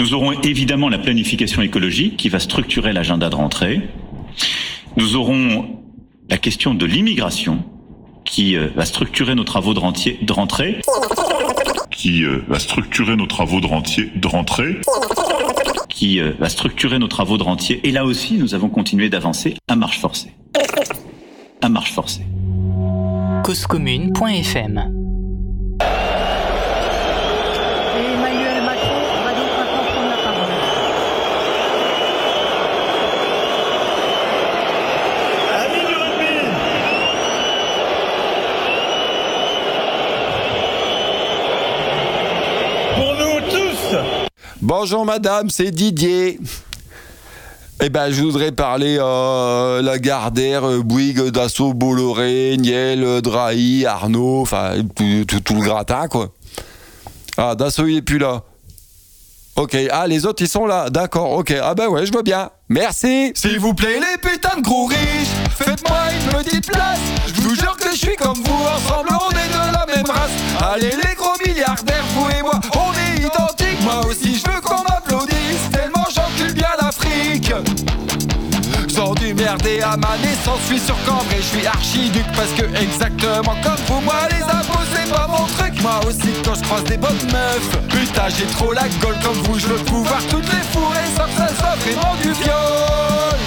Nous aurons évidemment la planification écologique qui va structurer l'agenda de rentrée. Nous aurons la question de l'immigration qui va structurer nos travaux de rentrée. Et là aussi, nous avons continué d'avancer à marche forcée. Causecommune.fm. Bonjour madame, c'est Didier. Eh ben, je voudrais parler Lagardère, Bouygues, Dassault, Bolloré, Niel, Drahi, Arnaud, enfin tout le gratin quoi. Ah, Dassault il est plus là. Ok, ah les autres ils sont là, d'accord, ok, ah ben ouais je vois bien. Merci. S'il vous plaît les putains de gros riches, faites-moi une petite place. Je vous jure que je suis comme vous, ensemble on est de la même race. Allez les gros milliardaires, vous et moi, on est identiques. Moi aussi je veux qu'on m'applaudisse, tellement j'encule bien l'Afrique. Sans du merdé à ma naissance, je suis surcambré, je suis archiduc. Parce que exactement comme vous, moi les impôts c'est pas mon truc. Moi aussi quand je croise des bonnes meufs, putain j'ai trop la gueule comme vous. Je veux pouvoir toutes les fourrer, sauf ça, sauf et non du viol.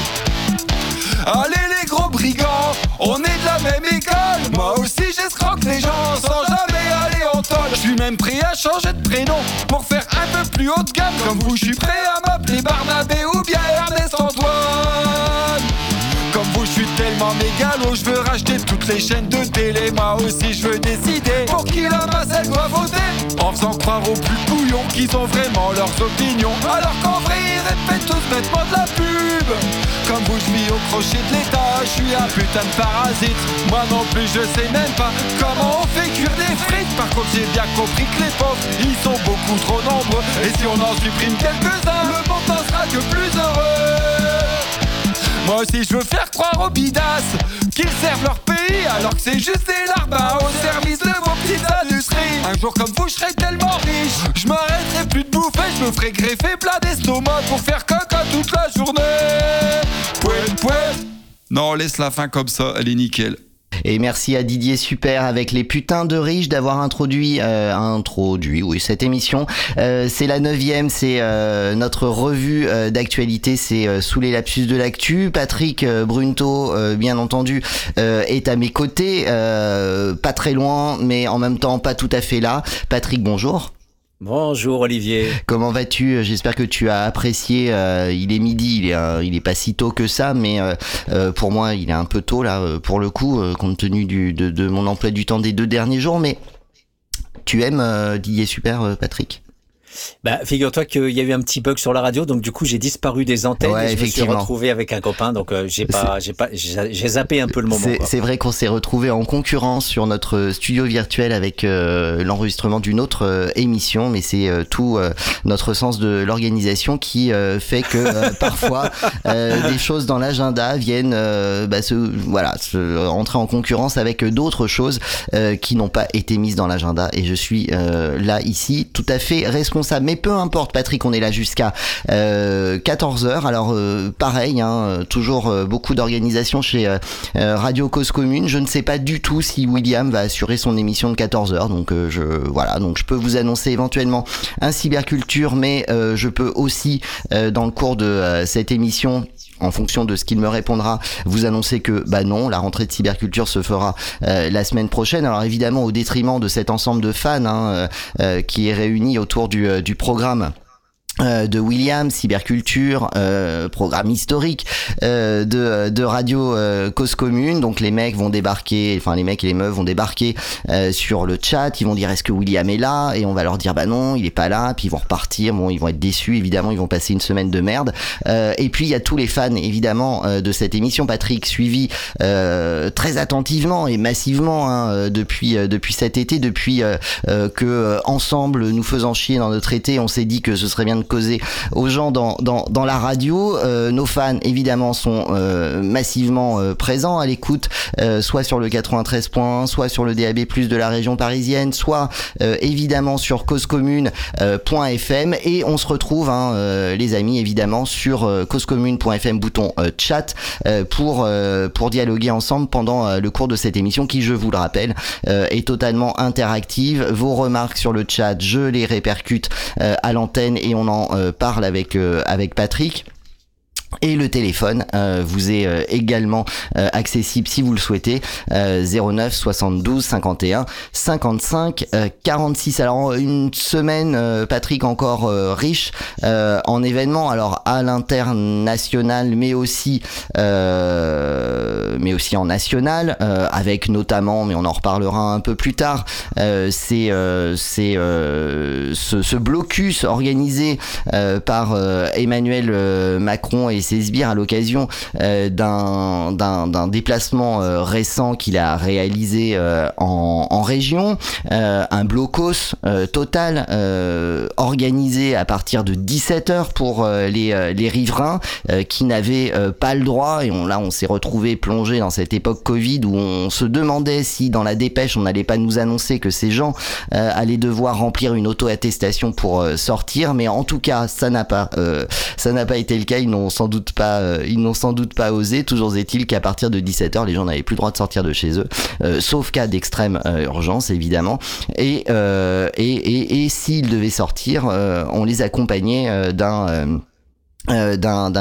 Allez les gros brigands, on est de la même école. Moi aussi j'escroque les gens sans jamais aller en tôle. Je suis même prêt à changer de prénom pour faire un peu plus haut de gamme. Comme vous je suis prêt à m'appeler Barnabé ou bien Ernest Antoine. Comme vous, je suis tellement mégalo, je veux racheter toutes les chaînes de télé. Moi aussi, je veux décider pour qui la masse elle doit voter. En faisant croire aux plus couillons qu'ils ont vraiment leurs opinions, alors qu'en vrai, ils répètent tous bêtement de la pub. Comme vous, je vis au crochet de l'État, je suis un putain de parasite. Moi non plus, je sais même pas comment on fait cuire des frites. Par contre, j'ai bien compris que les pauvres, ils sont beaucoup trop nombreux. Et si on en supprime quelques-uns, le monde n'en sera que plus heureux. Moi aussi je veux faire croire aux bidasses qu'ils servent leur pays, alors que c'est juste des larbins au service de vos petites industries. Un jour comme vous je serai tellement riche, je m'arrêterai plus de bouffer. Je me ferai greffer plein d'estomac pour faire caca toute la journée. Non, laisse la fin comme ça, elle est nickel. Et merci à Didier Super avec les putains de riches d'avoir introduit cette émission. C'est la 9e, c'est notre revue d'actualité, c'est sous les lapsus de l'actu. Patrick Bruneteaux, bien entendu, est à mes côtés, pas très loin, mais en même temps pas tout à fait là. Patrick, bonjour. Bonjour Olivier. Comment vas-tu ? J'espère que tu as apprécié. Il est midi, il est pas si tôt que ça, mais pour moi, il est un peu tôt là pour le coup, compte tenu de mon emploi du temps des 2 derniers jours. Mais tu aimes Didier Super, Patrick ? Bah, figure-toi qu'il y a eu un petit bug sur la radio, donc du coup j'ai disparu des antennes. Ouais, et je me suis retrouvé avec un copain, donc j'ai zappé un peu le moment. C'est vrai qu'on s'est retrouvé en concurrence sur notre studio virtuel avec l'enregistrement d'une autre émission, mais c'est tout notre sens de l'organisation qui fait que parfois des choses dans l'agenda viennent entrer en concurrence avec d'autres choses qui n'ont pas été mises dans l'agenda, et je suis là ici tout à fait responsable. Mais peu importe Patrick, on est là jusqu'à 14h. Alors pareil, toujours beaucoup d'organisation chez Radio Cause Commune. Je ne sais pas du tout si William va assurer son émission de 14h. Donc je peux vous annoncer éventuellement un Cyberculture, mais je peux aussi dans le cours de cette émission, en fonction de ce qu'il me répondra, vous annoncer que non, la rentrée de Cyberculture se fera la semaine prochaine. Alors évidemment au détriment de cet ensemble de fans qui est réuni autour du programme de William, Cyberculture, programme historique de Radio Cause Commune. Donc les mecs et les meufs vont débarquer sur le chat, ils vont dire est-ce que William est là, et on va leur dire non, il est pas là, puis ils vont repartir, ils vont être déçus évidemment, ils vont passer une semaine de merde. Et puis il y a tous les fans évidemment de cette émission, Patrick, suivi très attentivement et massivement depuis cet été, depuis que ensemble nous faisant chier dans notre été, on s'est dit que ce serait bien de causer aux gens dans la radio. Nos fans évidemment sont massivement présents à l'écoute, soit sur le 93.1, soit sur le DAB+ de la région parisienne, soit évidemment sur causecommune.fm, et on se retrouve les amis évidemment sur causecommune.fm, bouton chat, pour dialoguer ensemble pendant le cours de cette émission qui, je vous le rappelle, est totalement interactive. Vos remarques sur le chat, je les répercute à l'antenne et on en parle avec Patrick. Et le téléphone vous est également accessible si vous le souhaitez, 09 72 51 55 46. Alors une semaine, Patrick, encore riche en événements, alors à l'international mais aussi en national, avec notamment, mais on en reparlera un peu plus tard, ce blocus organisé par Emmanuel Macron et ses sbires à l'occasion d'un déplacement récent qu'il a réalisé en région, un blocos total organisé à partir de 17h pour les riverains qui n'avaient pas le droit, et on s'est retrouvé plongé dans cette époque Covid où on se demandait si dans la dépêche on n'allait pas nous annoncer que ces gens allaient devoir remplir une auto-attestation pour sortir, mais en tout cas ça n'a pas été le cas. Ils n'ont sans doute pas osé. Toujours est-il qu'à partir de 17h, les gens n'avaient plus le droit de sortir de chez eux, sauf cas d'extrême urgence évidemment. Et s'ils devaient sortir, on les accompagnait d'un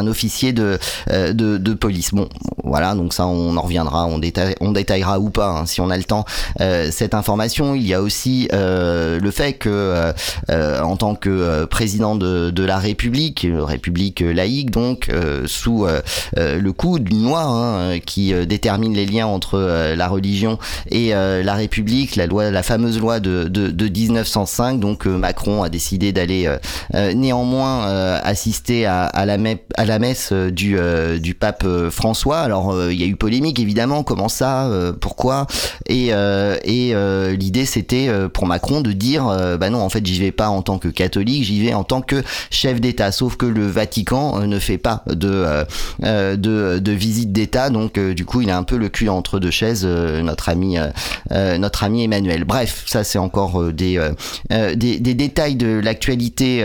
officier de police. Bon, voilà, donc ça on en reviendra, on détaillera ou pas, si on a le temps, cette information. Il y a aussi le fait que en tant que président de la République laïque, donc sous le coup d'une loi qui détermine les liens entre la religion et la République, la fameuse loi de 1905, donc Macron a décidé d'aller néanmoins assister à la messe du pape François. Alors il y a eu polémique évidemment, comment ça, pourquoi, et l'idée c'était pour Macron de dire bah non, en fait j'y vais pas en tant que catholique, j'y vais en tant que chef d'État, sauf que le Vatican ne fait pas de visite d'État, donc du coup il a un peu le cul entre deux chaises, notre ami Emmanuel. Bref, ça c'est encore des détails de l'actualité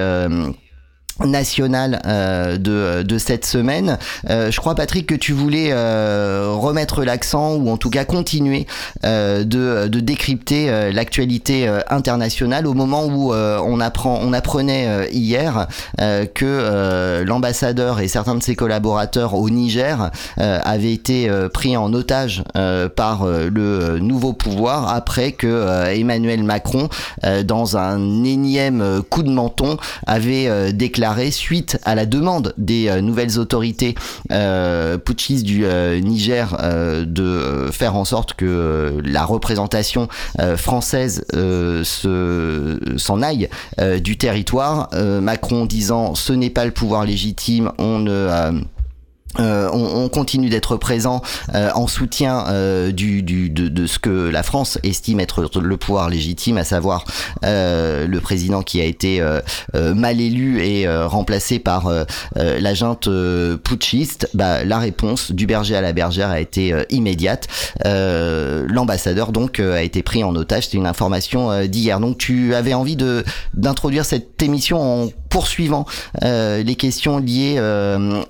nationale de cette semaine. Je crois, Patrick, que tu voulais remettre l'accent, ou en tout cas continuer de décrypter l'actualité internationale, au moment où on apprenait hier que l'ambassadeur et certains de ses collaborateurs au Niger avaient été pris en otage par le nouveau pouvoir, après que Emmanuel Macron, dans un énième coup de menton, avait déclaré, suite à la demande des nouvelles autorités putschistes du Niger, de faire en sorte que la représentation française s'en aille du territoire. Macron disant: ce n'est pas le pouvoir légitime, on continue d'être présent en soutien de ce que la France estime être le pouvoir légitime, à savoir le président qui a été mal élu et remplacé par la junte putschiste. Bah, la réponse du berger à la bergère a été immédiate. L'ambassadeur donc a été pris en otage. C'était une information d'hier. Donc tu avais envie d'introduire cette émission en poursuivant les questions liées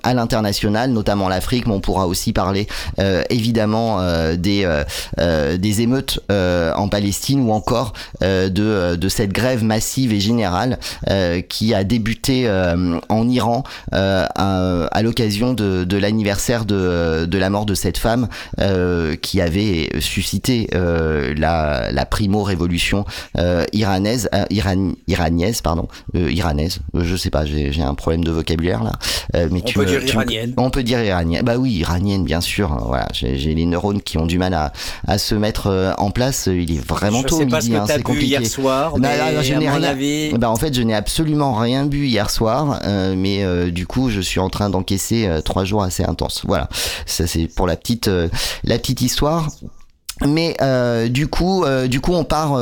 à l'international, notamment l'Afrique, mais on pourra aussi parler évidemment des émeutes en Palestine, ou encore de cette grève massive et générale qui a débuté en Iran à l'occasion de l'anniversaire de la mort de cette femme qui avait suscité la primo-révolution iranaise. Je sais pas, j'ai un problème de vocabulaire là. Mais on peut dire iranienne. Bah oui, iranienne, bien sûr. Voilà, j'ai les neurones qui ont du mal à se mettre en place. Il est vraiment tôt. Je sais pas ce que t'as bu hier soir. En fait, je n'ai absolument rien bu hier soir. Mais du coup, je suis en train d'encaisser 3 jours assez intenses. Voilà, ça c'est pour la petite histoire. Mais du coup, on part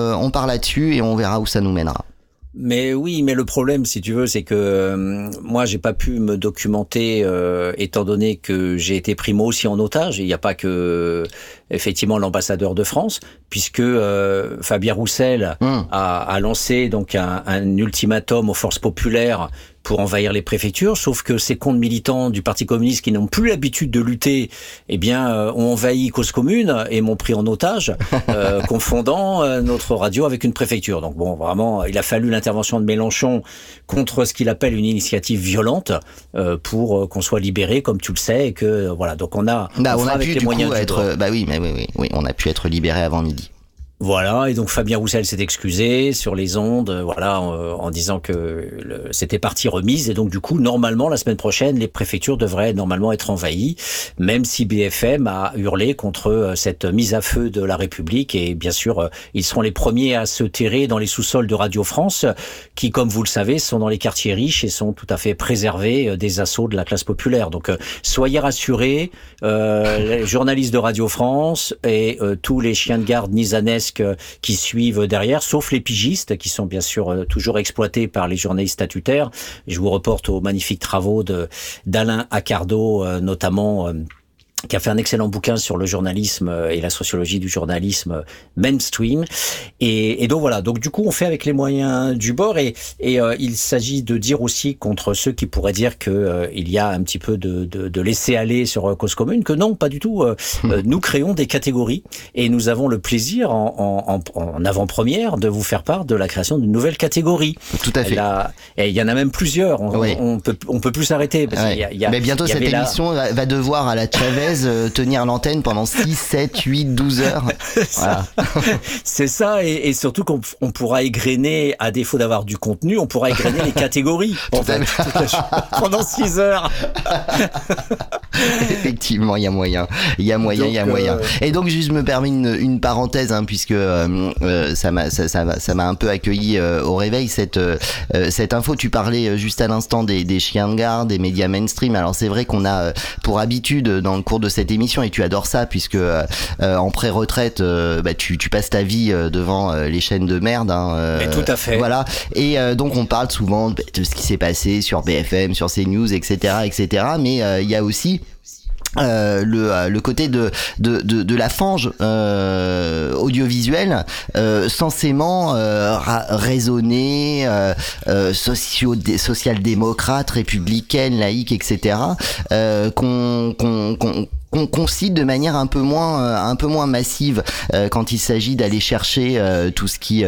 là-dessus et on verra où ça nous mènera. Mais oui, mais le problème, si tu veux, c'est que moi, j'ai pas pu me documenter étant donné que j'ai été pris moi aussi en otage. Il n'y a pas que effectivement l'ambassadeur de France, puisque Fabien Roussel a lancé donc un ultimatum aux forces populaires pour envahir les préfectures, sauf que ces comptes militants du Parti communiste qui n'ont plus l'habitude de lutter, eh bien, ont envahi Cause Commune et m'ont pris en otage, confondant notre radio avec une préfecture. Donc bon, vraiment, il a fallu l'intervention de Mélenchon contre ce qu'il appelle une initiative violente pour qu'on soit libéré, comme tu le sais, et que voilà. Donc on a pu être libéré avant midi. Voilà, et donc Fabien Roussel s'est excusé sur les ondes, voilà, en disant que c'était partie remise, et donc du coup, normalement, la semaine prochaine, les préfectures devraient normalement être envahies, même si BFM a hurlé contre cette mise à feu de la République, et bien sûr, ils seront les premiers à se terrer dans les sous-sols de Radio France, qui, comme vous le savez, sont dans les quartiers riches et sont tout à fait préservés des assauts de la classe populaire. Donc, soyez rassurés, les journalistes de Radio France et tous les chiens de garde nisanais qui suivent derrière, sauf les pigistes qui sont bien sûr toujours exploités par les journalistes statutaires. Je vous reporte aux magnifiques travaux d'Alain Accardo, notamment, qui a fait un excellent bouquin sur le journalisme et la sociologie du journalisme mainstream. Et donc voilà, donc du coup on fait avec les moyens du bord, et il s'agit de dire aussi contre ceux qui pourraient dire que il y a un petit peu de laisser aller sur Cause Commune, que non, pas du tout. Nous créons des catégories et nous avons le plaisir en avant-première de vous faire part de la création d'une nouvelle catégorie. Tout à fait. Et il y en a même plusieurs. On peut plus s'arrêter parce qu'il y a. Mais bientôt cette émission va devoir à la Chavez tenir l'antenne pendant 6, 7, 8, 12 heures. Voilà. C'est ça, et surtout qu'on pourra égrener, à défaut d'avoir du contenu, on pourra égrener les catégories pendant 6 heures. Effectivement, il y a moyen. Et donc, juste me permets une parenthèse, hein, puisque ça m'a un peu accueilli au réveil, cette info. Tu parlais juste à l'instant des chiens de garde, des médias mainstream. Alors, c'est vrai qu'on a pour habitude, dans le cours de cette émission, et tu adores ça, puisque en pré-retraite, tu passes ta vie devant les chaînes de merde. Mais tout à fait. Voilà. Et donc on parle souvent de ce qui s'est passé sur BFM, sur CNews, etc., etc. Mais il y a aussi le côté de la fange audiovisuelle, censément raisonnée, social-démocrate, républicaine, laïque, etc., qu'on cite de manière un peu moins massive quand il s'agit d'aller chercher tout ce qui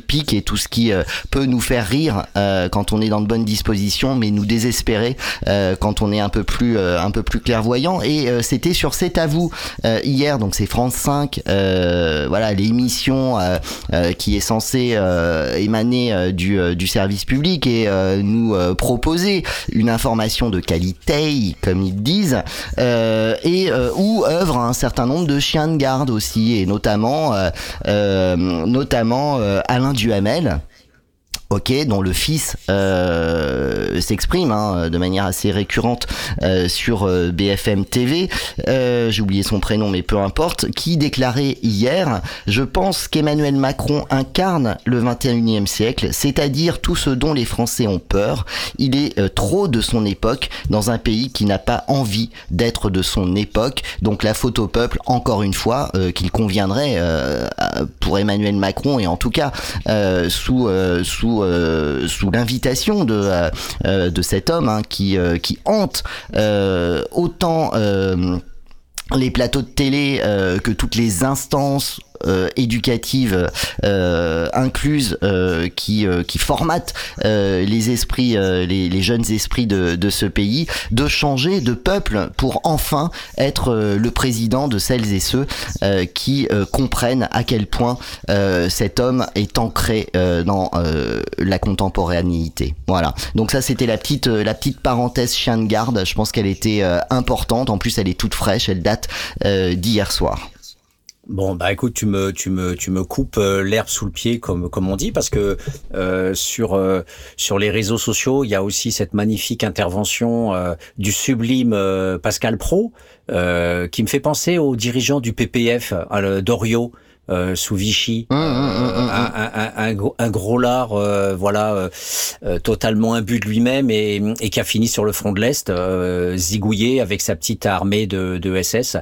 pique et tout ce qui peut nous faire rire quand on est dans de bonnes dispositions, mais nous désespérer quand on est un peu plus clairvoyant. Et c'était sur C'est à vous hier, donc c'est France 5, voilà, l'émission qui est censée émaner du service public et nous proposer une information de qualité, comme ils disent, et où œuvrent un certain nombre de chiens de garde aussi, et notamment Alain Duhamel, dont le fils s'exprime de manière assez récurrente sur BFM TV. J'ai oublié son prénom, mais peu importe, qui déclarait hier: je pense qu'Emmanuel Macron incarne le 21e siècle, c'est-à-dire tout ce dont les Français ont peur. Il est trop de son époque dans un pays qui n'a pas envie d'être de son époque. Donc la faute au peuple, encore une fois, qu'il conviendrait pour Emmanuel Macron, et en tout cas sous l'invitation de cet homme qui hante autant les plateaux de télé que toutes les instances éducatives incluses, qui formatent les esprits, les jeunes esprits de ce pays, de changer de peuple pour enfin être le président de celles et ceux qui comprennent à quel point cet homme est ancré dans la contemporanéité. Voilà. Donc ça, c'était la petite parenthèse chien de garde. Je pense qu'elle était importante. En plus, elle est toute fraîche. Elle date d'hier soir. Bon, bah écoute, tu me coupes l'herbe sous le pied, comme on dit, parce que sur les réseaux sociaux, il y a aussi cette magnifique intervention du sublime Pascal Praud, qui me fait penser aux dirigeants du PPF, d'Oriot, sous Vichy, un gros lard, totalement imbu de lui-même et qui a fini sur le front de l'Est, zigouillé avec sa petite armée de SS.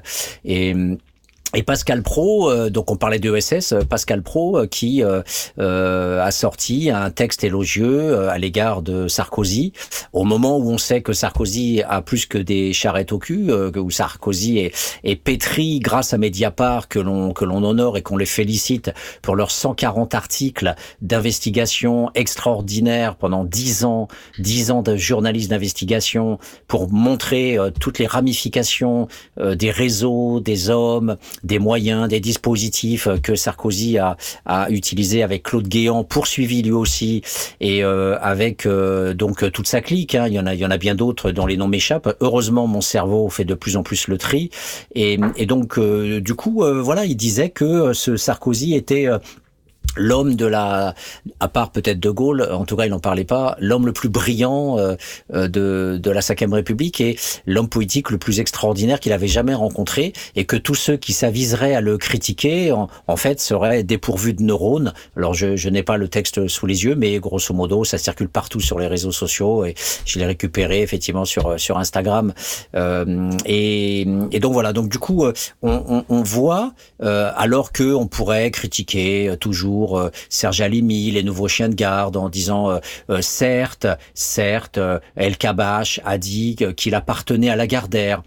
Et Pascal Praud, donc on parlait de ESS, Pascal Praud qui a sorti un texte élogieux à l'égard de Sarkozy, au moment où on sait que Sarkozy a plus que des charrettes au cul, où Sarkozy est pétri grâce à Mediapart, que l'on honore et qu'on les félicite pour leurs 140 articles d'investigation extraordinaires pendant 10 ans de journalistes d'investigation pour montrer toutes les ramifications des réseaux, des hommes, des moyens, des dispositifs que Sarkozy a utilisé avec Claude Guéant, poursuivi lui aussi, et avec donc toute sa clique. Hein. Il y en a bien d'autres dont les noms m'échappent. Heureusement, mon cerveau fait de plus en plus le tri. Et donc, du coup, voilà, il disait que ce Sarkozy était l'homme de la, à part peut-être De Gaulle, en tout cas il n'en parlait pas, l'homme le plus brillant de la Ve République et l'homme politique le plus extraordinaire qu'il avait jamais rencontré, et que tous ceux qui s'aviseraient à le critiquer en fait seraient dépourvus de neurones. Alors je n'ai pas le texte sous les yeux, mais grosso modo ça circule partout sur les réseaux sociaux et je l'ai récupéré effectivement sur Instagram. Et donc voilà, donc du coup on voit, alors que on pourrait critiquer toujours Serge Halimi, les nouveaux chiens de garde, en disant certes, El Kabach a dit qu'il appartenait à Lagardère.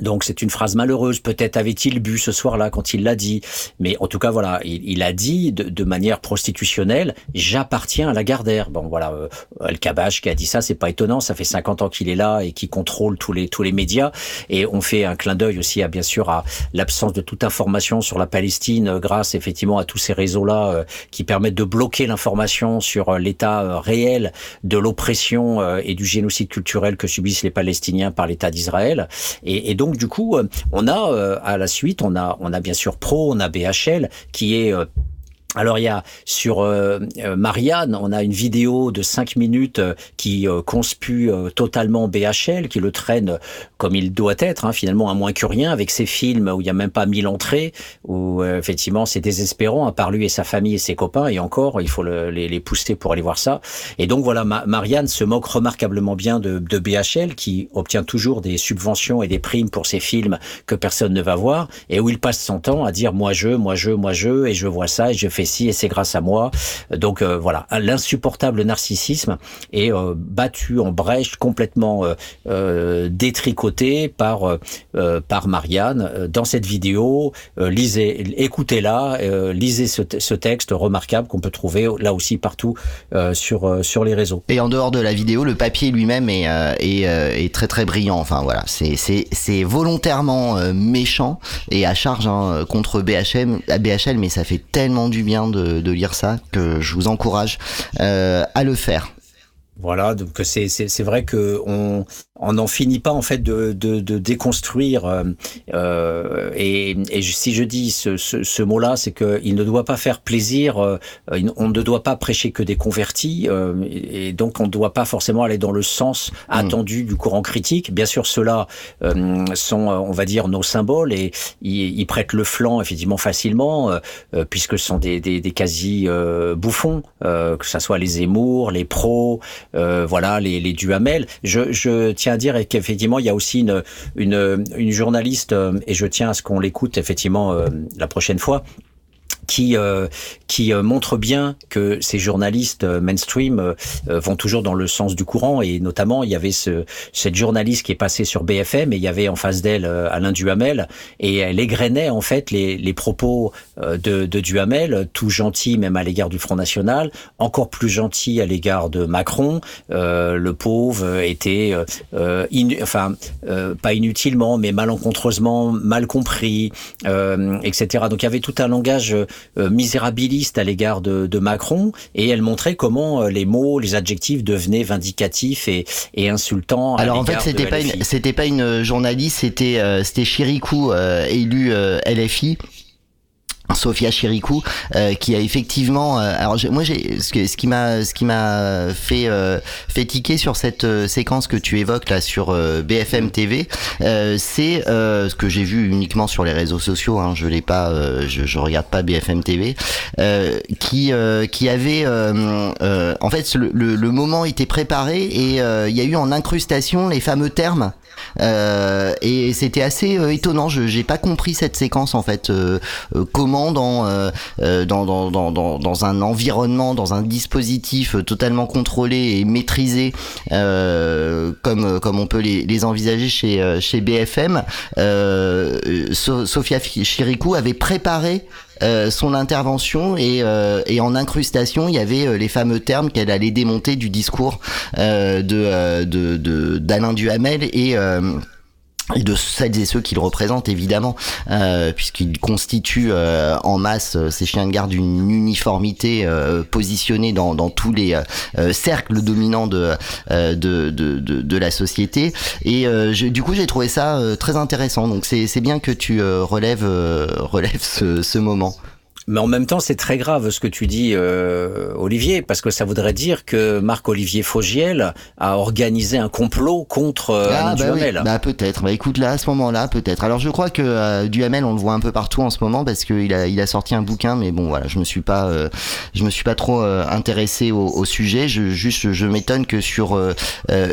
Donc c'est une phrase malheureuse, peut-être avait-il bu ce soir-là quand il l'a dit, mais en tout cas voilà, il a dit de manière prostitutionnelle, j'appartiens à Lagardère. Bon voilà, El Kabach qui a dit ça, c'est pas étonnant, ça fait 50 ans qu'il est là et qu'il contrôle tous les médias, et on fait un clin d'œil aussi à l'absence de toute information sur la Palestine grâce effectivement à tous ces réseaux-là qui permettent de bloquer l'information sur l'état réel de l'oppression et du génocide culturel que subissent les Palestiniens par l'État d'Israël. Et donc du coup, on a à la suite, on a bien sûr Praud, on a BHL qui est alors il y a sur Marianne, on a une vidéo de 5 minutes qui conspue totalement BHL, qui le traîne comme il doit être, hein, finalement un moins que rien, avec ses films où il n'y a même pas 1000 entrées, où effectivement c'est désespérant, à part lui et sa famille et ses copains, et encore il faut les pousser pour aller voir ça. Et donc voilà, Marianne se moque remarquablement bien de BHL, qui obtient toujours des subventions et des primes pour ses films que personne ne va voir, et où il passe son temps à dire moi je, et je vois ça, et je fais et c'est grâce à moi. Donc voilà, l'insupportable narcissisme est battu en brèche, complètement détricoté par Marianne dans cette vidéo. Lisez ce texte remarquable qu'on peut trouver là aussi partout sur les réseaux. Et en dehors de la vidéo, le papier lui-même est très très brillant. Enfin voilà, c'est volontairement méchant et à charge, hein, contre BHL, mais ça fait tellement du bien de lire ça, que je vous encourage à le faire. Voilà, donc c'est vrai que on n'en finit pas en fait de déconstruire, et si je dis ce mot-là, c'est que il ne doit pas faire plaisir, on ne doit pas prêcher que des convertis, et donc on ne doit pas forcément aller dans le sens attendu du courant critique. Bien sûr, ceux-là sont, on va dire, nos symboles, et ils prêtent le flanc effectivement facilement, puisque ce sont des quasi bouffons, que ça soit les Zemmour, les Praud, voilà, les Duhamel. Je tiens à dire qu'effectivement il y a aussi une journaliste, et je tiens à ce qu'on l'écoute effectivement la prochaine fois, qui montre bien que ces journalistes mainstream vont toujours dans le sens du courant, et notamment il y avait cette journaliste qui est passée sur BFM, et il y avait en face d'elle Alain Duhamel, et elle égrenait en fait les propos de Duhamel, tout gentil même à l'égard du Front National, encore plus gentil à l'égard de Macron, le pauvre était pas inutilement mais malencontreusement mal compris, etc. Donc il y avait tout un langage misérabiliste à l'égard de Macron, et elle montrait comment les mots, les adjectifs devenaient vindicatifs et insultants. Alors en fait, c'était pas une journaliste, c'était Chirikou, élue LFI. Sophia Chikirou qui a effectivement alors moi j'ai ce qui m'a fait fait tiquer sur cette séquence que tu évoques là sur BFM TV, c'est ce que j'ai vu uniquement sur les réseaux sociaux, hein, je l'ai pas je regarde pas BFM TV, qui avait en fait le moment était préparé et il y a eu en incrustation les fameux termes. Et c'était assez étonnant. J'ai pas compris cette séquence en fait. Comment dans un environnement, dans un dispositif totalement contrôlé et maîtrisé, comme on peut les envisager chez BFM, Sophia Chikirou avait préparé son intervention et en incrustation il y avait les fameux termes qu'elle allait démonter du discours d'Alain Duhamel et de celles et ceux qu'il représente évidemment, puisqu'il constitue en masse ces chiens de garde une uniformité positionnée dans tous les cercles dominants de la société et du coup j'ai trouvé ça très intéressant, donc c'est bien que tu relèves ce moment. Mais en même temps, c'est très grave ce que tu dis, Olivier, parce que ça voudrait dire que Marc-Olivier Fogiel a organisé un complot contre Duhamel. Oui. Peut-être. Écoute, là, à ce moment-là, peut-être. Alors, je crois que Duhamel, on le voit un peu partout en ce moment parce qu'il a sorti un bouquin, mais bon, voilà, je me suis pas trop intéressé au sujet. Je m'étonne que sur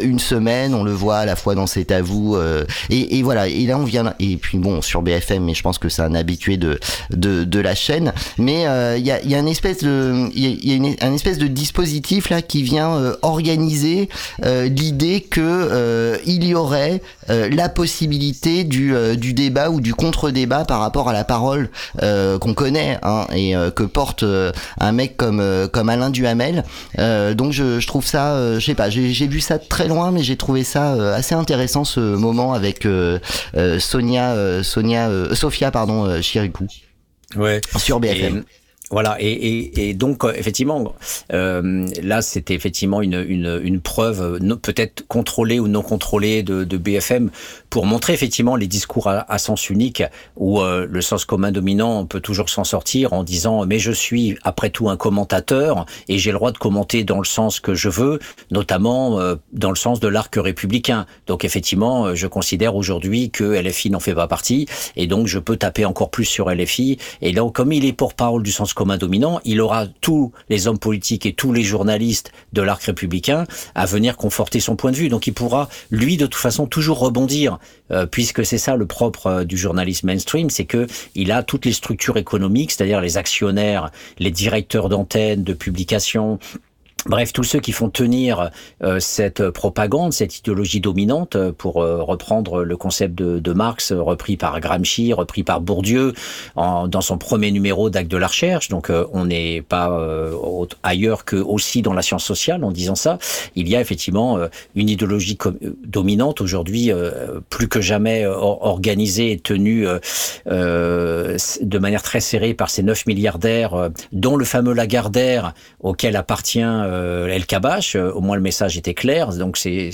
une semaine, on le voit à la fois dans C'est à vous et voilà. Et là, on vient et puis bon sur BFM, mais je pense que c'est un habitué de la chaîne. Mais il y a une espèce de un espèce de dispositif là qui vient organiser l'idée que il y aurait la possibilité du débat ou du contre-débat par rapport à la parole qu'on connaît, hein, et que porte un mec comme Alain Duhamel. Donc je trouve ça, je sais pas, j'ai vu ça de très loin, mais j'ai trouvé ça assez intéressant ce moment avec Sophia Chikirou. Ouais. Sur BFM. Voilà, et donc effectivement, là c'était effectivement une preuve peut-être contrôlée ou non contrôlée de BFM pour montrer effectivement les discours à sens unique où le sens commun dominant peut toujours s'en sortir en disant mais je suis après tout un commentateur et j'ai le droit de commenter dans le sens que je veux, notamment dans le sens de l'arc républicain. Donc effectivement, je considère aujourd'hui que LFI n'en fait pas partie et donc je peux taper encore plus sur LFI. Et donc comme il est porte-parole du sens commun dominant, il aura tous les hommes politiques et tous les journalistes de l'arc républicain à venir conforter son point de vue. Donc il pourra, lui, de toute façon, toujours rebondir, puisque c'est ça le propre du journalisme mainstream, c'est que il a toutes les structures économiques, c'est-à-dire les actionnaires, les directeurs d'antennes, de publications. Bref, tous ceux qui font tenir cette propagande, cette idéologie dominante, pour reprendre le concept de Marx, repris par Gramsci, repris par Bourdieu dans son premier numéro d'Actes de la recherche. Donc, on n'est pas ailleurs que aussi dans la science sociale en disant ça. Il y a effectivement une idéologie dominante aujourd'hui, plus que jamais organisée et tenue de manière très serrée par ces 9 milliardaires, dont le fameux Lagardère auquel appartient El Kabash. Au moins le message était clair, donc c'est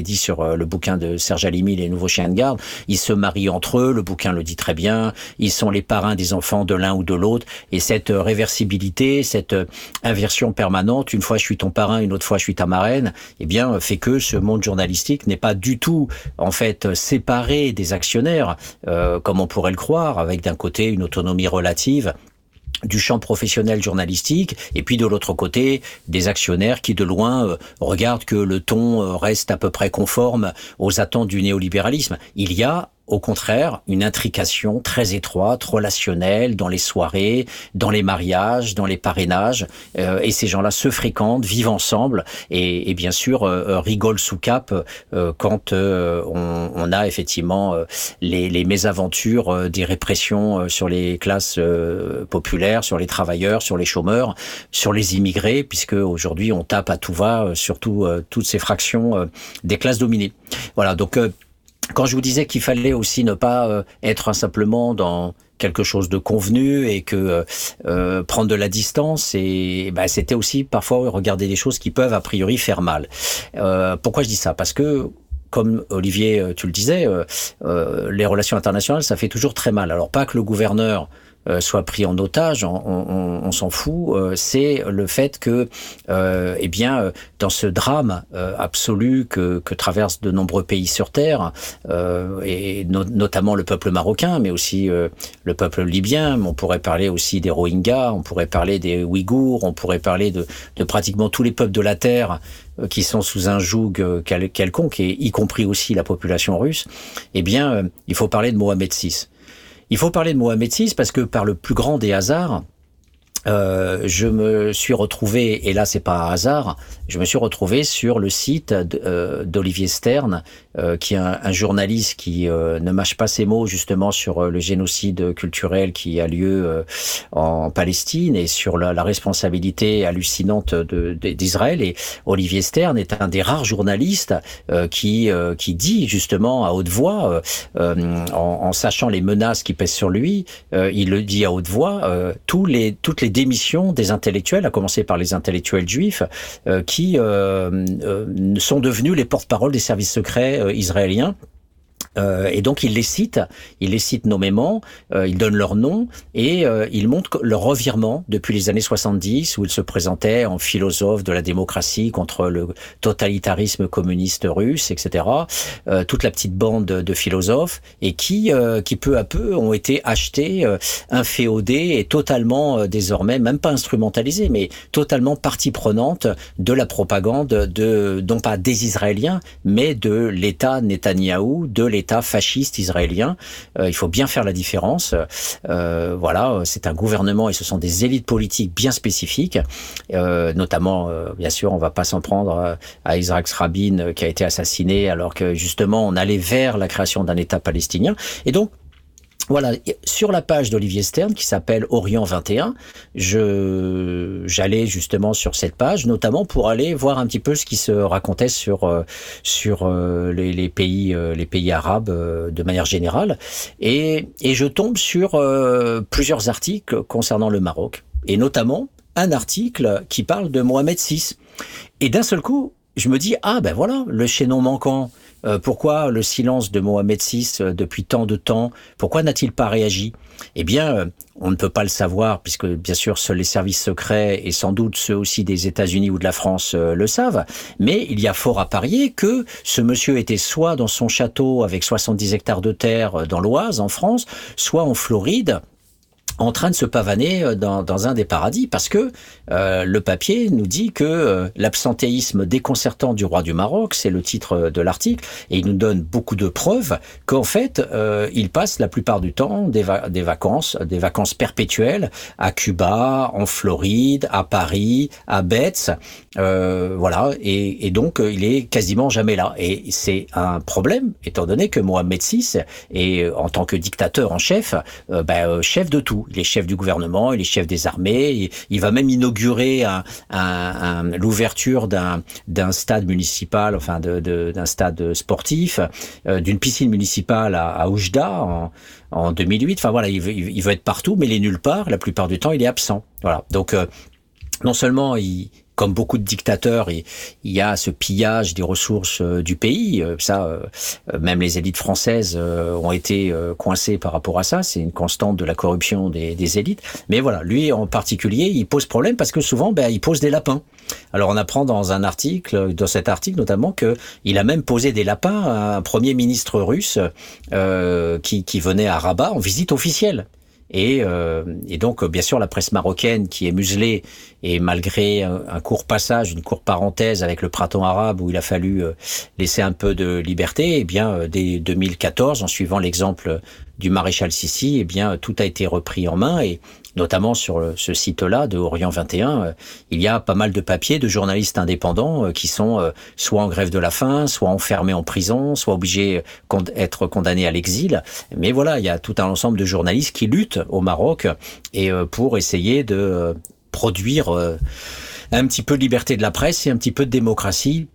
dit sur le bouquin de Serge Alimi, Les nouveaux chiens de garde. Ils se marient entre eux, le bouquin le dit très bien, ils sont les parrains des enfants de l'un ou de l'autre, et cette réversibilité, cette inversion permanente, une fois je suis ton parrain, une autre fois je suis ta marraine, eh bien fait que ce monde journalistique n'est pas du tout en fait séparé des actionnaires, comme on pourrait le croire, avec d'un côté une autonomie relative du champ professionnel journalistique et puis de l'autre côté des actionnaires qui de loin regardent que le ton reste à peu près conforme aux attentes du néolibéralisme. Il y a au contraire une intrication très étroite, relationnelle, dans les soirées, dans les mariages, dans les parrainages, et ces gens-là se fréquentent, vivent ensemble et bien sûr rigolent sous cape quand on a effectivement les mésaventures des répressions sur les classes populaires, sur les travailleurs, sur les chômeurs, sur les immigrés, puisque aujourd'hui on tape à tout va surtout toutes ces fractions des classes dominées. Voilà, donc quand je vous disais qu'il fallait aussi ne pas être simplement dans quelque chose de convenu et que prendre de la distance, et ben c'était aussi parfois regarder des choses qui peuvent a priori faire mal. Pourquoi je dis ça ? Parce que comme Olivier, tu le disais, les relations internationales, ça fait toujours très mal. Alors pas que le gouverneur soit pris en otage, on s'en fout, c'est le fait que, dans ce drame absolu que traversent de nombreux pays sur Terre, notamment le peuple marocain, mais aussi le peuple libyen, on pourrait parler aussi des Rohingyas, on pourrait parler des Ouïghours, on pourrait parler de pratiquement tous les peuples de la Terre qui sont sous un joug quelconque, et y compris aussi la population russe, il faut parler de Mohamed VI. Il faut parler de Mohamed VI parce que par le plus grand des hasards, je me suis retrouvé, et là c'est pas un hasard, je me suis retrouvé sur le site d'Olivier Stern, qui est un journaliste qui ne mâche pas ses mots justement sur le génocide culturel qui a lieu en Palestine et sur la responsabilité hallucinante d'Israël. Et Olivier Stern est un des rares journalistes qui dit justement à haute voix, en sachant les menaces qui pèsent sur lui, il le dit à haute voix, toutes les démissions des intellectuels, à commencer par les intellectuels juifs, qui sont devenus les porte-parole des services secrets israéliens. Et donc il les cite nommément, il donne leur nom et il montre leur revirement depuis les années 70 où ils se présentaient en philosophes de la démocratie contre le totalitarisme communiste russe, etc. Toute la petite bande de philosophes et qui peu à peu ont été achetés, inféodés et totalement désormais, même pas instrumentalisés, mais totalement partie prenante de la propagande non pas des Israéliens, mais de l'État Netanyahou, de l'État fasciste israélien. Il faut bien faire la différence. C'est un gouvernement et ce sont des élites politiques bien spécifiques. Notamment, bien sûr, on ne va pas s'en prendre à Yitzhak Rabin qui a été assassiné alors que justement on allait vers la création d'un État palestinien. Et donc, voilà, sur la page d'Olivier Stern qui s'appelle Orient 21, j'allais justement sur cette page, notamment pour aller voir un petit peu ce qui se racontait sur les pays arabes de manière générale, et je tombe sur plusieurs articles concernant le Maroc, et notamment un article qui parle de Mohamed VI. Et d'un seul coup, je me dis, le chaînon manquant. Pourquoi le silence de Mohamed VI depuis tant de temps? Pourquoi n'a-t-il pas réagi? On ne peut pas le savoir, puisque bien sûr seuls les services secrets et sans doute ceux aussi des États-Unis ou de la France le savent, mais il y a fort à parier que ce monsieur était soit dans son château avec 70 hectares de terre dans l'Oise, en France, soit en Floride, en train de se pavaner dans un des paradis, parce que le papier nous dit que l'absentéisme déconcertant du roi du Maroc, c'est le titre de l'article, et il nous donne beaucoup de preuves qu'en fait, il passe la plupart du temps des vacances perpétuelles à Cuba, en Floride, à Paris, à Betz, et donc il est quasiment jamais là. Et c'est un problème, étant donné que Mohamed VI est, en tant que dictateur en chef, chef de tout. Il est chef du gouvernement, il est chef des armées, il va même inaugurer l'ouverture d'un stade municipal, enfin d'un stade sportif, d'une piscine municipale à Oujda en 2008. Enfin voilà, il veut être partout, mais il est nulle part. La plupart du temps, il est absent. Voilà. Donc, non seulement comme beaucoup de dictateurs, il y a ce pillage des ressources du pays. Même les élites françaises ont été coincées par rapport à ça. C'est une constante de la corruption des élites. Mais voilà, lui en particulier, il pose problème parce que souvent, il pose des lapins. Alors on apprend dans cet article notamment, qu'il a même posé des lapins à un premier ministre russe qui venait à Rabat en visite officielle. Et donc, bien sûr, la presse marocaine qui est muselée, et malgré un court passage, une courte parenthèse avec le printemps arabe où il a fallu laisser un peu de liberté, dès 2014, en suivant l'exemple du maréchal Sissi, tout a été repris en main, et notamment sur ce site-là de Orient 21, il y a pas mal de papiers de journalistes indépendants qui sont soit en grève de la faim, soit enfermés en prison, soit obligés d'être condamnés à l'exil. Mais voilà, il y a tout un ensemble de journalistes qui luttent au Maroc et pour essayer de produire un petit peu de liberté de la presse et un petit peu de démocratie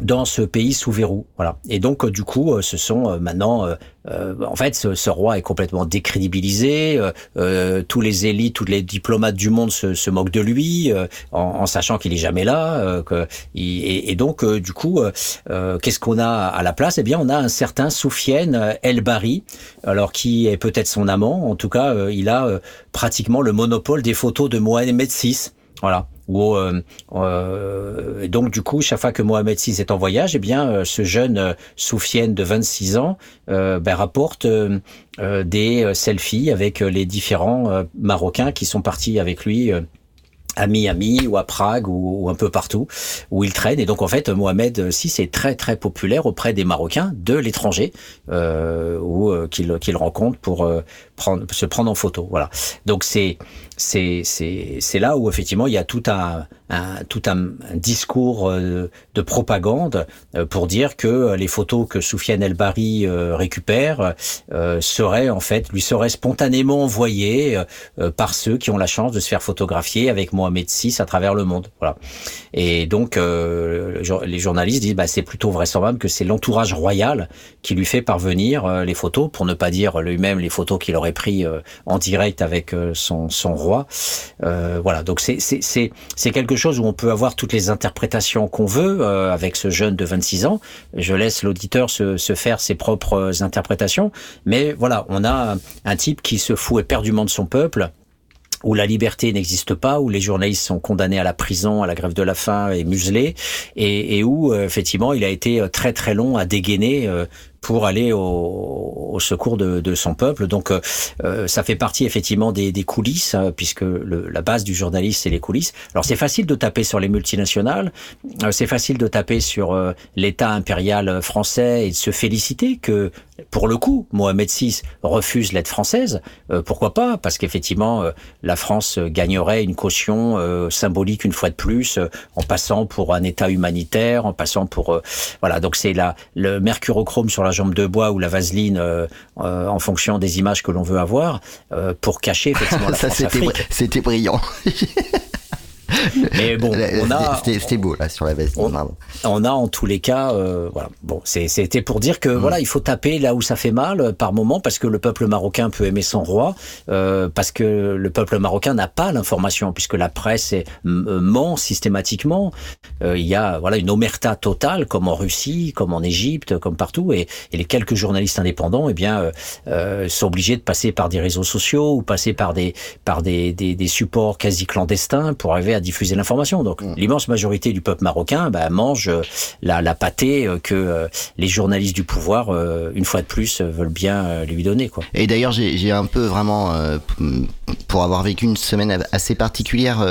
dans ce pays sous verrou, voilà. Et donc du coup, ce sont maintenant, en fait, ce roi est complètement décrédibilisé. Tous les élites, tous les diplomates du monde se moquent de lui, en sachant qu'il est jamais là. Et donc, qu'est-ce qu'on a à la place ? Eh bien, on a un certain Soufiane El-Bari, alors qui est peut-être son amant. En tout cas, il a pratiquement le monopole des photos de Mohamed VI, voilà. Donc du coup, chaque fois que Mohamed VI est en voyage, eh bien, ce jeune Soufiane de 26 ans rapporte des selfies avec les différents Marocains qui sont partis avec lui à Miami ou à Prague ou un peu partout où il traîne. Et donc en fait, Mohamed VI est très très populaire auprès des Marocains de l'étranger qu'il rencontre pour se prendre en photo. Voilà. Donc c'est là où effectivement il y a tout un discours de propagande pour dire que les photos que Soufiane El-Bari récupère seraient en fait spontanément envoyées par ceux qui ont la chance de se faire photographier avec Mohamed VI à travers le monde, voilà. Et donc les journalistes disent c'est plutôt vraisemblable que c'est l'entourage royal qui lui fait parvenir les photos, pour ne pas dire lui-même les photos qu'il aurait pris en direct avec son roi. Voilà, donc c'est quelque chose où on peut avoir toutes les interprétations qu'on veut avec ce jeune de 26 ans. Je laisse l'auditeur se faire ses propres interprétations, mais voilà, on a un type qui se fout éperdument de son peuple, où la liberté n'existe pas, où les journalistes sont condamnés à la prison, à la grève de la faim et muselés, et où effectivement il a été très très long à dégainer pour aller au secours de son peuple. Donc ça fait partie effectivement des coulisses, puisque la base du journaliste c'est les coulisses. Alors c'est facile de taper sur les multinationales, c'est facile de taper sur l'État impérial français et de se féliciter que, pour le coup, Mohamed VI refuse l'aide française. Pourquoi pas ? Parce qu'effectivement, la France gagnerait une caution symbolique une fois de plus, en passant pour un État humanitaire, en passant pour... voilà, donc c'est le mercurochrome sur la jambe de bois ou la vaseline en fonction des images que l'on veut avoir, pour cacher effectivement la France-Afrique. C'était brillant. Mais bon, c'était beau là sur la veste. On a en tous les cas, voilà. Bon, c'était pour dire que voilà, il faut taper là où ça fait mal par moment, parce que le peuple marocain peut aimer son roi, parce que le peuple marocain n'a pas l'information, puisque la presse ment systématiquement. Il y a une omerta totale, comme en Russie, comme en Égypte, comme partout, et les quelques journalistes indépendants, eh bien, sont obligés de passer par des réseaux sociaux ou passer par des supports quasi clandestins pour arriver à diffuser l'information. Donc l'immense majorité du peuple marocain mange la pâtée que les journalistes du pouvoir, une fois de plus, veulent bien lui donner, quoi. Et d'ailleurs, j'ai un peu vraiment, pour avoir vécu une semaine assez particulière,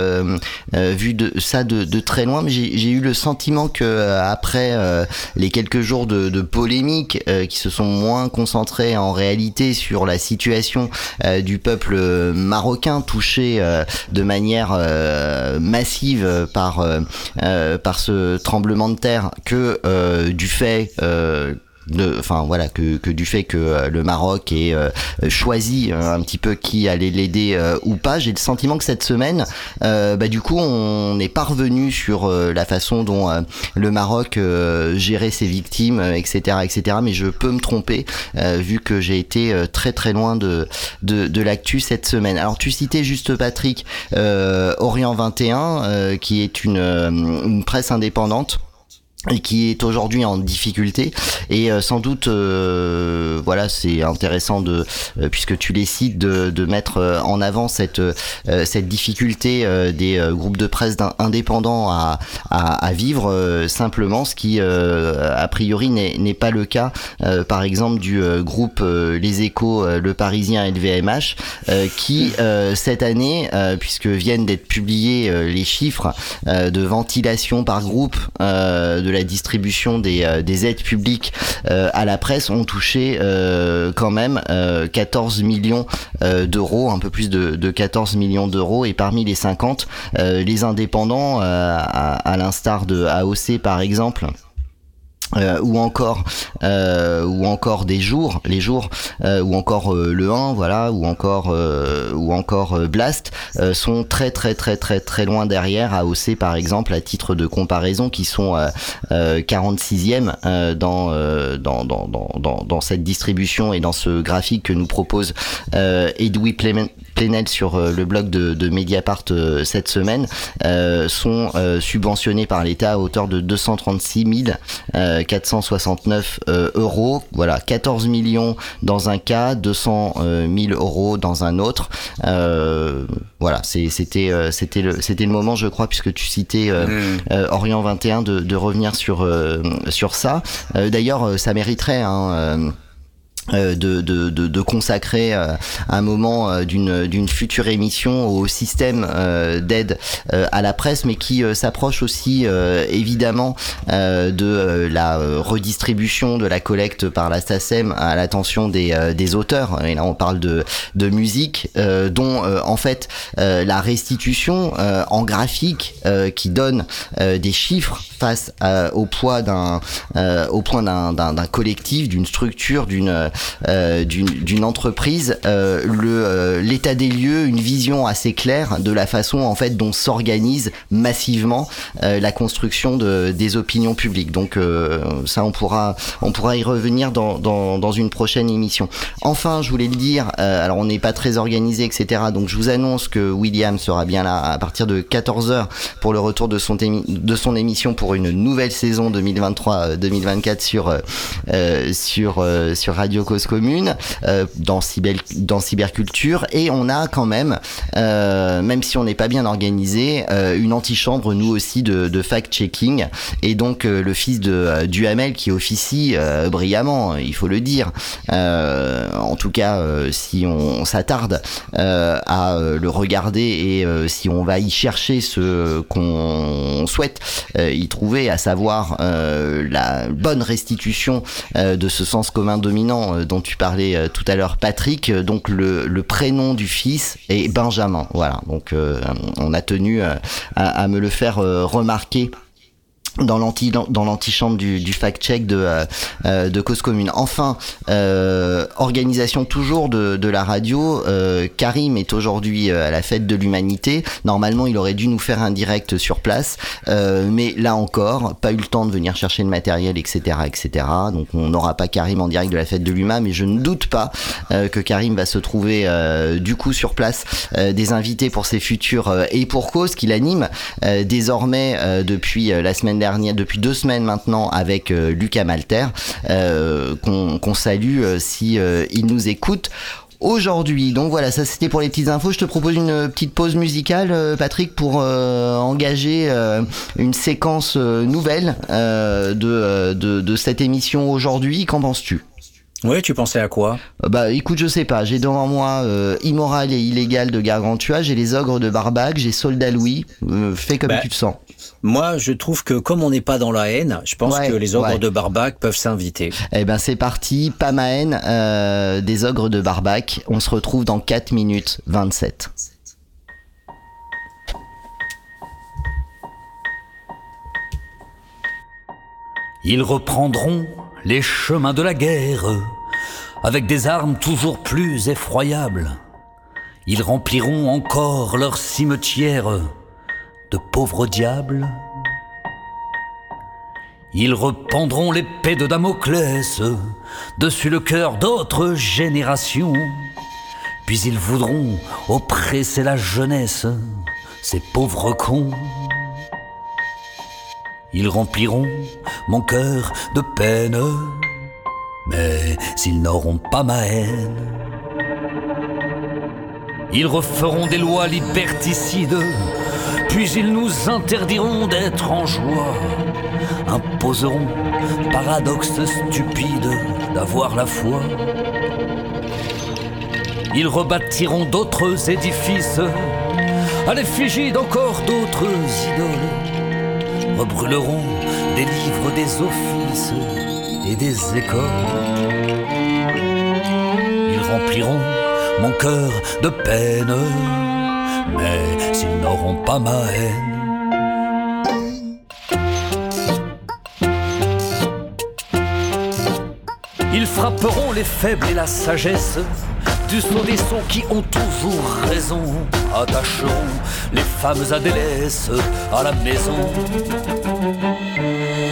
vu de très loin, mais j'ai eu le sentiment que après les quelques jours de polémique qui se sont moins concentrés en réalité sur la situation du peuple marocain touché de manière massive par ce tremblement de terre, que du fait du fait que le Maroc ait choisi un petit peu qui allait l'aider ou pas. J'ai le sentiment que cette semaine, du coup, on est parvenu sur la façon dont le Maroc gérait ses victimes, etc., etc. Mais je peux me tromper, vu que j'ai été très très loin de l'actu cette semaine. Alors tu citais juste, Patrick, Orient 21, qui est une presse indépendante, et qui est aujourd'hui en difficulté, et sans doute c'est intéressant puisque tu les cites de mettre en avant cette difficulté des groupes de presse indépendants à vivre simplement, ce qui a priori n'est pas le cas par exemple du groupe Les Échos, Le Parisien et LVMH, qui cette année, puisque viennent d'être publiés les chiffres de ventilation par groupe de la distribution des aides publiques à la presse, ont touché quand même 14 millions d'euros, un peu plus de 14 millions d'euros, et parmi les 50, les indépendants, à l'instar de AOC par exemple, Ou encore les jours, ou encore le 1, voilà, ou encore Blast, sont très loin derrière AOC par exemple, à titre de comparaison, qui sont 46e dans cette distribution et dans ce graphique que nous propose Edoui Plenel sur le blog de Mediapart cette semaine, sont subventionnés par l'État à hauteur de 236 469 euros, voilà, 14 millions dans un cas, 200 000 euros dans un autre. Voilà, c'était le moment, je crois, puisque tu citais Orient 21, de revenir sur ça. D'ailleurs, ça mériterait de consacrer un moment d'une future émission au système d'aide à la presse, mais qui s'approche aussi évidemment de la redistribution de la collecte par la SACEM à l'attention des auteurs. Et là on parle de musique, dont en fait la restitution en graphique qui donne des chiffres face au poids d'un collectif, d'une structure, d'une entreprise, l'état des lieux, une vision assez claire de la façon en fait dont s'organise massivement la construction des opinions publiques. Donc ça, on pourra y revenir dans une prochaine émission. Enfin, je voulais le dire, alors on n'est pas très organisé, etc. Donc je vous annonce que William sera bien là à partir de 14h pour le retour de son émission pour une nouvelle saison 2023-2024 sur Radio Cause Commune, dans Cyberculture, et on a quand même, même si on n'est pas bien organisé, une antichambre nous aussi de fact-checking, et donc le fils de Duhamel qui officie brillamment, il faut le dire, en tout cas si on s'attarde à le regarder, et si on va y chercher ce qu'on souhaite y trouver, à savoir la bonne restitution de ce sens commun dominant dont tu parlais tout à l'heure, Patrick. Donc le prénom du fils est Benjamin, voilà, donc on a tenu à me le faire remarquer dans l'antichambre du fact-check de Cause Commune. Enfin, organisation toujours de la radio. Karim est aujourd'hui à la fête de l'humanité. Normalement, il aurait dû nous faire un direct sur place, mais là encore, pas eu le temps de venir chercher le matériel, etc. Donc, on n'aura pas Karim en direct de la fête de l'Huma, mais je ne doute pas que Karim va se trouver du coup sur place des invités pour ses futurs et pour cause qu'il anime désormais depuis la semaine dernière, depuis 2 semaines maintenant, avec Lucas Malter, qu'on salue si il nous écoute aujourd'hui. Donc voilà, ça c'était pour les petites infos. Je te propose une petite pause musicale, Patrick, pour engager une séquence nouvelle de cette émission aujourd'hui. Qu'en penses-tu ? Oui, tu pensais à quoi ? Bah écoute, je sais pas, j'ai devant moi Immoral et Illégal de Gargantua, j'ai Les Ogres de Barbac, j'ai Soldat Louis, fais comme tu te sens. Moi, je trouve que comme on n'est pas dans la haine, je pense que Les Ogres de Barbac peuvent s'inviter. Eh ben c'est parti, Pas ma haine, des Ogres de Barbac, on se retrouve dans 4 minutes 27. Ils reprendront les chemins de la guerre, avec des armes toujours plus effroyables. Ils rempliront encore leur cimetière de pauvres diables. Ils rependront l'épée de Damoclès dessus le cœur d'autres générations. Puis ils voudront oppresser la jeunesse, ces pauvres cons. Ils rempliront mon cœur de peine, mais ils n'auront pas ma haine. Ils referont des lois liberticides, puis ils nous interdiront d'être en joie. Imposeront paradoxe stupide d'avoir la foi. Ils rebâtiront d'autres édifices, à l'effigie d'encore d'autres idoles. Rebrûleront des livres, des offices et des écoles. Ils rempliront mon cœur de peine, mais ils n'auront pas ma haine. Ils frapperont les faibles et la sagesse du sceau des sons qui ont toujours raison. Attacheront les femmes à des laisses à la maison.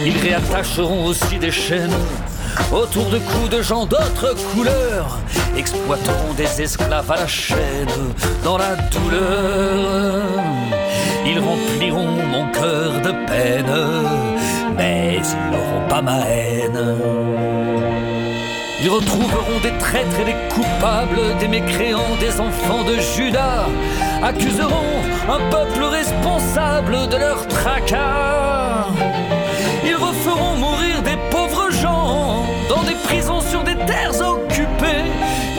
Ils réattacheront aussi des chaînes autour de coups de gens d'autres couleurs. Exploiteront des esclaves à la chaîne dans la douleur. Ils rempliront mon cœur de peine, mais ils n'auront pas ma haine. Ils retrouveront des traîtres et des coupables, des mécréants, des enfants de Judas. Accuseront un peuple responsable de leur tracas. Ils referont mourir des pauvres gens dans des prisons sur des terres occupées.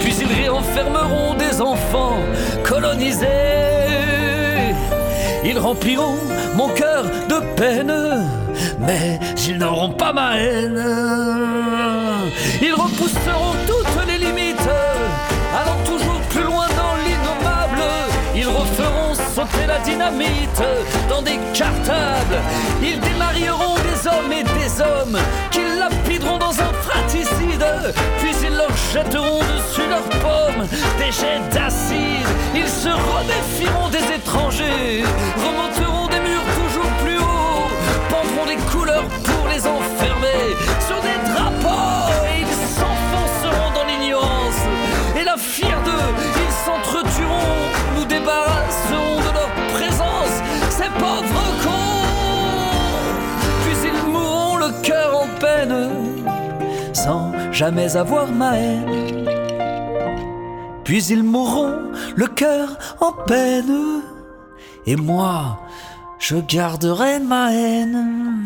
Puis ils réenfermeront des enfants colonisés. Ils rempliront mon cœur de peine, mais ils n'auront pas ma haine. Ils repousseront toutes les limites, allant toujours plus loin dans l'innommable. Ils referont sauter la dynamite dans des cartables. Ils démarrieront des hommes et des hommes qu'ils lapideront dans un fratricide. Puis ils leur jetteront dessus leurs pommes des jets d'acide. Ils se redéfieront des étrangers, remonteront des murs toujours plus hauts, pendront des couleurs pour les enfermer sur des drapeaux. Fiers d'eux, ils s'entretueront, nous débarrasserons de leur présence, ces pauvres cons. Puis ils mourront le cœur en peine, sans jamais avoir ma haine. Puis ils mourront le cœur en peine, et moi, je garderai ma haine.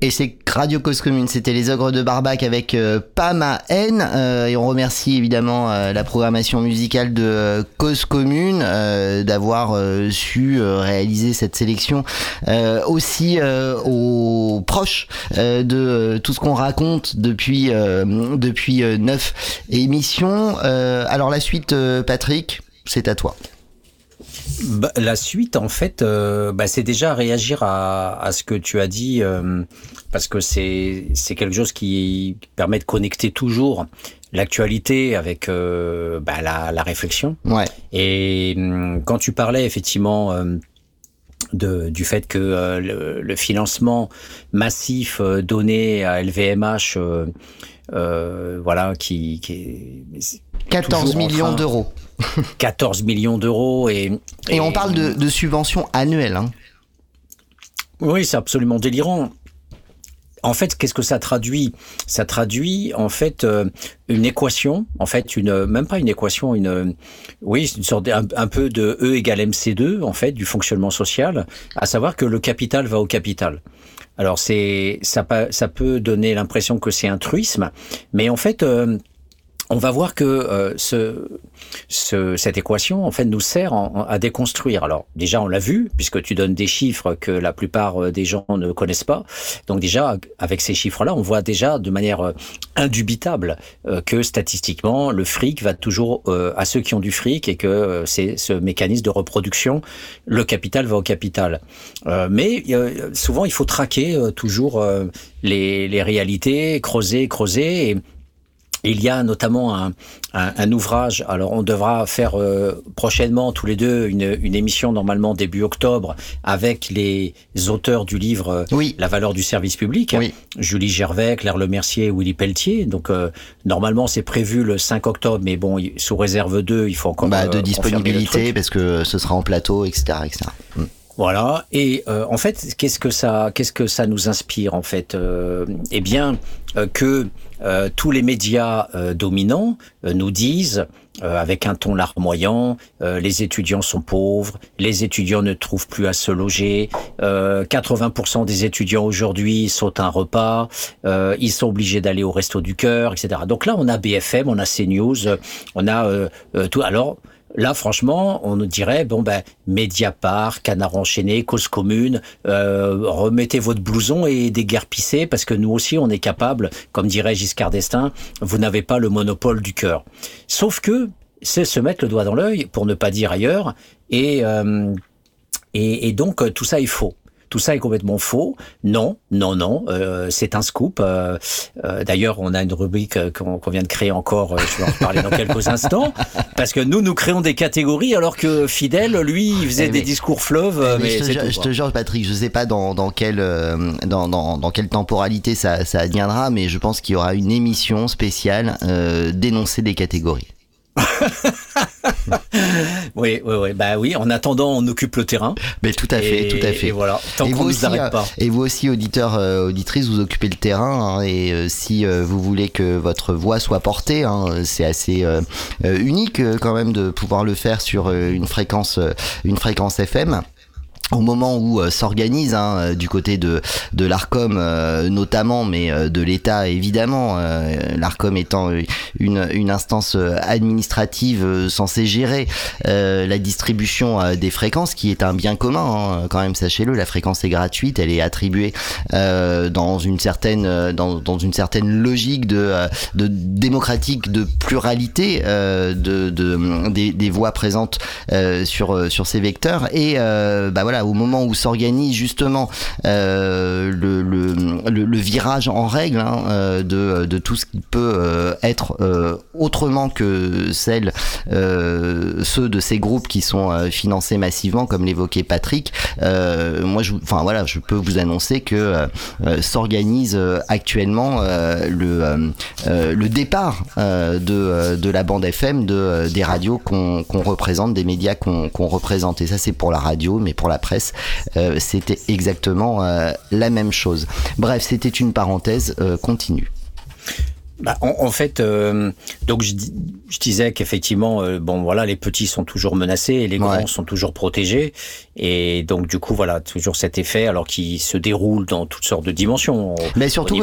Et c'est Radio Cause Commune, c'était les Ogres de Barbac avec Pas ma haine, et on remercie évidemment la programmation musicale de Cause Commune d'avoir su réaliser cette sélection, aussi aux proches de tout ce qu'on raconte depuis, depuis 9 émissions. Alors la suite, Patrick, c'est à toi. Bah, la suite, en fait, c'est déjà réagir à ce que tu as dit, parce que c'est quelque chose qui permet de connecter toujours l'actualité avec la réflexion. Ouais. Et quand tu parlais effectivement du fait que le financement massif donné à LVMH, qui est 14 millions d'euros. 14 millions d'euros et on parle de subventions annuelles. Hein. Oui, c'est absolument délirant. En fait, qu'est-ce que ça traduit ? Ça traduit en fait une équation, une sorte un peu de E égale MC2 en fait du fonctionnement social, à savoir que le capital va au capital. Alors ça peut donner l'impression que c'est un truisme, mais en fait on va voir que cette équation en fait nous sert à déconstruire. Alors déjà on l'a vu puisque tu donnes des chiffres que la plupart des gens ne connaissent pas. Donc déjà avec ces chiffres-là, on voit déjà de manière indubitable que statistiquement le fric va toujours à ceux qui ont du fric et que c'est ce mécanisme de reproduction, le capital va au capital. Mais souvent il faut traquer toujours les réalités, creuser et Il y a notamment un ouvrage, alors on devra faire prochainement tous les deux une émission normalement début octobre avec les auteurs du livre oui. La valeur du service public, oui. Julie Gervais, Claire Lemercier, Willy Pelletier, donc normalement c'est prévu le 5 octobre, mais bon, sous réserve d'eux, il faut encore... de disponibilité, parce que ce sera en plateau, etc. etc. Mm. Voilà, et en fait, qu'est-ce que ça nous inspire en fait ? Eh bien, que tous les médias dominants nous disent, avec un ton larmoyant, les étudiants sont pauvres, les étudiants ne trouvent plus à se loger, 80% des étudiants aujourd'hui sautent un repas, ils sont obligés d'aller au resto du cœur, etc. Donc là, on a BFM, on a CNews, on a tout. Alors. Là, franchement, on nous dirait, Mediapart, Canard enchaîné, Cause commune, remettez votre blouson et déguerpissez, parce que nous aussi, on est capable, comme dirait Giscard d'Estaing, vous n'avez pas le monopole du cœur. Sauf que c'est se mettre le doigt dans l'œil, pour ne pas dire ailleurs, et donc tout ça est faux. Tout ça est complètement faux. Non. C'est un scoop. D'ailleurs, on a une rubrique qu'on vient de créer encore. Je vais en reparler dans quelques instants. Parce que nous créons des catégories, alors que Fidel, lui, il faisait des discours fleuves. Mais je te jure, Patrick, je sais pas dans quelle temporalité ça adviendra, mais je pense qu'il y aura une émission spéciale dénoncer des catégories. Oui. En attendant, on occupe le terrain. Mais tout à fait. Et voilà. Tant qu'on ne nous arrête pas. Et vous aussi, auditeurs, auditrices, vous occupez le terrain. Hein, et si vous voulez que votre voix soit portée, c'est assez unique quand même de pouvoir le faire sur une fréquence FM. Au moment où s'organise du côté de l'ARCOM notamment, mais de l'État évidemment, l'ARCOM étant une instance administrative censée gérer la distribution des fréquences, qui est un bien commun quand même, sachez-le. La fréquence est gratuite, elle est attribuée dans une certaine logique de démocratique, de pluralité des voix présentes sur ces vecteurs, et au moment où s'organise justement le virage en règle de tout ce qui peut être autrement que ceux de ces groupes qui sont financés massivement, comme l'évoquait Patrick, je peux vous annoncer que s'organise actuellement le départ de la bande FM des radios qu'on représente, des médias qu'on représente, et ça c'est pour la radio, mais pour la presse, c'était exactement la même chose. Bref, c'était une parenthèse, continue. Donc je disais qu'effectivement, les petits sont toujours menacés et les grands sont toujours protégés, et donc du coup toujours cet effet, alors qui se déroule dans toutes sortes de dimensions. Mais surtout,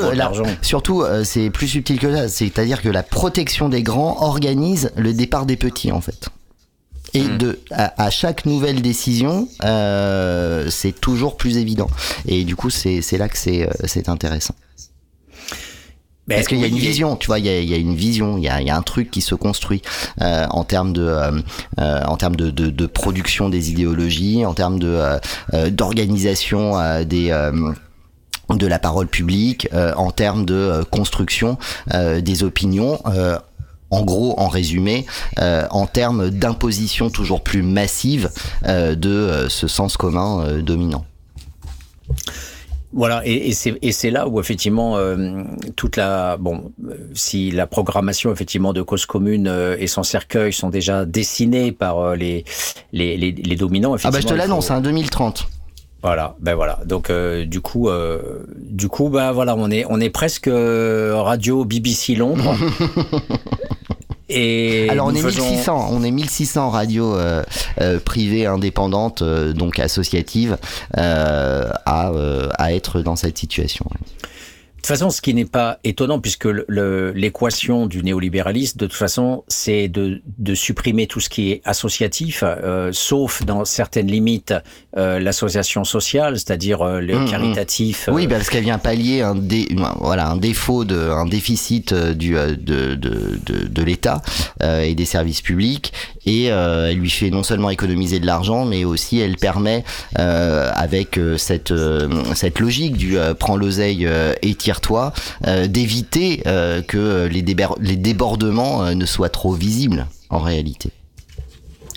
c'est plus subtil que ça, c'est-à-dire que la protection des grands organise le départ des petits en fait. Et à chaque nouvelle décision, c'est toujours plus évident. Et du coup, c'est là que c'est intéressant. Parce qu'il y a une vision, tu vois, il y a une vision, il y a un truc qui se construit en termes de production des idéologies, en termes d'organisation de la parole publique, en termes de construction des opinions. En gros, en résumé, en termes d'imposition toujours plus massive de ce sens commun dominant. Voilà, et c'est là où effectivement si la programmation effectivement de Cause commune et son cercueil sont déjà dessinés par les dominants. Effectivement, je te l'annonce, 2030. Voilà. Donc du coup, on est presque radio BBC Londres. Et alors on est 1600 radios privées indépendantes, donc associatives, à être dans cette situation. De toute façon, ce qui n'est pas étonnant, puisque l'équation du néolibéralisme, de toute façon, c'est de supprimer tout ce qui est associatif, sauf dans certaines limites, l'association sociale, c'est-à-dire le caritatif. Oui, parce qu'elle vient pallier un défaut, un déficit de l'État et des services publics, et elle lui fait non seulement économiser de l'argent, mais aussi elle permet avec cette logique du prends l'oseille et tire-toi d'éviter que les débordements ne soient trop visibles en réalité.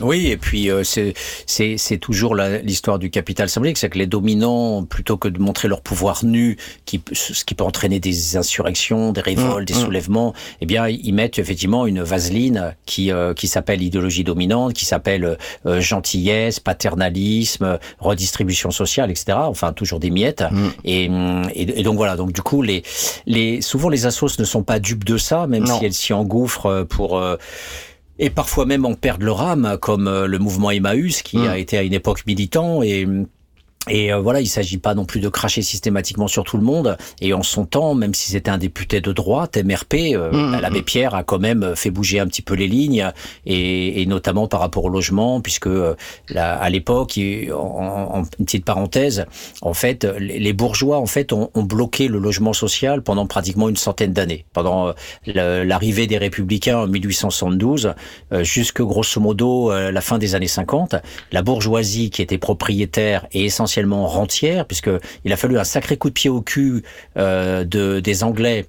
Oui, et puis c'est toujours l'histoire du capital symbolique, c'est que les dominants, plutôt que de montrer leur pouvoir nu, ce qui peut entraîner des insurrections, des révoltes, des soulèvements, eh bien ils mettent effectivement une vaseline qui s'appelle idéologie dominante, qui s'appelle gentillesse, paternalisme, redistribution sociale, etc. Enfin toujours des miettes. Et donc voilà, donc du coup les souvent les assos ne sont pas dupes de ça, même si elles s'y engouffrent pour et parfois même en perdent leur âme, comme le mouvement Emmaüs, qui a été à une époque militant, et voilà, il s'agit pas non plus de cracher systématiquement sur tout le monde, et en son temps, même si c'était un député de droite, MRP, l'abbé Pierre a quand même fait bouger un petit peu les lignes, et notamment par rapport au logement, puisque à l'époque, en une petite parenthèse, en fait, les bourgeois en fait ont bloqué le logement social pendant pratiquement une centaine d'années, pendant l'arrivée des Républicains en 1872, jusque grosso modo la fin des années 50, la bourgeoisie qui était propriétaire et essentiellement rentière, puisque il a fallu un sacré coup de pied au cul des Anglais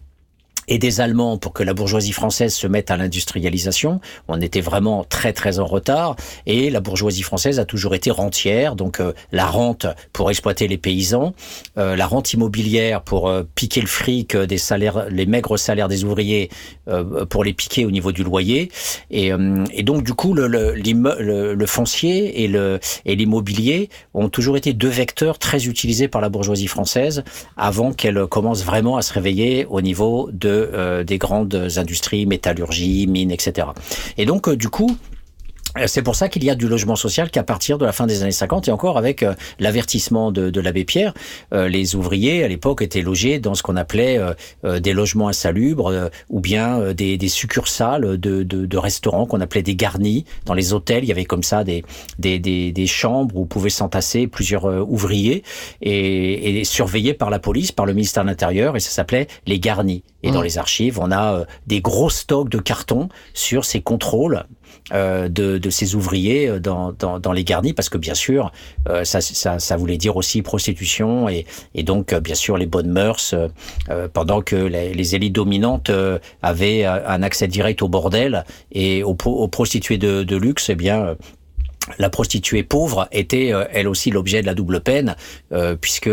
et des Allemands pour que la bourgeoisie française se mette à l'industrialisation. On était vraiment très très en retard, et la bourgeoisie française a toujours été rentière, donc la rente pour exploiter les paysans, la rente immobilière pour piquer le fric des salaires, les maigres salaires des ouvriers, pour les piquer au niveau du loyer, et donc du coup le foncier et l'immobilier ont toujours été deux vecteurs très utilisés par la bourgeoisie française avant qu'elle commence vraiment à se réveiller au niveau de des grandes industries, métallurgie, mines, etc. Et donc, du coup, c'est pour ça qu'il y a du logement social qu'à partir de la fin des années 50, et encore avec l'avertissement de l'abbé Pierre, les ouvriers à l'époque étaient logés dans ce qu'on appelait des logements insalubres, ou bien des succursales de restaurants qu'on appelait des garnis. Dans les hôtels, il y avait comme ça des chambres où pouvaient s'entasser plusieurs ouvriers, et surveillés par la police, par le ministère de l'Intérieur, et ça s'appelait les garnis. Et dans les archives, on a des gros stocks de cartons sur ces contrôles de ces ouvriers dans les garnis, parce que bien sûr ça voulait dire aussi prostitution, et donc bien sûr les bonnes mœurs, pendant que les élites dominantes avaient un accès direct au bordel et aux prostituées de luxe, eh bien la prostituée pauvre était elle aussi l'objet de la double peine, puisque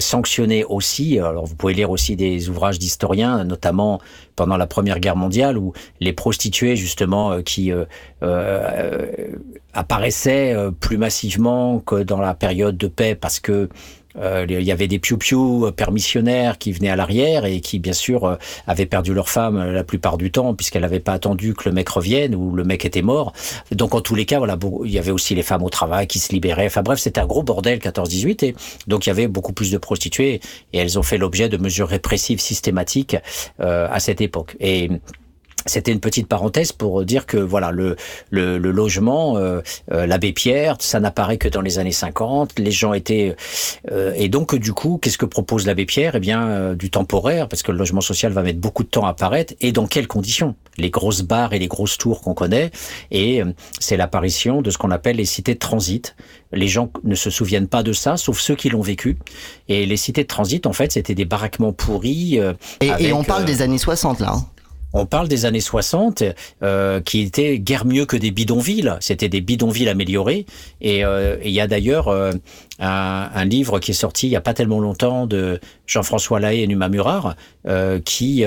sanctionnée aussi. Alors vous pouvez lire aussi des ouvrages d'historiens, notamment pendant la Première Guerre mondiale, où les prostituées justement qui apparaissaient plus massivement que dans la période de paix, parce que il y avait des piou-piou permissionnaires qui venaient à l'arrière et qui, bien sûr, avaient perdu leur femme la plupart du temps, puisqu'elle n'avait pas attendu que le mec revienne ou le mec était mort. Donc, en tous les cas, voilà, il y avait aussi les femmes au travail qui se libéraient. Enfin bref, c'était un gros bordel 14-18, et donc il y avait beaucoup plus de prostituées, et elles ont fait l'objet de mesures répressives systématiques à cette époque. Et c'était une petite parenthèse pour dire que voilà, le logement, l'abbé Pierre, ça n'apparaît que dans les années 50. Les gens étaient et donc du coup, qu'est-ce que propose l'abbé Pierre? Eh bien du temporaire, parce que le logement social va mettre beaucoup de temps à apparaître, et dans quelles conditions? Les grosses bars et les grosses tours qu'on connaît, et c'est l'apparition de ce qu'on appelle les cités de transit. Les gens ne se souviennent pas de ça, sauf ceux qui l'ont vécu. Et les cités de transit, en fait, c'était des baraquements pourris. Et on parle des années 60 là. Hein. On parle des années 60, qui étaient guère mieux que des bidonvilles. C'était des bidonvilles améliorées. Et il y a d'ailleurs un livre qui est sorti il n'y a pas tellement longtemps de Jean-François Lahaye et Numa Murard, qui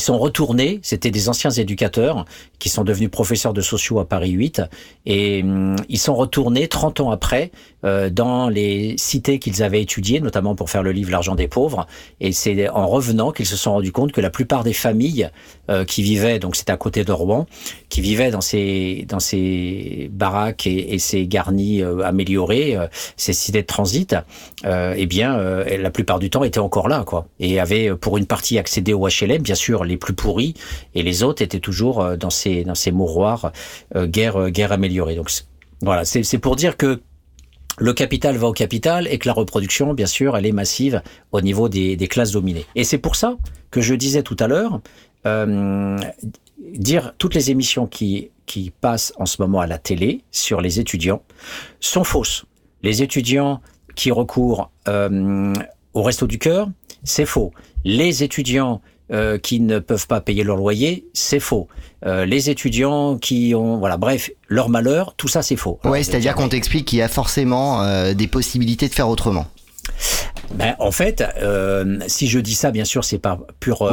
sont retournés. C'était des anciens éducateurs qui sont devenus professeurs de sociaux à Paris 8, et ils sont retournés 30 ans après dans les cités qu'ils avaient étudiées, notamment pour faire le livre L'argent des pauvres, et c'est en revenant qu'ils se sont rendus compte que la plupart des familles qui vivaient, donc c'était à côté de Rouen, qui vivaient dans ces baraques et ces garnis améliorés, ces cités de transit, eh bien la plupart du temps étaient encore là, quoi, et avaient pour une partie accédé au HLM, bien sûr, les plus pourris, et les autres étaient toujours dans ces mouroirs guère améliorés. Donc voilà, c'est pour dire que le capital va au capital, et que la reproduction, bien sûr, elle est massive au niveau des classes dominées. Et c'est pour ça que je disais tout à l'heure, dire toutes les émissions qui qui passent en ce moment à la télé sur les étudiants sont fausses. Les étudiants qui recourent au Resto du Cœur, c'est faux. Les étudiants qui ne peuvent pas payer leur loyer, c'est faux. Les étudiants qui ont, voilà, bref, leur malheur, tout ça c'est faux. Alors, ouais, c'est-à-dire qu'on t'explique qu'il y a forcément des possibilités de faire autrement. Ben, en fait, si je dis ça, bien sûr, c'est par pure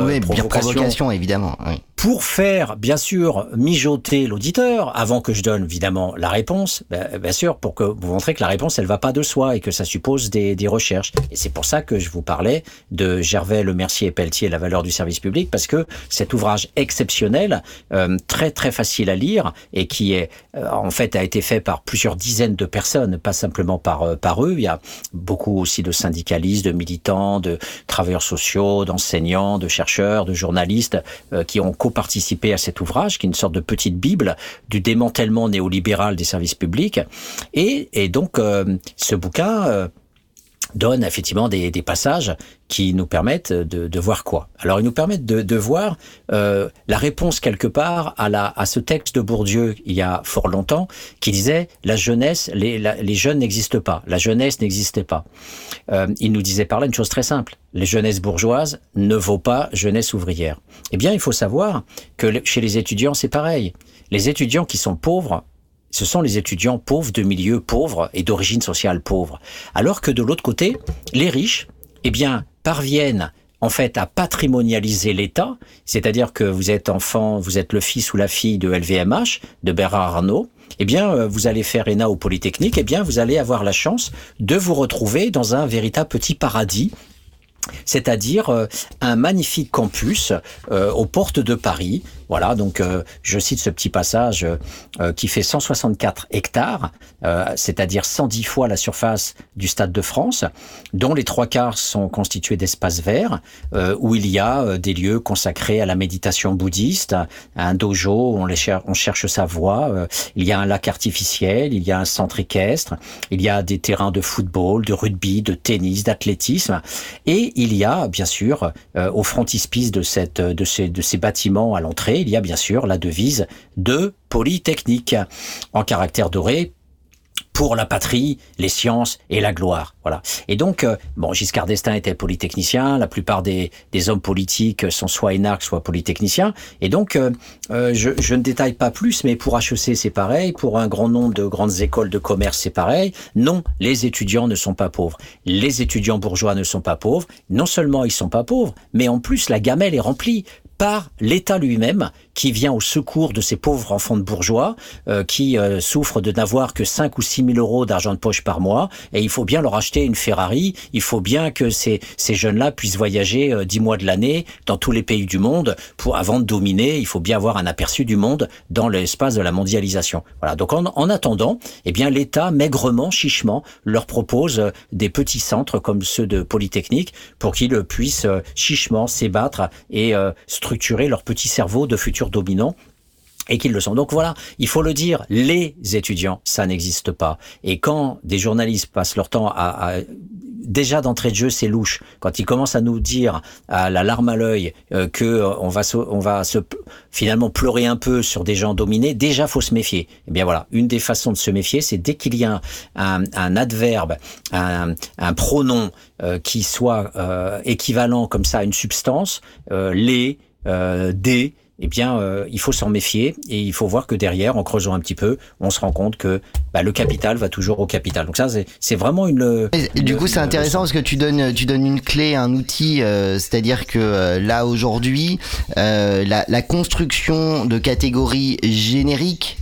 provocation, évidemment. Oui. Pour faire, bien sûr, mijoter l'auditeur avant que je donne, évidemment, la réponse. Bien sûr, pour que vous montrez que la réponse, elle va pas de soi et que ça suppose des recherches. Et c'est pour ça que je vous parlais de Gervais, Lemercier et Pelletier, La valeur du service public, parce que cet ouvrage exceptionnel, très très facile à lire et qui est, en fait, a été fait par plusieurs dizaines de personnes, pas simplement par eux. Il y a beaucoup aussi de syndicalistes, de militants, de travailleurs sociaux, d'enseignants, de chercheurs, de journalistes qui ont co-participé à cet ouvrage, qui est une sorte de petite bible du démantèlement néolibéral des services publics. Et donc, ce bouquin donne effectivement des passages qui nous permettent de voir quoi. Alors, ils nous permettent de voir la réponse quelque part à ce texte de Bourdieu il y a fort longtemps qui disait la jeunesse, les jeunes n'existent pas, la jeunesse n'existait pas. Il nous disait par là une chose très simple. Les jeunesses bourgeoises ne vaut pas jeunesse ouvrière. Eh bien, il faut savoir que chez les étudiants, c'est pareil. Les étudiants qui sont pauvres, ce sont les étudiants pauvres de milieux pauvres et d'origine sociale pauvre. Alors que de l'autre côté, les riches, eh bien, parviennent en fait à patrimonialiser l'État, c'est-à-dire que vous êtes enfant, vous êtes le fils ou la fille de LVMH, de Bernard Arnault, eh bien, vous allez faire ENA ou Polytechnique, eh bien, vous allez avoir la chance de vous retrouver dans un véritable petit paradis, c'est-à-dire un magnifique campus aux portes de Paris. Voilà, donc je cite ce petit passage qui fait 164 hectares, c'est-à-dire 110 fois la surface du Stade de France, dont les 3/4 sont constitués d'espaces verts, où il y a des lieux consacrés à la méditation bouddhiste, à un dojo, où on cherche sa voie, il y a un lac artificiel, il y a un centre équestre, il y a des terrains de football, de rugby, de tennis, d'athlétisme, et il y a, bien sûr, au frontispice de ces bâtiments à l'entrée, il y a bien sûr la devise de Polytechnique en caractère doré pour la patrie, les sciences et la gloire. Voilà. Et donc, bon, Giscard d'Estaing était polytechnicien, la plupart des hommes politiques sont soit énarques, soit polytechniciens. Et donc, je ne détaille pas plus, mais pour HEC, c'est pareil, pour un grand nombre de grandes écoles de commerce, c'est pareil. Non, les étudiants ne sont pas pauvres. Les étudiants bourgeois ne sont pas pauvres. Non seulement ils ne sont pas pauvres, mais en plus, la gamelle est remplie par l'État lui-même, qui vient au secours de ces pauvres enfants de bourgeois qui souffrent de n'avoir que 5 ou 6 000 euros d'argent de poche par mois, et il faut bien leur acheter une Ferrari, il faut bien que ces jeunes-là puissent voyager 10 mois de l'année dans tous les pays du monde, avant de dominer, il faut bien avoir un aperçu du monde dans l'espace de la mondialisation. Voilà. Donc en attendant, eh bien l'État, maigrement, chichement, leur propose des petits centres comme ceux de Polytechnique pour qu'ils puissent chichement s'ébattre et structurer leur petit cerveau de futurs dominants et qu'ils le sont. Donc voilà, il faut le dire, les étudiants, ça n'existe pas. Et quand des journalistes passent leur temps déjà d'entrée de jeu, c'est louche. Quand ils commencent à nous dire à la larme à l'œil qu'on va finalement pleurer un peu sur des gens dominés, déjà faut se méfier. Et bien voilà, une des façons de se méfier, c'est dès qu'il y a un adverbe, un pronom qui soit équivalent comme ça à une substance, les, des, eh bien, il faut s'en méfier et il faut voir que derrière, en creusant un petit peu, on se rend compte que le capital va toujours au capital. Donc ça, c'est vraiment une... Du coup, c'est intéressant parce que tu donnes une clé, un outil, c'est-à-dire que là, aujourd'hui, la construction de catégories génériques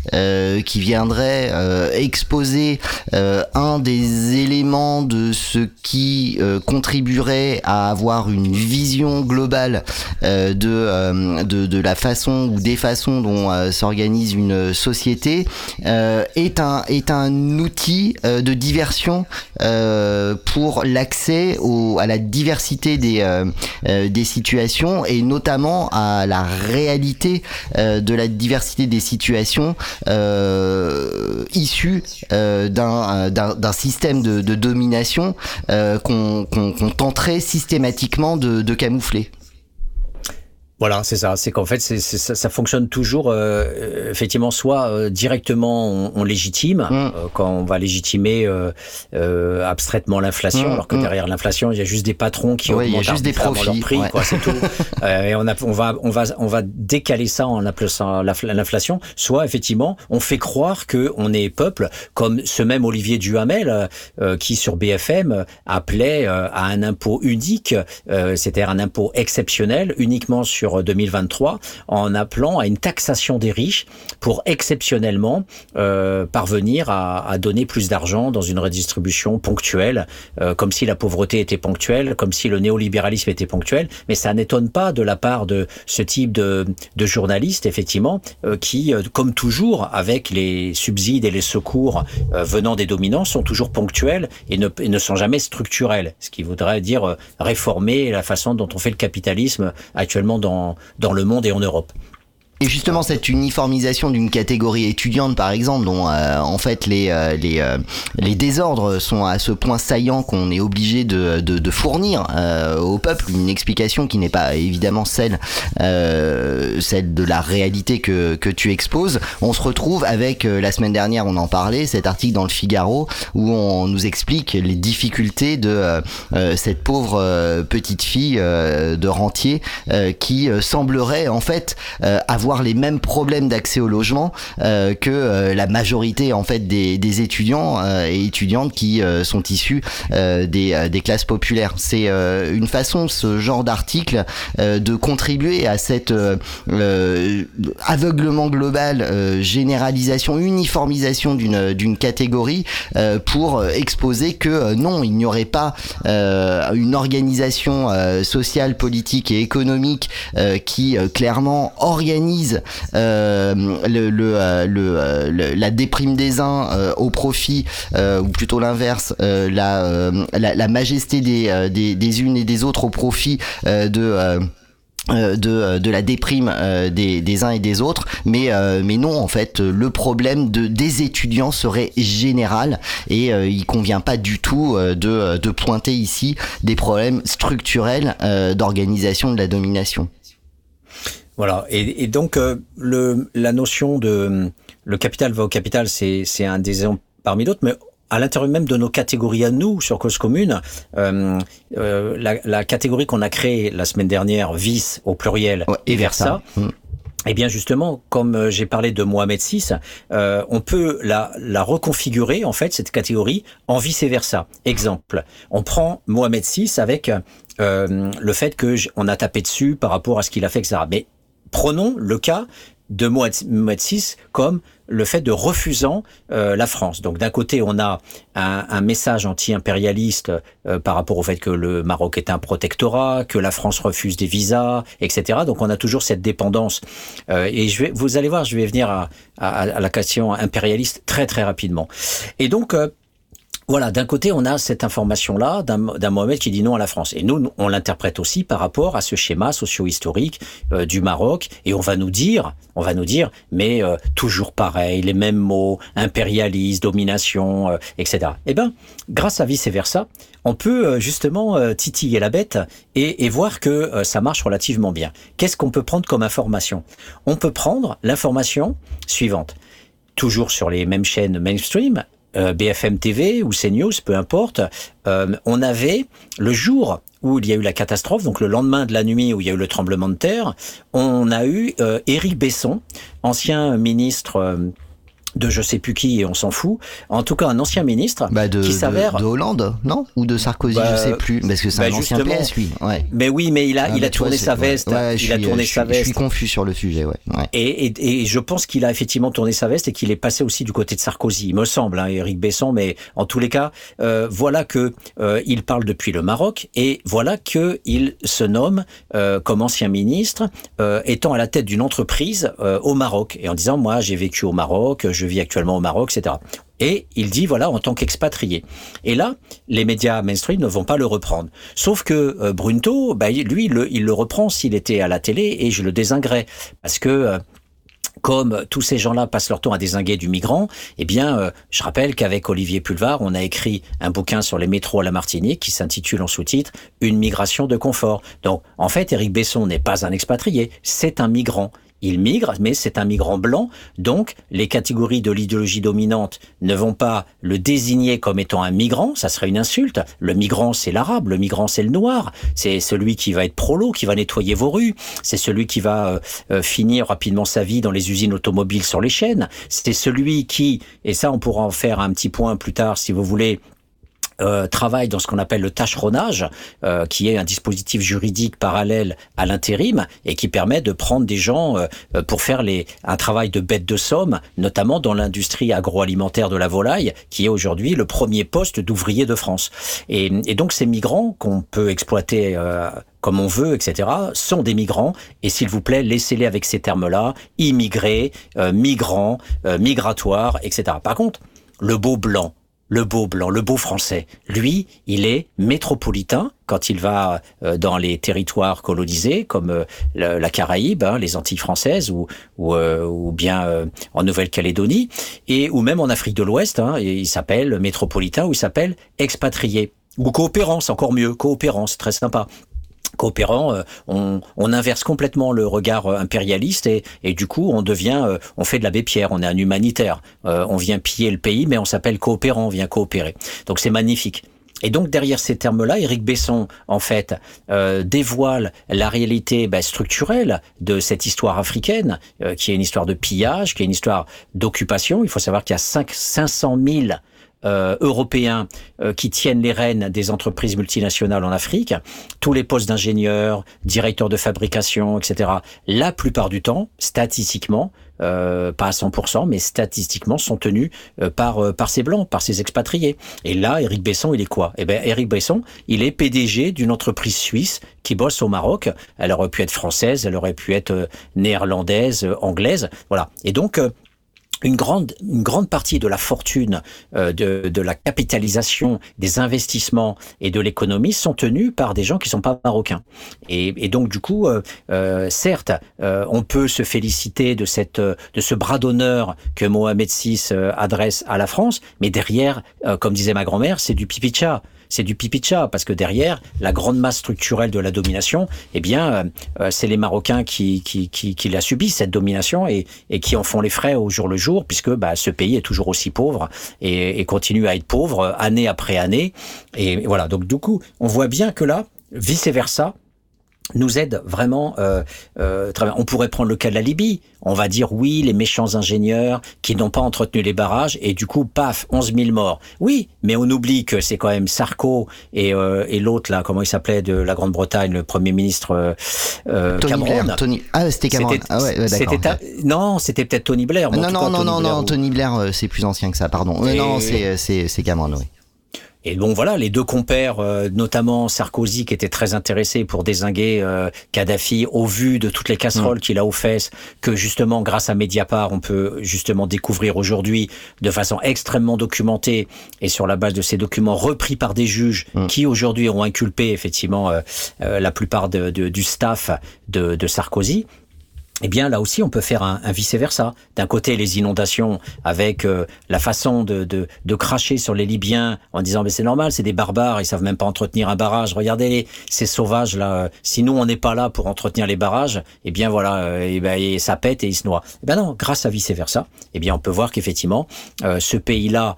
qui viendraient exposer un des éléments de ce qui contribuerait à avoir une vision globale de la façon ou des façons dont s'organise une société est un outil de diversion pour l'accès à la diversité des situations et notamment à la réalité de la diversité des situations issues d'un système de domination qu'on tenterait systématiquement de camoufler. Voilà, c'est ça. C'est qu'en fait, ça fonctionne toujours, effectivement, soit directement on légitime, quand on va légitimer abstraitement l'inflation, alors que derrière l'inflation, il y a juste des patrons qui augmentent des profits, prix, quoi, c'est tout. Et on va décaler ça en appelant ça l'inflation. Soit effectivement, on fait croire que on est peuple, comme ce même Olivier Duhamel qui sur BFM appelait à un impôt unique, c'est-à-dire un impôt exceptionnel, uniquement sur 2023, en appelant à une taxation des riches pour exceptionnellement parvenir à donner plus d'argent dans une redistribution ponctuelle, comme si la pauvreté était ponctuelle, comme si le néolibéralisme était ponctuel. Mais ça n'étonne pas de la part de ce type de journalistes, effectivement, qui, comme toujours, avec les subsides et les secours venant des dominants, sont toujours ponctuels et ne sont jamais structurels, ce qui voudrait dire réformer la façon dont on fait le capitalisme actuellement dans le monde et en Europe. Et justement, cette uniformisation d'une catégorie étudiante, par exemple, dont en fait les désordres sont à ce point saillants qu'on est obligé de fournir au peuple une explication qui n'est pas évidemment celle de la réalité que tu exposes. On se retrouve avec, la semaine dernière, on en parlait, cet article dans le Figaro où on nous explique les difficultés de cette pauvre petite fille de rentier qui semblerait en fait avoir les mêmes problèmes d'accès au logement que la majorité en fait des étudiants et étudiantes qui sont issus des classes populaires. C'est une façon, ce genre d'article, de contribuer à cet aveuglement global, généralisation, uniformisation d'une catégorie pour exposer que non, il n'y aurait pas une organisation sociale, politique et économique qui clairement organise la déprime des uns au profit, ou plutôt l'inverse, la majesté des unes et des autres au profit de la déprime des uns et des autres, mais non, en fait le problème des étudiants serait général et il convient pas du tout de pointer ici des problèmes structurels d'organisation de la domination. Voilà, et donc la notion de le capital va au capital, c'est un des exemples parmi d'autres, mais à l'intérieur même de nos catégories à nous, sur Cause Commune, la catégorie qu'on a créée la semaine dernière, vice au pluriel, et versa. Eh bien justement, comme j'ai parlé de Mohamed VI, on peut la reconfigurer en fait, cette catégorie, en vice versa. Exemple, on prend Mohamed VI avec le fait qu'on a tapé dessus par rapport à ce qu'il a fait, etc. Mais prenons le cas de Mohamed VI comme le fait de refusant la France. Donc d'un côté, on a un message anti-impérialiste par rapport au fait que le Maroc est un protectorat, que la France refuse des visas, etc. Donc on a toujours cette dépendance. Et vous allez voir, je vais venir à la question impérialiste très très rapidement. Et donc... voilà, d'un côté, on a cette information-là d'un Mohamed qui dit non à la France. Et nous, on l'interprète aussi par rapport à ce schéma socio-historique du Maroc. Et on va nous dire, mais toujours pareil, les mêmes mots, impérialiste, domination, etc. Eh ben, grâce à vice versa, on peut justement titiller la bête et voir que ça marche relativement bien. Qu'est-ce qu'on peut prendre comme information ? On peut prendre l'information suivante, toujours sur les mêmes chaînes mainstream, BFM TV ou CNews, peu importe, on avait, le jour où il y a eu la catastrophe, donc le lendemain de la nuit où il y a eu le tremblement de terre, on a eu Éric Besson, ancien ministre de je sais plus qui, et on s'en fout, en tout cas un ancien ministre qui s'avère... De Hollande, non ? Ou de Sarkozy, je sais plus, parce que c'est un ancien PS, lui. Ouais. Mais oui, mais il a tourné sa veste. Je suis confus sur le sujet, ouais. Et je pense qu'il a effectivement tourné sa veste et qu'il est passé aussi du côté de Sarkozy, il me semble, hein, Éric Besson, mais en tous les cas, voilà que il parle depuis le Maroc, et voilà que il se nomme comme ancien ministre, étant à la tête d'une entreprise au Maroc, et en disant, moi j'ai vécu au Maroc, je vis actuellement au Maroc, etc. Et il dit, voilà, en tant qu'expatrié. Et là, les médias mainstream ne vont pas le reprendre. Sauf que Bruneteaux, lui, il le reprend s'il était à la télé, et je le désinguerais. Parce que comme tous ces gens-là passent leur temps à dézinguer du migrant, eh bien, je rappelle qu'avec Olivier Pulvar, on a écrit un bouquin sur les métros à la Martinique qui s'intitule en sous-titre « Une migration de confort ». Donc, en fait, Éric Besson n'est pas un expatrié, c'est un migrant. Il migre, mais c'est un migrant blanc, donc les catégories de l'idéologie dominante ne vont pas le désigner comme étant un migrant, ça serait une insulte. Le migrant, c'est l'arabe, le migrant, c'est le noir, c'est celui qui va être prolo, qui va nettoyer vos rues, c'est celui qui va finir rapidement sa vie dans les usines automobiles sur les chaînes, c'est celui qui, et ça on pourra en faire un petit point plus tard si vous voulez, travaille dans ce qu'on appelle le tâcheronnage, qui est un dispositif juridique parallèle à l'intérim et qui permet de prendre des gens pour faire un travail de bête de somme, notamment dans l'industrie agroalimentaire de la volaille, qui est aujourd'hui le premier poste d'ouvrier de France. Et donc ces migrants qu'on peut exploiter comme on veut, etc., sont des migrants. Et s'il vous plaît, laissez-les avec ces termes-là, immigrés, migrants, migratoires, etc. Par contre, le beau blanc, le beau français, lui, il est métropolitain quand il va dans les territoires colonisés, comme la Caraïbe, les Antilles françaises, ou bien en Nouvelle-Calédonie, et ou même en Afrique de l'Ouest, il s'appelle métropolitain ou il s'appelle expatrié, ou coopérant, c'est encore mieux, coopérant, c'est très sympa. Coopérant, on inverse complètement le regard impérialiste et du coup on devient, on fait de l'abbé Pierre, on est un humanitaire, on vient piller le pays mais on s'appelle coopérant, on vient coopérer. Donc c'est magnifique. Et donc derrière ces termes-là, Éric Besson en fait dévoile la réalité structurelle de cette histoire africaine, qui est une histoire de pillage, qui est une histoire d'occupation. Il faut savoir qu'il y a 500 000 européens qui tiennent les rênes des entreprises multinationales en Afrique, tous les postes d'ingénieurs, directeurs de fabrication, etc., la plupart du temps, statistiquement, pas à 100%, mais statistiquement sont tenus par ces blancs, par ces expatriés. Et là, Éric Besson, il est quoi ? Eh bien, Éric Besson, il est PDG d'une entreprise suisse qui bosse au Maroc. Elle aurait pu être française, elle aurait pu être néerlandaise, anglaise, voilà. Et donc, une grande partie de la fortune, de la capitalisation, des investissements et de l'économie sont tenus par des gens qui sont pas marocains. Et donc du coup, certes, on peut se féliciter de ce bras d'honneur que Mohamed VI adresse à la France, mais derrière, comme disait ma grand-mère, c'est du pipi de chat. C'est du pipi de chat, parce que derrière, la grande masse structurelle de la domination, eh bien, c'est les Marocains qui la subissent, cette domination, et qui en font les frais au jour le jour, puisque ce pays est toujours aussi pauvre, et continue à être pauvre année après année. Et voilà, donc du coup, on voit bien que là, vice-versa, nous aide vraiment très bien. On pourrait prendre le cas de la Libye. On va dire, oui, les méchants ingénieurs qui n'ont pas entretenu les barrages et du coup, paf, 11 000 morts. Oui, mais on oublie que c'est quand même Sarko et l'autre, là, comment il s'appelait, de la Grande-Bretagne, le Premier ministre Cameron. C'était Cameron. C'était peut-être Tony Blair. Tony Blair, c'est plus ancien que ça, pardon. C'est Cameron, oui. Et bon voilà, les deux compères, notamment Sarkozy qui était très intéressé pour dézinguer Kadhafi au vu de toutes les casseroles qu'il a aux fesses, que justement grâce à Mediapart on peut justement découvrir aujourd'hui de façon extrêmement documentée et sur la base de ces documents repris par des juges qui aujourd'hui ont inculpé effectivement la plupart du staff de Sarkozy. Eh bien, là aussi, on peut faire un vice-versa. D'un côté, les inondations avec la façon de cracher sur les Libyens en disant « mais c'est normal, c'est des barbares, ils savent même pas entretenir un barrage. Regardez ces sauvages là. Si nous on n'est pas là pour entretenir les barrages, eh bien voilà, et ça pète et ils se noient. » Eh bien non, grâce à vice-versa, eh bien on peut voir qu'effectivement, ce pays-là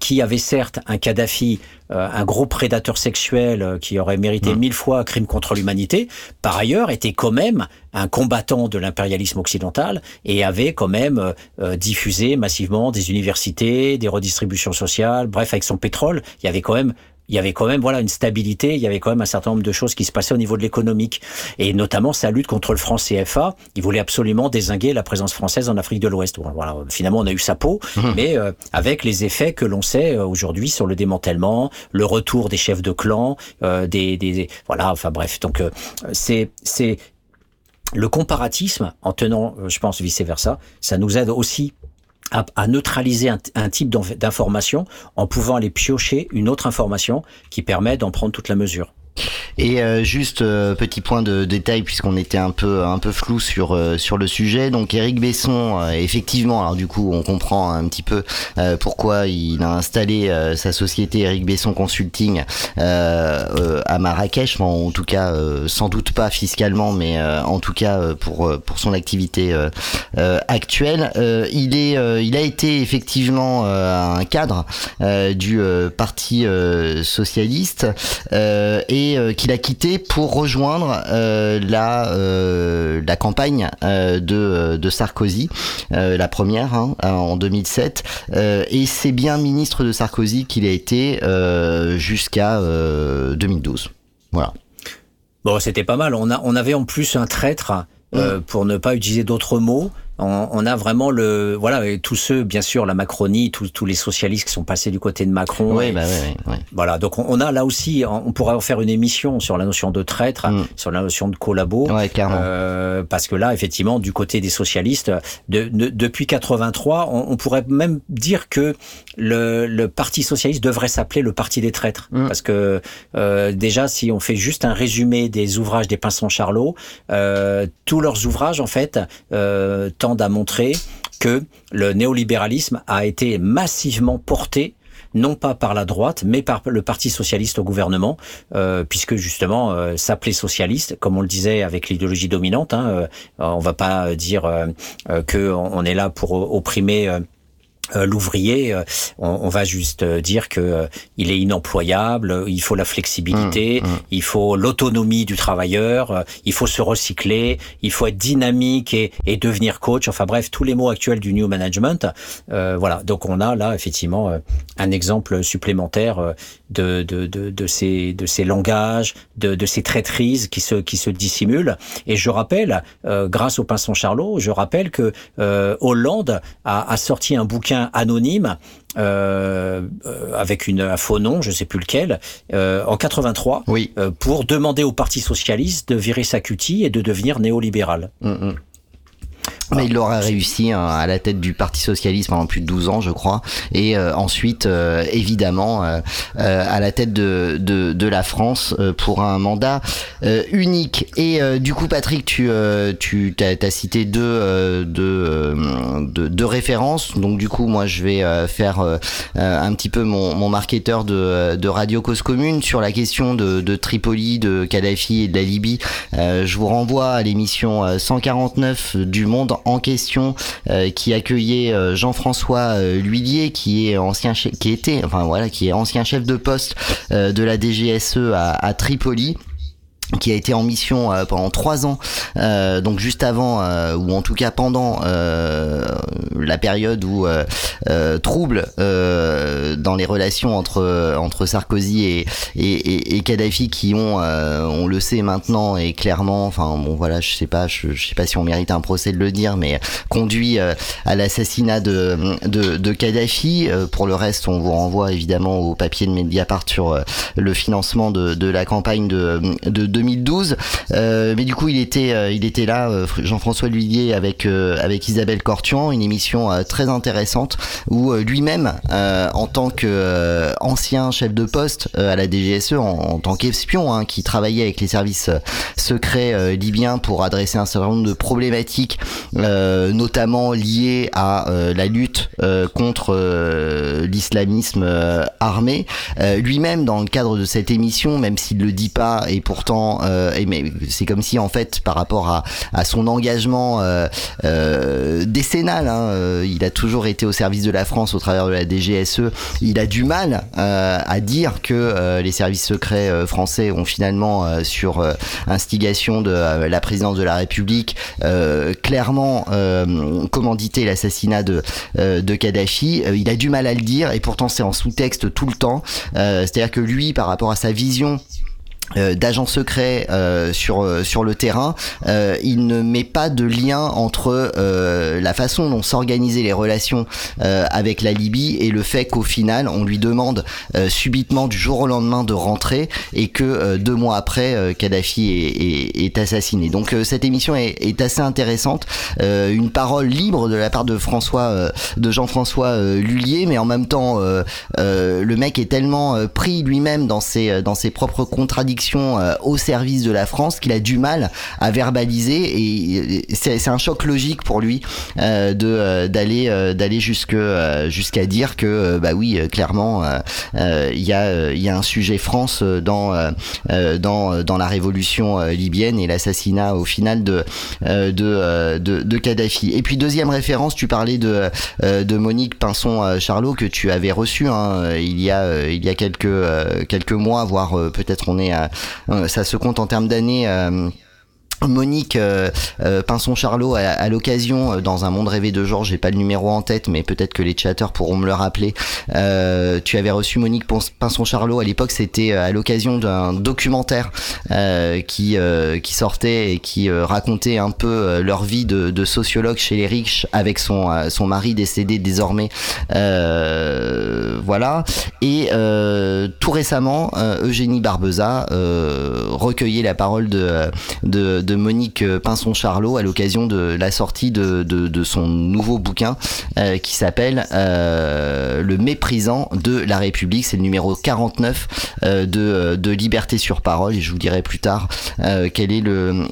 qui avait certes un Kadhafi, un gros prédateur sexuel qui aurait mérité 1000 fois crime contre l'humanité, par ailleurs était quand même un combattant de l'impérialisme occidental et avait quand même diffusé massivement des universités, des redistributions sociales, bref, avec son pétrole, il y avait quand même voilà une stabilité, il y avait quand même un certain nombre de choses qui se passaient au niveau de l'économique et notamment sa lutte contre le franc CFA. Il voulait absolument dézinguer la présence française en Afrique de l'Ouest. Voilà, finalement on a eu sa peau, mais avec les effets que l'on sait aujourd'hui sur le démantèlement, le retour des chefs de clan, voilà, enfin bref. Donc c'est le comparatisme en tenant, je pense vice-versa, ça nous aide aussi à neutraliser un type d'information en pouvant aller piocher une autre information qui permet d'en prendre toute la mesure. Et juste petit point de détail puisqu'on était un peu flou sur le sujet. Donc Éric Besson, effectivement, alors du coup on comprend un petit peu pourquoi il a installé sa société Éric Besson Consulting à Marrakech, en tout cas sans doute pas fiscalement, mais en tout cas pour son activité actuelle. Il a été effectivement un cadre du parti socialiste et qu'il a quitté pour rejoindre la campagne de Sarkozy, la première en 2007, et c'est bien ministre de Sarkozy qu'il a été jusqu'à 2012. Voilà. Bon, c'était pas mal. On avait en plus un traître, pour ne pas utiliser d'autres mots. On a vraiment et tous ceux, bien sûr, la Macronie, tous les socialistes qui sont passés du côté de Macron. Oui, oui. Voilà. Donc, on a là aussi, on pourra faire une émission sur la notion de traître, sur la notion de collabo. Ouais, clairement. Parce que là, effectivement, du côté des socialistes, depuis 83, on pourrait même dire que le parti socialiste devrait s'appeler le parti des traîtres. Parce que, déjà, si on fait juste un résumé des ouvrages des Pinçon-Charlot, tous leurs ouvrages, en fait, à montrer que le néolibéralisme a été massivement porté non pas par la droite, mais par le Parti socialiste au gouvernement, puisque justement s'appeler socialiste, comme on le disait avec l'idéologie dominante, on va pas dire que on est là pour opprimer l'ouvrier, on va juste dire que il est inemployable, il faut la flexibilité, il faut l'autonomie du travailleur, il faut se recycler, il faut être dynamique et devenir coach. Enfin bref, tous les mots actuels du new management. Voilà. Donc on a là effectivement un exemple supplémentaire de ces langages, de ces traîtrises qui se dissimulent. Et je rappelle, grâce au Pinçon-Charlot, que Hollande a sorti un bouquin anonyme avec un faux nom, je ne sais plus lequel, en 83, pour demander au Parti socialiste de virer sa cutie et de devenir néolibéral. Mais il l'aura réussi à la tête du Parti socialiste pendant plus de 12 ans, je crois, et ensuite, évidemment, à la tête de la France pour un mandat unique. Et du coup, Patrick, tu as cité deux références. Donc du coup, moi, je vais faire un petit peu mon marketeur de Radio Cause Commune sur la question de Tripoli, de Kadhafi et de la Libye. Je vous renvoie à l'émission 149 du Monde en question, qui accueillait Jean-François L'Huillier, qui est ancien chef de poste de la DGSE à Tripoli, qui a été en mission pendant 3 ans, donc juste avant ou en tout cas pendant la période où trouble dans les relations entre Sarkozy et Kadhafi, qui ont on le sait maintenant et clairement, je sais pas si on mérite un procès de le dire, mais conduit à l'assassinat de Kadhafi. Pour le reste, on vous renvoie évidemment au papier de Mediapart sur le financement de la campagne de 2012, mais du coup il était là, Jean-François L'Huillier, avec Isabelle Cortian, une émission très intéressante où lui-même, en tant qu'ancien chef de poste à la DGSE, en tant qu'espion, qui travaillait avec les services secrets libyens pour adresser un certain nombre de problématiques, notamment liées à la lutte contre l'islamisme armé, lui-même, dans le cadre de cette émission, même s'il le dit pas, et pourtant mais c'est comme si, en fait, par rapport à son engagement décennal, il a toujours été au service de la France au travers de la DGSE, il a du mal à dire que les services secrets français ont finalement, sur instigation de la présidence de la République, clairement commandité l'assassinat de Kadhafi. Il a du mal à le dire, et pourtant c'est en sous-texte tout le temps, c'est-à-dire que lui, par rapport à sa vision d'agents secrets sur le terrain, il ne met pas de lien entre la façon dont s'organisaient les relations avec la Libye et le fait qu'au final on lui demande subitement, du jour au lendemain, de rentrer, et que 2 mois après, Kadhafi est assassiné. Donc cette émission est assez intéressante, une parole libre de la part de Jean-François L'Huillier, mais en même temps le mec est tellement pris lui-même dans ses propres contradictions convictions au service de la France qu'il a du mal à verbaliser, et c'est un choc logique pour lui d'aller jusqu'à dire que bah oui, clairement il y a un sujet France dans la révolution libyenne et l'assassinat au final de Kadhafi. Et puis deuxième référence, tu parlais de Monique Pinçon-Charlot que tu avais reçue hein, il y a quelques mois, voire peut-être on est à, ça se compte en termes d'années. Monique Pinçon-Charlot à l'occasion dans Un Monde rêvé de Georges, j'ai pas le numéro en tête mais peut-être que les chatteurs pourront me le rappeler, tu avais reçu Monique Pinçon-Charlot à l'époque, c'était à l'occasion d'un documentaire qui sortait et qui racontait un peu leur vie de sociologue chez les riches avec son mari décédé désormais, voilà, et tout récemment Eugénie Barbeza recueillait la parole de Monique Pinçon-Charlot à l'occasion de la sortie de son nouveau bouquin qui s'appelle Le méprisant de la République. C'est le numéro 49 de Liberté sur parole, et je vous dirai plus tard quel est le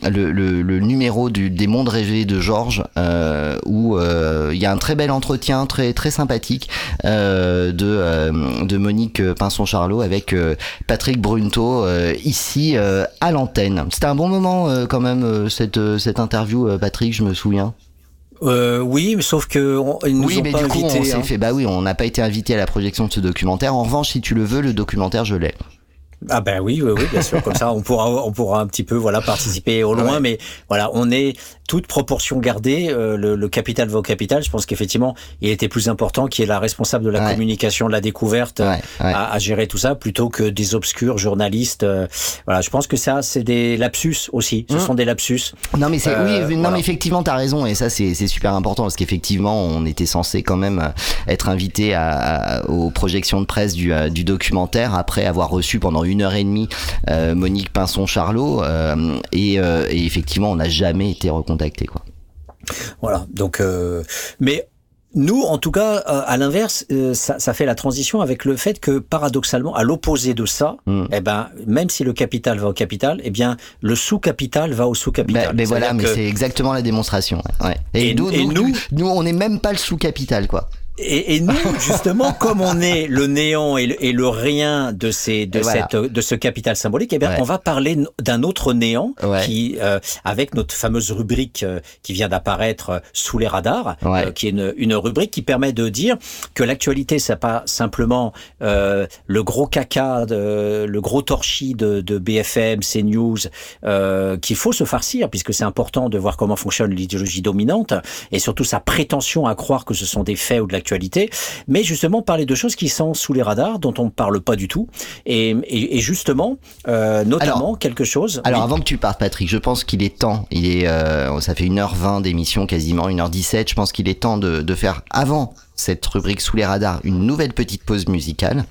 numéro des Mondes rêvés de Georges, où il y a un très bel entretien très, très sympathique de Monique Pinçon-Charlot avec Patrick Bruneteaux ici à l'antenne. C'était un bon moment quand même cette interview, Patrick, je me souviens. Oui, mais sauf que ils nous ont pas invités. Oui, mais du coup, on s'est fait. Bah oui, on n'a pas été invité à la projection de ce documentaire. En revanche, si tu le veux, le documentaire, je l'ai. Ah ben oui, bien sûr, comme ça on pourra un petit peu participer au loin, ouais. Mais voilà, on est toute proportion gardée, le capital va au capital. Je pense qu'effectivement il était plus important qu'il y ait la responsable de la communication, de la découverte, à gérer tout ça plutôt que des obscurs journalistes. Voilà, je pense que ça c'est des lapsus aussi, ce sont des lapsus. Non mais c'est mais effectivement t'as raison, et ça c'est super important parce qu'effectivement on était censé quand même être invité aux projections de presse du documentaire après avoir reçu pendant une heure et demie Monique Pinçon-Charlot et effectivement on n'a jamais été recontacté quoi. Voilà, donc mais nous en tout cas à l'inverse ça fait la transition avec le fait que paradoxalement à l'opposé de ça, eh ben même si le capital va au capital, eh bien le sous-capital va au sous-capital. Mais voilà, mais c'est exactement la démonstration. Ouais. Et nous on n'est même pas le sous-capital quoi. Et nous, justement, comme on est le néant et le rien de ce capital symbolique, eh bien, on va parler d'un autre néant qui, avec notre fameuse rubrique qui vient d'apparaître sous les radars, qui est une rubrique qui permet de dire que l'actualité, c'est pas simplement le gros caca, le gros torchis de BFM, CNews, qu'il faut se farcir, puisque c'est important de voir comment fonctionne l'idéologie dominante et surtout sa prétention à croire que ce sont des faits ou de la actualité, mais justement parler de choses qui sont sous les radars, dont on ne parle pas du tout, et justement notamment quelque chose... Alors avant que tu partes, Patrick, je pense qu'il est temps, ça fait 1h20 d'émission quasiment, 1h17, je pense qu'il est temps de faire avant cette rubrique sous les radars une nouvelle petite pause musicale.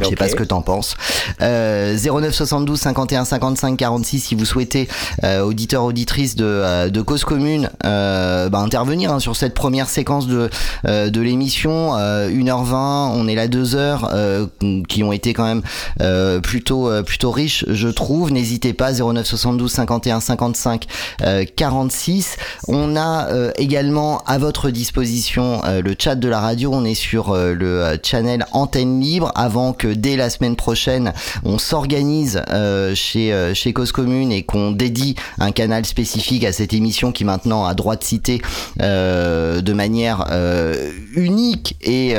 Je sais pas ce que t'en penses. 09 72 51 55 46 si vous souhaitez, auditeurs, auditrices de Cause Commune, intervenir sur cette première séquence de l'émission. 1h20, on est là 2 heures qui ont été quand même plutôt riches, je trouve. N'hésitez pas, 09 72 51 55 46. On a également à votre disposition le chat de la radio. On est sur le channel Antenne Libre. Avant que dès la semaine prochaine, on s'organise chez Cause Commune et qu'on dédie un canal spécifique à cette émission qui maintenant a droit de citer de manière unique et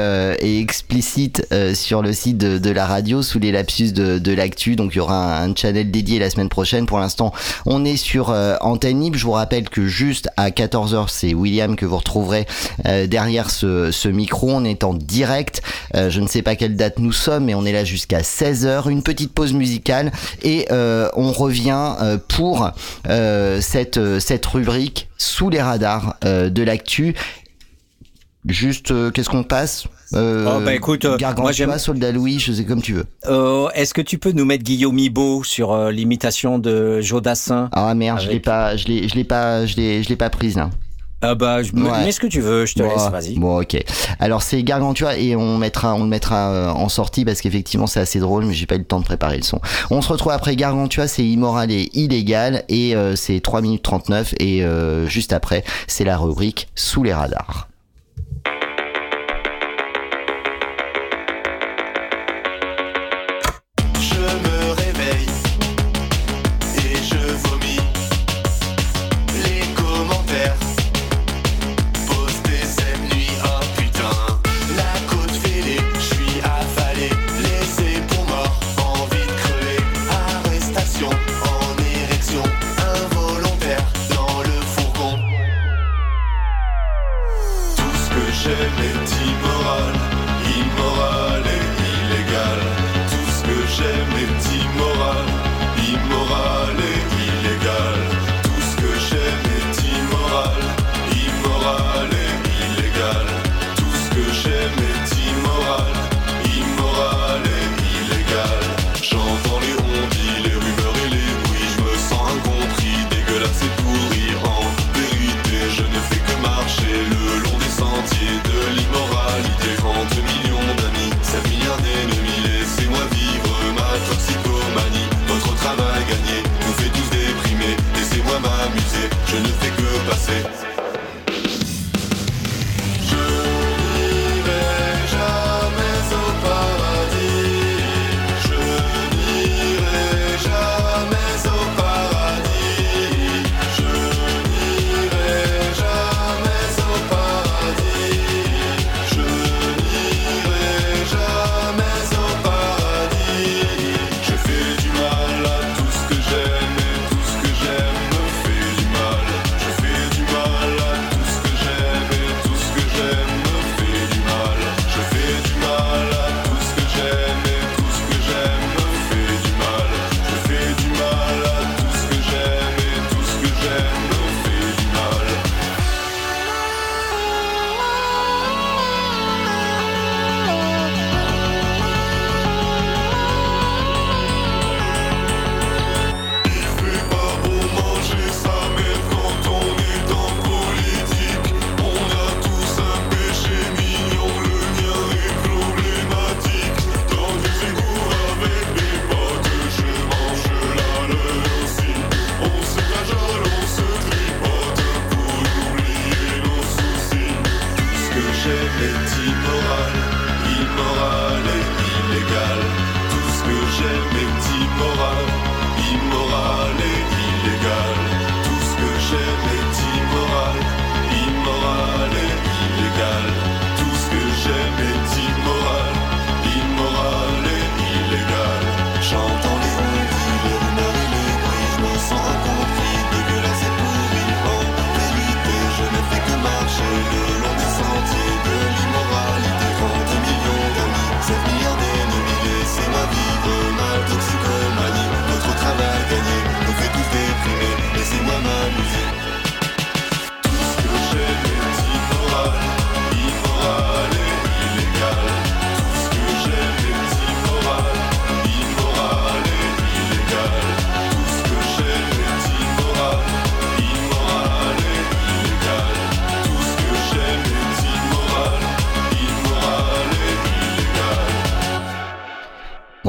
explicite sur le site de la radio sous les lapsus de l'actu. Donc il y aura un channel dédié la semaine prochaine. Pour l'instant, on est sur Antenne Libre. Je vous rappelle que juste à 14h, c'est William que vous retrouverez derrière ce micro. On est en direct. Je ne sais pas quelle date nous sommes, mais on est là jusqu'à 16h, une petite pause musicale et on revient pour cette rubrique sous les radars de l'actu. Juste, qu'est-ce qu'on passe? Écoute, Gargantua, moi j'aime Soldat Louis, je sais comme tu veux. Est-ce que tu peux nous mettre Guillaume Ibo sur l'imitation de Joe Dassin? Ah merde, je l'ai pas prise là. Ah bah, mets ce que tu veux, je te laisse, vas-y. Bon, ok. Alors c'est Gargantua et on le mettra en sortie parce qu'effectivement c'est assez drôle, mais j'ai pas eu le temps de préparer le son. On se retrouve après Gargantua, c'est immoral et illégal, et c'est 3 minutes 39, et juste après, c'est la rubrique Sous les radars.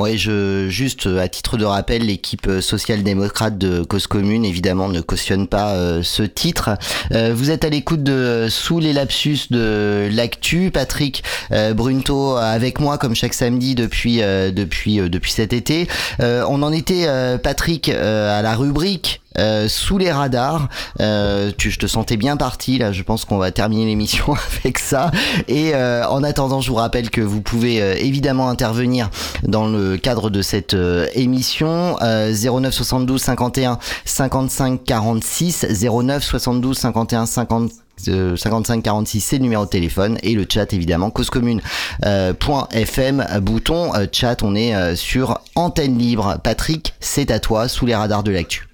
Et juste à titre de rappel, l'équipe social-démocrate de Cause Commune évidemment ne cautionne pas ce titre. Vous êtes à l'écoute de Sous les lapsus de l'actu. Patrick Bruneteaux avec moi comme chaque samedi depuis cet été. On en était Patrick à la rubrique Sous les radars. Je te sentais bien parti là, je pense qu'on va terminer l'émission avec ça, et en attendant je vous rappelle que vous pouvez évidemment intervenir dans le cadre de cette émission 09 72 51 55 46 09 72 51 55 5546, c'est le numéro de téléphone, et le chat évidemment causecommune.fm, bouton chat. On est sur antenne libre. Patrick, c'est à toi, Sous les radars de l'actu.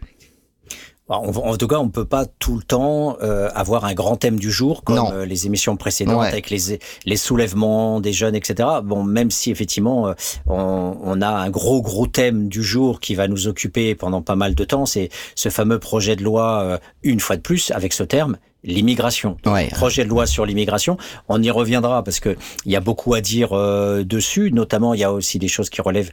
En tout cas, on peut pas tout le temps avoir un grand thème du jour comme les émissions précédentes avec les soulèvements des jeunes, etc. Bon, même si effectivement on a un gros thème du jour qui va nous occuper pendant pas mal de temps, c'est ce fameux projet de loi une fois de plus avec ce terme l'immigration. Ouais. Projet de loi sur l'immigration. On y reviendra parce que il y a beaucoup à dire dessus. Notamment, il y a aussi des choses qui relèvent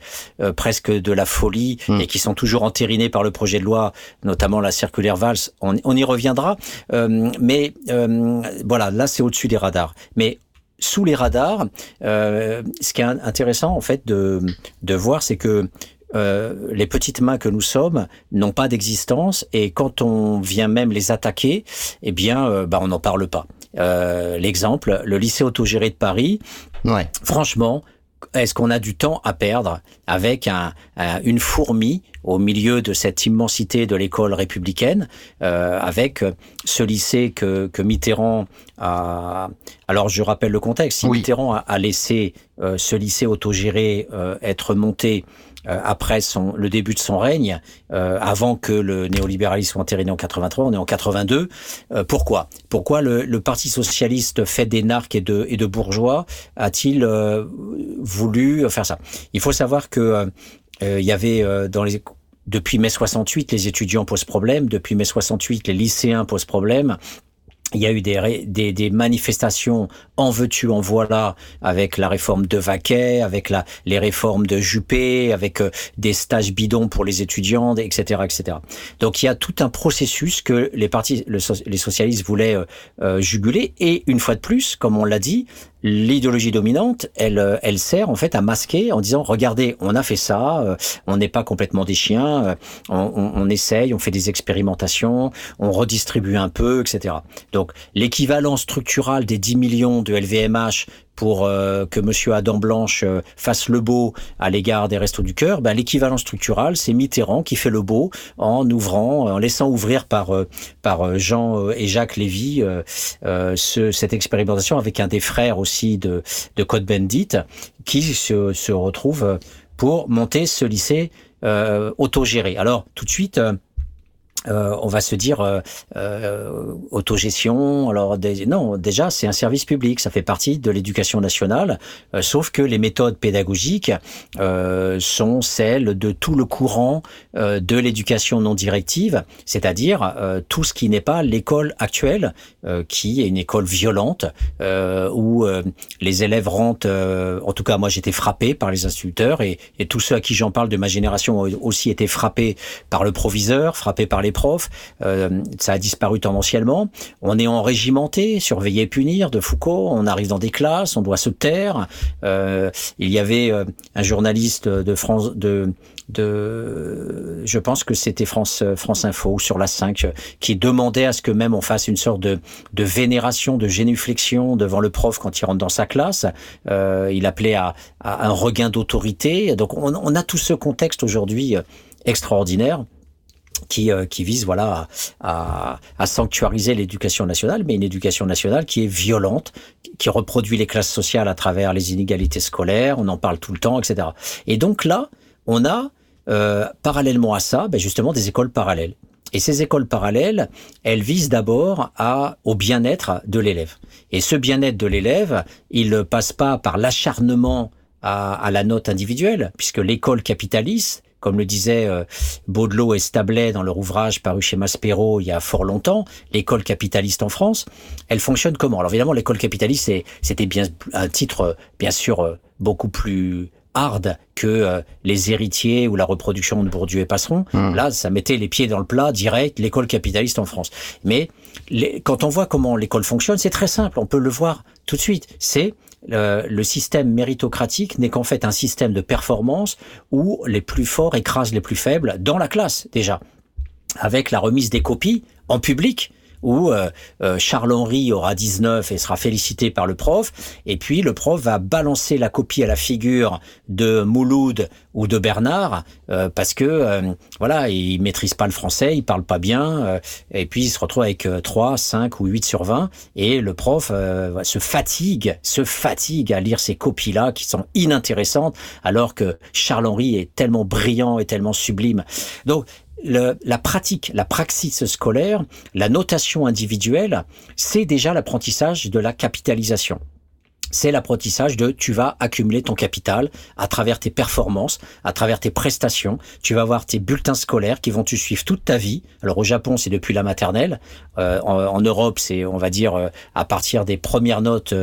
presque de la folie et qui sont toujours entérinées par le projet de loi, notamment la circulaire Valls. On y reviendra. Voilà, là, c'est au-dessus des radars. Mais sous les radars, ce qui est intéressant, en fait, de voir, c'est que les petites mains que nous sommes n'ont pas d'existence, et quand on vient même les attaquer, eh bien, on n'en parle pas. L'exemple, le lycée autogéré de Paris. Ouais. Franchement, est-ce qu'on a du temps à perdre avec une fourmi au milieu de cette immensité de l'école républicaine, avec ce lycée que Mitterrand a... Alors, je rappelle le contexte. Si Mitterrand a laissé ce lycée autogéré être monté après le début de son règne, avant que le néolibéralisme soit entériné en 83, on est en 82. Pourquoi le Parti socialiste fait d'énarques et de bourgeois a-t-il voulu faire ça ? Il faut savoir que il y avait depuis mai 68, les étudiants posent problème. Depuis mai 68, les lycéens posent problème. Il y a eu des manifestations en veux-tu, en voilà, avec la réforme de Vaquet, avec les réformes de Juppé, avec des stages bidons pour les étudiants, etc., etc. Donc il y a tout un processus que les socialistes voulaient juguler. Et une fois de plus, comme on l'a dit, l'idéologie dominante, elle sert en fait à masquer en disant « Regardez, on a fait ça, on n'est pas complètement des chiens, on essaye, on fait des expérimentations, on redistribue un peu, etc. » Donc, l'équivalent structural des 10 millions de LVMH pour que Monsieur Adam Blanche fasse le beau à l'égard des Restos du Cœur, l'équivalent structural, c'est Mitterrand qui fait le beau en laissant ouvrir par Jean et Jacques Lévy cette expérimentation avec un des frères aussi de Cohn-Bendit qui se retrouve pour monter ce lycée autogéré. Alors, tout de suite... on va se dire autogestion. Alors non, déjà c'est un service public, ça fait partie de l'éducation nationale. Sauf que les méthodes pédagogiques sont celles de tout le courant de l'éducation non directive, c'est-à-dire tout ce qui n'est pas l'école actuelle, qui est une école violente où les élèves rentrent. En tout cas, moi j'étais frappé par les instituteurs et tous ceux à qui j'en parle de ma génération ont aussi été frappés par le proviseur, frappés par les profs, ça a disparu tendanciellement. On est enrégimenté, surveiller et punir de Foucault, on arrive dans des classes, on doit se taire. Il y avait un journaliste de France, je pense que c'était France Info ou sur la 5, qui demandait à ce que même on fasse une sorte de vénération, de génuflexion devant le prof quand il rentre dans sa classe. Il appelait à un regain d'autorité. Donc on a tout ce contexte aujourd'hui extraordinaire qui vise voilà à sanctuariser l'éducation nationale, mais une éducation nationale qui est violente, qui reproduit les classes sociales à travers les inégalités scolaires, on en parle tout le temps, etc. Et donc là, on a parallèlement à ça, justement des écoles parallèles. Et ces écoles parallèles, elles visent d'abord au bien-être de l'élève. Et ce bien-être de l'élève, il ne passe pas par l'acharnement à la note individuelle, puisque l'école capitaliste, comme le disaient Baudelot et Stablet dans leur ouvrage paru chez Maspero il y a fort longtemps, l'école capitaliste en France, elle fonctionne comment ? Alors évidemment, l'école capitaliste, c'était bien un titre, bien sûr, beaucoup plus hard que les héritiers ou la reproduction de Bourdieu et Passeron. Là, ça mettait les pieds dans le plat direct, l'école capitaliste en France. Mais quand on voit comment l'école fonctionne, c'est très simple, on peut le voir tout de suite. C'est le système méritocratique n'est qu'en fait un système de performance où les plus forts écrasent les plus faibles dans la classe, déjà, avec la remise des copies en public, où Charles-Henri aura 19 et sera félicité par le prof, et puis le prof va balancer la copie à la figure de Mouloud ou de Bernard, parce que voilà, il maîtrise pas le français, il parle pas bien, et puis il se retrouve avec 3, 5 ou 8 sur 20, et le prof se fatigue à lire ces copies-là qui sont inintéressantes, alors que Charles-Henri est tellement brillant et tellement sublime. Donc, la pratique, la praxis scolaire, la notation individuelle, c'est déjà l'apprentissage de la capitalisation. c'est l'apprentissage de tu vas accumuler ton capital à travers tes performances, à travers tes prestations. Tu vas avoir tes bulletins scolaires qui vont te suivre toute ta vie. Alors au Japon, c'est depuis la maternelle. En Europe, c'est, on va dire, à partir des premières notes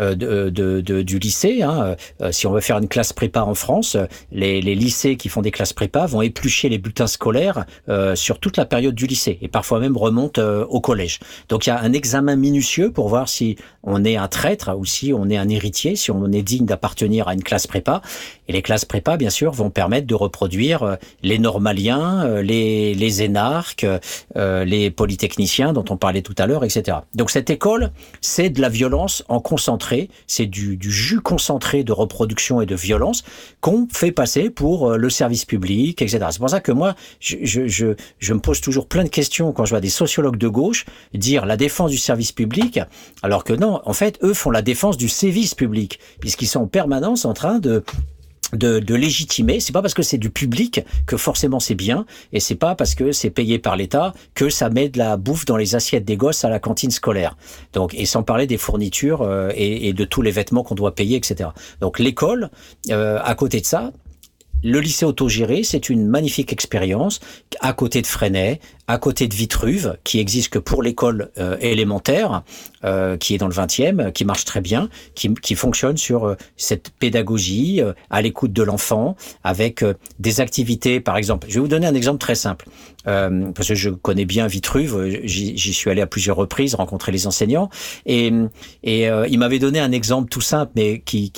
du lycée. Hein. Si on veut faire une classe prépa en France, les lycées qui font des classes prépa vont éplucher les bulletins scolaires sur toute la période du lycée et parfois même remontent au collège. Donc il y a un examen minutieux pour voir si on est un traître ou si on est un héritier, si on est digne d'appartenir à une classe prépa. Et les classes prépa, bien sûr, vont permettre de reproduire les normaliens, les énarques, les polytechniciens dont on parlait tout à l'heure, etc. Donc cette école, c'est de la violence en concentré, c'est du jus concentré de reproduction et de violence qu'on fait passer pour le service public, etc. C'est pour ça que moi, je me pose toujours plein de questions quand je vois des sociologues de gauche dire la défense du service public, alors que non, en fait, eux font la défense du sévice public, puisqu'ils sont en permanence en train de légitimer. C'est pas parce que c'est du public que forcément c'est bien, et c'est pas parce que c'est payé par l'État que ça met de la bouffe dans les assiettes des gosses à la cantine scolaire. Donc, et sans parler des fournitures et de tous les vêtements qu'on doit payer, etc. Donc l'école, à côté de ça, le lycée autogéré, c'est une magnifique expérience à côté de Freinet, à côté de Vitruve, qui existe que pour l'école élémentaire, qui est dans le 20e, qui marche très bien, qui fonctionne sur cette pédagogie à l'écoute de l'enfant, avec des activités, par exemple. Je vais vous donner un exemple très simple, parce que je connais bien Vitruve, j'y suis allé à plusieurs reprises, rencontrer les enseignants, et il m'avait donné un exemple tout simple, mais qui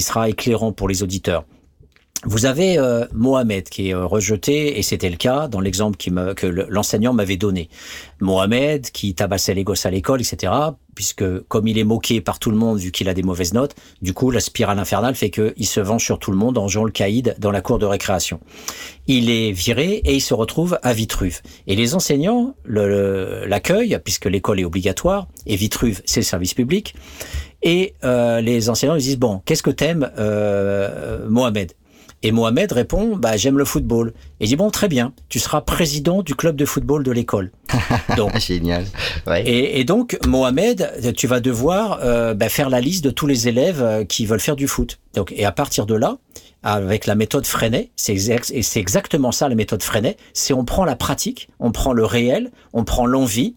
sera éclairant pour les auditeurs. Vous avez Mohamed qui est rejeté, et c'était le cas dans l'exemple que l'enseignant m'avait donné. Mohamed qui tabassait les gosses à l'école, etc., puisque comme il est moqué par tout le monde vu qu'il a des mauvaises notes, du coup la spirale infernale fait qu'il se venge sur tout le monde en jouant le caïd dans la cour de récréation. Il est viré et il se retrouve à Vitruve. Et les enseignants l'accueillent, puisque l'école est obligatoire, et Vitruve c'est le service public, et les enseignants lui disent « Bon, qu'est-ce que t'aimes Mohamed ?» Et Mohamed répond, bah, j'aime le football. Et il dit, bon, très bien, tu seras président du club de football de l'école. Donc, génial. Ouais. Et donc, Mohamed, tu vas devoir faire la liste de tous les élèves qui veulent faire du foot. Donc, et à partir de là, avec la méthode Freinet, c'est exactement ça la méthode Freinet, c'est on prend la pratique, on prend le réel, on prend l'envie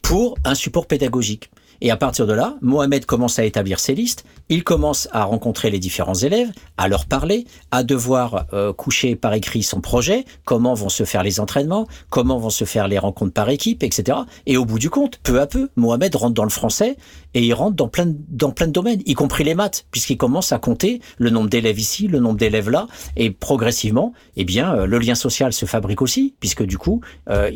pour un support pédagogique. Et à partir de là, Mohamed commence à établir ses listes, il commence à rencontrer les différents élèves, à leur parler, à devoir coucher par écrit son projet, comment vont se faire les entraînements, comment vont se faire les rencontres par équipe, etc. Et au bout du compte, peu à peu, Mohamed rentre dans le français et il rentre dans plein de domaines, y compris les maths, puisqu'il commence à compter le nombre d'élèves ici, le nombre d'élèves là, et progressivement, eh bien, le lien social se fabrique aussi, puisque du coup,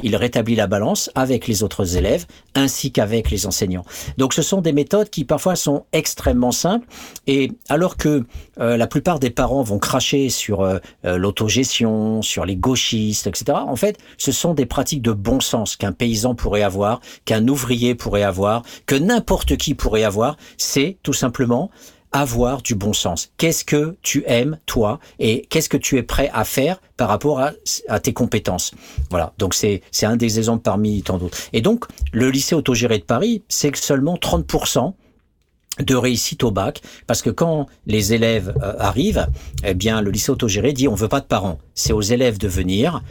il rétablit la balance avec les autres élèves, ainsi qu'avec les enseignants. Donc ce sont des méthodes qui parfois sont extrêmement simples, et alors que la plupart des parents vont cracher sur l'autogestion, sur les gauchistes, etc., en fait ce sont des pratiques de bon sens qu'un paysan pourrait avoir, qu'un ouvrier pourrait avoir, que n'importe qui pourrait avoir. C'est tout simplement avoir du bon sens. Qu'est-ce que tu aimes, toi, et qu'est-ce que tu es prêt à faire par rapport à tes compétences. Voilà, donc c'est un des exemples parmi tant d'autres. Et donc, le lycée autogéré de Paris, c'est que seulement 30% de réussite au bac, parce que quand les élèves arrivent, eh bien le lycée autogéré dit on veut pas de parents. C'est aux élèves de venir,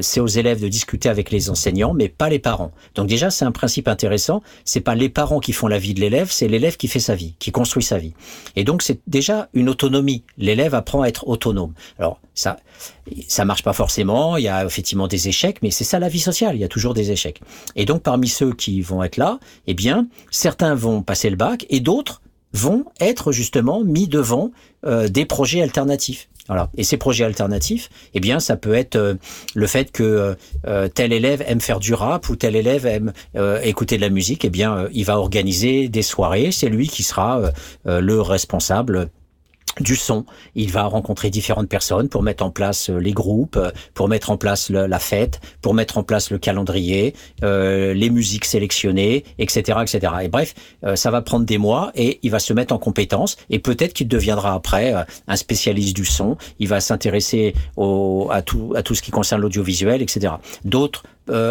c'est aux élèves de discuter avec les enseignants, mais pas les parents. Donc déjà c'est un principe intéressant, c'est pas les parents qui font la vie de l'élève, c'est l'élève qui fait sa vie, qui construit sa vie. Et donc c'est déjà une autonomie. L'élève apprend à être autonome. Alors ça marche pas forcément, il y a effectivement des échecs, mais c'est ça la vie sociale, il y a toujours des échecs. Et donc parmi ceux qui vont être là, eh bien certains vont passer le bac, et d'autres vont être justement mis devant des projets alternatifs. Voilà. Et ces projets alternatifs, eh bien, ça peut être le fait que tel élève aime faire du rap ou tel élève aime écouter de la musique. Eh bien, il va organiser des soirées. C'est lui qui sera le responsable du son. Il va rencontrer différentes personnes pour mettre en place les groupes, pour mettre en place la fête, pour mettre en place le calendrier, les musiques sélectionnées, etc., etc. Et bref, ça va prendre des mois et il va se mettre en compétence et peut-être qu'il deviendra après un spécialiste du son. Il va s'intéresser à tout ce qui concerne l'audiovisuel, etc. D'autres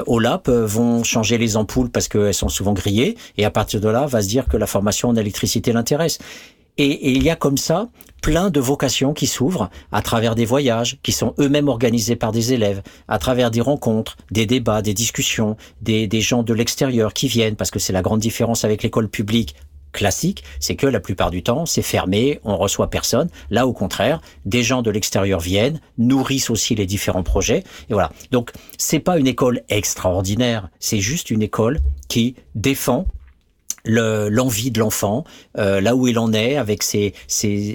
au LAP vont changer les ampoules parce qu'elles sont souvent grillées et à partir de là, va se dire que la formation en électricité l'intéresse. Et il y a comme ça plein de vocations qui s'ouvrent à travers des voyages qui sont eux-mêmes organisés par des élèves, à travers des rencontres, des débats, des discussions, des gens de l'extérieur qui viennent, parce que c'est la grande différence avec l'école publique classique, c'est que la plupart du temps, c'est fermé, on reçoit personne. Là, au contraire, des gens de l'extérieur viennent, nourrissent aussi les différents projets. Et voilà. Donc, c'est pas une école extraordinaire, c'est juste une école qui défend l'envie de l'enfant, là où il en est avec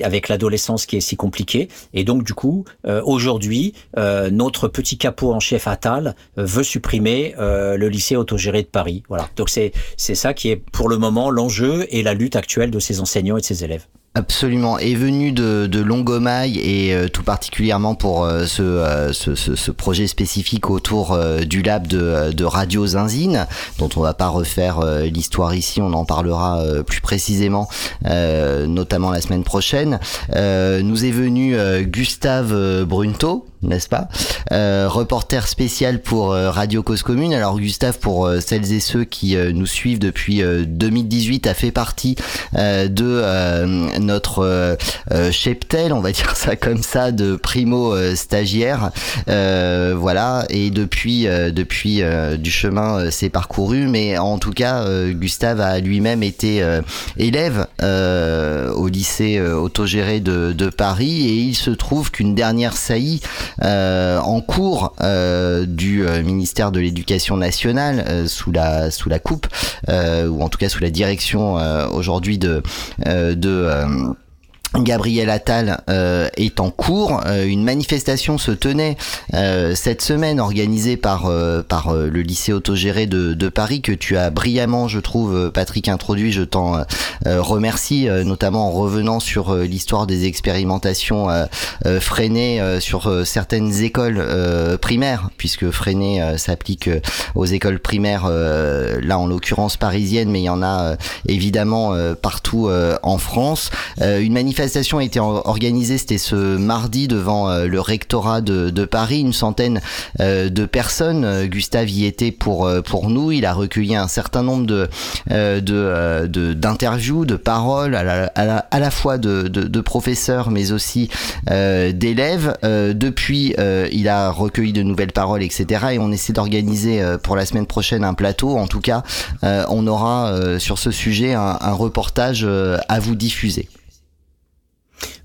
avec l'adolescence qui est si compliquée. Et donc du coup, aujourd'hui, notre petit capot en chef Attal veut supprimer le lycée autogéré de Paris. Voilà. Donc c'est ça qui est pour le moment l'enjeu et la lutte actuelle de ces enseignants et de ces élèves. Absolument. Et venu de Longomaille et tout particulièrement pour ce projet spécifique autour du lab de Radio Zinzine, dont on va pas refaire l'histoire ici, on en parlera plus précisément, notamment la semaine prochaine. Nous est venu Gustave Bruneteaux, n'est-ce pas, reporter spécial pour Radio Cause Commune. Alors Gustave, pour celles et ceux qui nous suivent depuis 2018, a fait partie de notre cheptel, on va dire ça comme ça, de primo stagiaire. Voilà, et depuis du chemin s'est parcouru, mais en tout cas Gustave a lui-même été élève au lycée autogéré de Paris, et il se trouve qu'une dernière saillie en cours du ministère de l'Éducation nationale, sous la coupe, ou en tout cas sous la direction aujourd'hui de Gabriel Attal, est en cours. Une manifestation se tenait cette semaine, organisée par le lycée autogéré de Paris, que tu as brillamment, je trouve, Patrick, introduit. Je t'en remercie, notamment en revenant sur l'histoire des expérimentations freinées sur certaines écoles primaires, puisque freinées s'applique aux écoles primaires, là en l'occurrence parisiennes, mais il y en a évidemment partout en France. Une manifestation a été organisée, c'était ce mardi, devant le rectorat de Paris. Une centaine de personnes. Gustave y était pour nous. Il a recueilli un certain nombre d'interviews, de paroles, à la fois de professeurs, mais aussi d'élèves. Depuis, il a recueilli de nouvelles paroles, etc. Et on essaie d'organiser pour la semaine prochaine un plateau. En tout cas, on aura sur ce sujet un reportage à vous diffuser.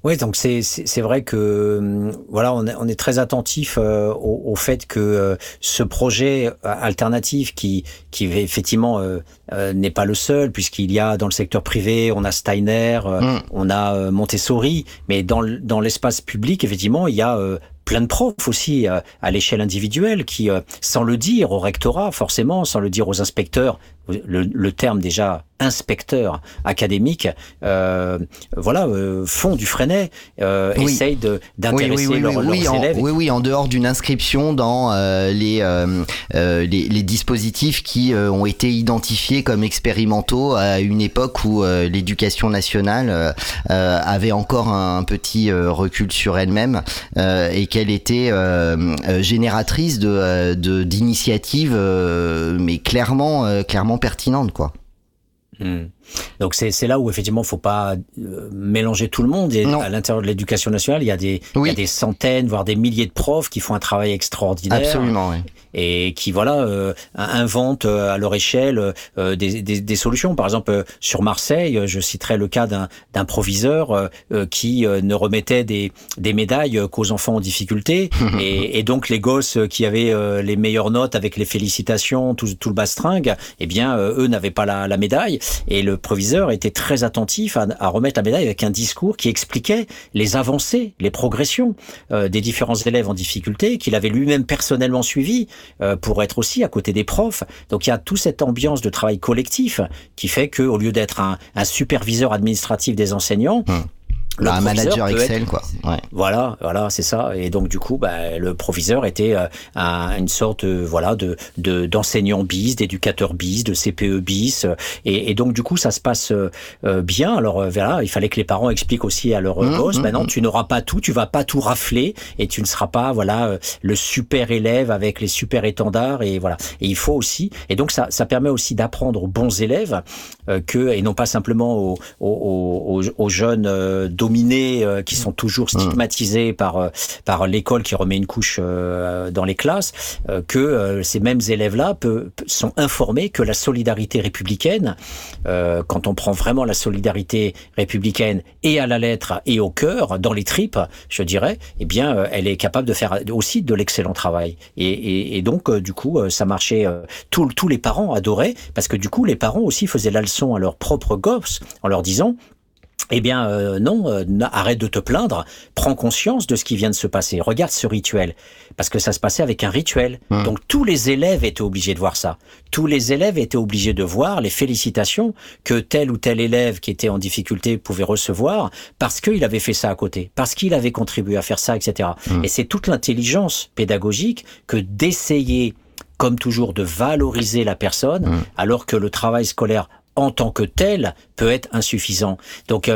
Oui, donc c'est vrai que voilà, on est très attentif au fait que ce projet alternatif qui effectivement n'est pas le seul, puisqu'il y a dans le secteur privé, on a Steiner, on a Montessori, mais dans l'espace public, effectivement, il y a plein de profs aussi à l'échelle individuelle qui, sans le dire au rectorat forcément, sans le dire aux inspecteurs, le terme déjà inspecteur académique, font du freinet, oui. Essayent d'intéresser leurs élèves. Oui, en dehors d'une inscription dans les dispositifs qui ont été identifiés comme expérimentaux à une époque où l'éducation nationale avait encore un petit recul sur elle-même, et qu'elle était génératrice d'initiatives, mais clairement pertinentes, quoi. Donc c'est là où effectivement faut pas mélanger tout le monde. Et à l'intérieur de l'éducation nationale, il y a des centaines voire des milliers de profs qui font un travail extraordinaire. Absolument, oui. Et qui inventent à leur échelle des solutions. Par exemple, sur Marseille, je citerai le cas d'un proviseur qui ne remettait des médailles qu'aux enfants en difficulté, et donc les gosses qui avaient les meilleures notes avec les félicitations, tout le bastringue, eh bien eux n'avaient pas la médaille, et le proviseur était très attentif à remettre la médaille avec un discours qui expliquait les avancées, les progressions des différents élèves en difficulté, qu'il avait lui-même personnellement suivi pour être aussi à côté des profs. Donc il y a toute cette ambiance de travail collectif qui fait que, au lieu d'être un superviseur administratif des enseignants, un manager Excel, quoi. Ouais. Voilà, c'est ça. Et donc du coup, le proviseur était une sorte, d'enseignant bis, d'éducateur bis, de CPE bis. Et donc du coup, ça se passe bien. Alors voilà, il fallait que les parents expliquent aussi à leur gosse, non, tu n'auras pas tout, tu vas pas tout rafler, et tu ne seras pas, le super élève avec les super étendards. Et voilà. Et il faut aussi. Et donc ça permet aussi d'apprendre aux bons élèves et non pas simplement aux jeunes dominés qui sont toujours stigmatisés par l'école qui remet une couche dans les classes, que ces mêmes élèves-là sont informés que la solidarité républicaine, quand on prend vraiment la solidarité républicaine et à la lettre et au cœur, dans les tripes, je dirais, elle est capable de faire aussi de l'excellent travail. Et donc, du coup, ça marchait. Tous les parents adoraient, parce que du coup, les parents aussi faisaient la leçon à leurs propres gosses en leur disant... arrête de te plaindre, prends conscience de ce qui vient de se passer, regarde ce rituel, parce que ça se passait avec un rituel. Donc tous les élèves étaient obligés de voir ça, tous les élèves étaient obligés de voir les félicitations que tel ou tel élève qui était en difficulté pouvait recevoir, parce qu'il avait fait ça à côté, parce qu'il avait contribué à faire ça, etc. Et c'est toute l'intelligence pédagogique que d'essayer, comme toujours, de valoriser la personne, alors que le travail scolaire en tant que tel peut être insuffisant. Donc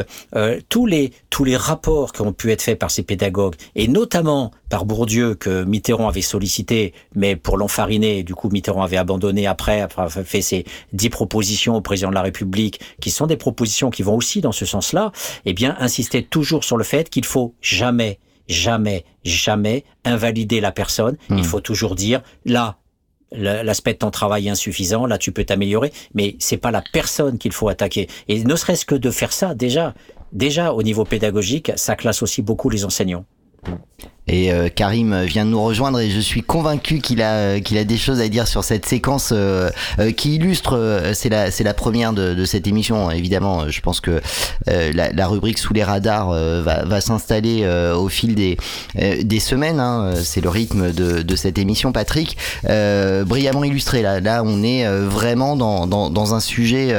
tous les rapports qui ont pu être faits par ces pédagogues, et notamment par Bourdieu, que Mitterrand avait sollicité, mais pour l'enfariner, et du coup Mitterrand avait abandonné après fait ses 10 propositions au président de la République, qui sont des propositions qui vont aussi dans ce sens-là, insistait toujours sur le fait qu'il faut jamais invalider la personne. Il faut toujours dire, là, l'aspect de ton travail est insuffisant, là tu peux t'améliorer, mais c'est pas la personne qu'il faut attaquer. Et ne serait-ce que de faire ça, déjà au niveau pédagogique, ça classe aussi beaucoup les enseignants. Et Karim vient de nous rejoindre, et je suis convaincu qu'il a des choses à dire sur cette séquence qui illustre, c'est la première de cette émission. Évidemment, je pense que la rubrique sous les radars va s'installer au fil des semaines, hein. C'est le rythme de cette émission, Patrick, brillamment illustré. Là on est vraiment dans un sujet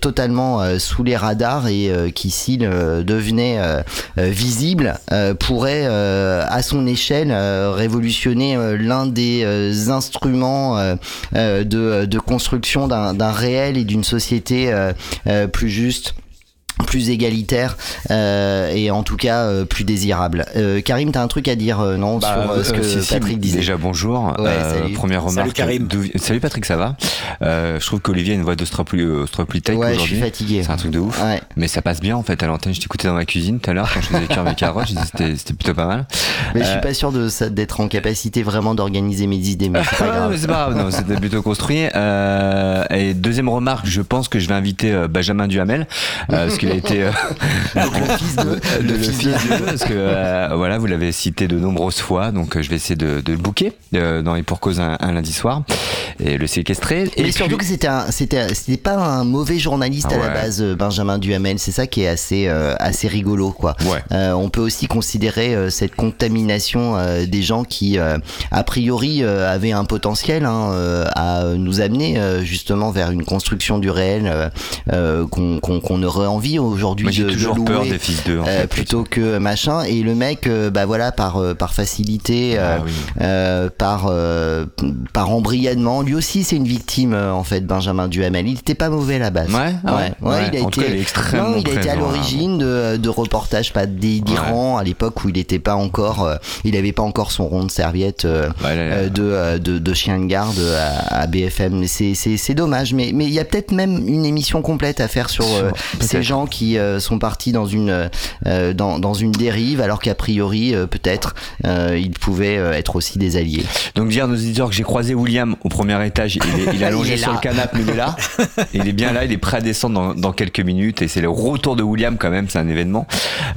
totalement sous les radars, et qui, s'il devenait visible, pourrait à son échelle révolutionner l'un des instruments de construction d'un réel et d'une société plus juste, plus égalitaire, et en tout cas plus désirable. Karim, t'as un truc à dire, non, sur ce que Patrick disait. Déjà, bonjour. Ouais, salut. Première remarque. Salut Karim. Salut Patrick, ça va? Je trouve qu'Olivier a une voix d'Austraplitaïque aujourd'hui. Je suis fatigué. C'est un truc de ouf. Ouais. Mais ça passe bien en fait à l'antenne. Je t'écoutais dans ma cuisine tout à l'heure quand je faisais cuire mes carottes. C'était plutôt pas mal. Mais je suis pas sûr d'être en capacité vraiment d'organiser mes idées. Mais c'est pas grave. Mais c'est pas grave. Non, c'était plutôt construit. Et deuxième remarque, je pense que je vais inviter Benjamin Duhamel. Il a été le fils de parce que vous l'avez cité de nombreuses fois, donc je vais essayer de le booker dans les pour cause un lundi soir, et le séquestrer. Mais surtout que c'était pas un mauvais journaliste à la base, Benjamin Duhamel. C'est ça qui est assez rigolo, quoi. Ouais. On peut aussi considérer cette contamination des gens qui a priori avaient un potentiel à nous amener justement vers une construction du réel qu'on aurait envie aujourd'hui de toujours louer, peur des fils d'eux, en fait, plutôt que machin. Et le mec par facilité, par embrigadement, lui aussi c'est une victime en fait. Benjamin Duhamel, il était pas mauvais à la base. Il a été à l'origine de reportages pas d'Iran, à l'époque où il avait pas encore son rond de serviette de chien de garde à BFM. C'est dommage, mais il y a peut-être même une émission complète à faire sur ces gens qui sont partis dans une dérive, alors qu'a priori peut-être ils pouvaient être aussi des alliés. Donc dire à nos auditeurs que j'ai croisé William au premier étage, il est allongé sur le canapé, mais il est là, il est bien là, il est prêt à descendre dans quelques minutes, et c'est le retour de William quand même, c'est un événement.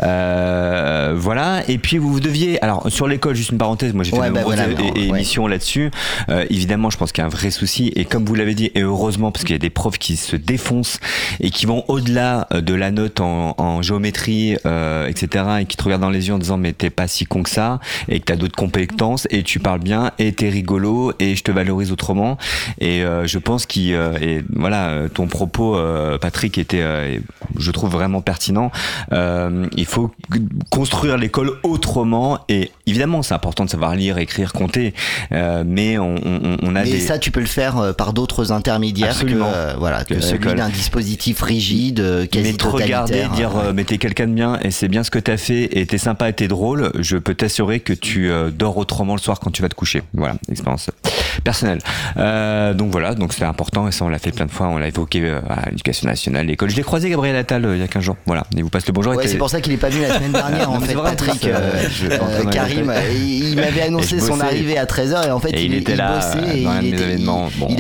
Et puis vous deviez, alors sur l'école, juste une parenthèse, moi j'ai fait émissions là-dessus, évidemment je pense qu'il y a un vrai souci, et comme vous l'avez dit, et heureusement, parce qu'il y a des profs qui se défoncent et qui vont au-delà de la note en géométrie, etc., et qui te regarde dans les yeux en disant mais t'es pas si con que ça, et que t'as d'autres compétences, et tu parles bien, et t'es rigolo, et je te valorise autrement. Et je pense que ton propos, Patrick, était je trouve vraiment pertinent. Il faut construire l'école autrement, et évidemment c'est important de savoir lire, écrire, compter, mais on a mais des... ça tu peux le faire par d'autres intermédiaires. Absolument. Que celui d'un dispositif rigide, quasi totalitaire. Mais te regarder, dire mais t'es quelqu'un de bien et c'est bien ce que t'as fait et t'es sympa et t'es drôle, je peux t'assurer que tu dors autrement le soir quand tu vas te coucher. Voilà, expérience personnelle. Donc c'est important, et ça on l'a fait plein de fois, on l'a évoqué à l'Éducation nationale, l'école. Je l'ai croisé, Gabriel Attal, il y a 15 jours. Voilà, il vous passe le bonjour. Ouais, c'est pour ça qu'il est pas venu la semaine dernière en fait, Patrick. Karim, il m'avait annoncé son arrivée à 13h et en fait il était là.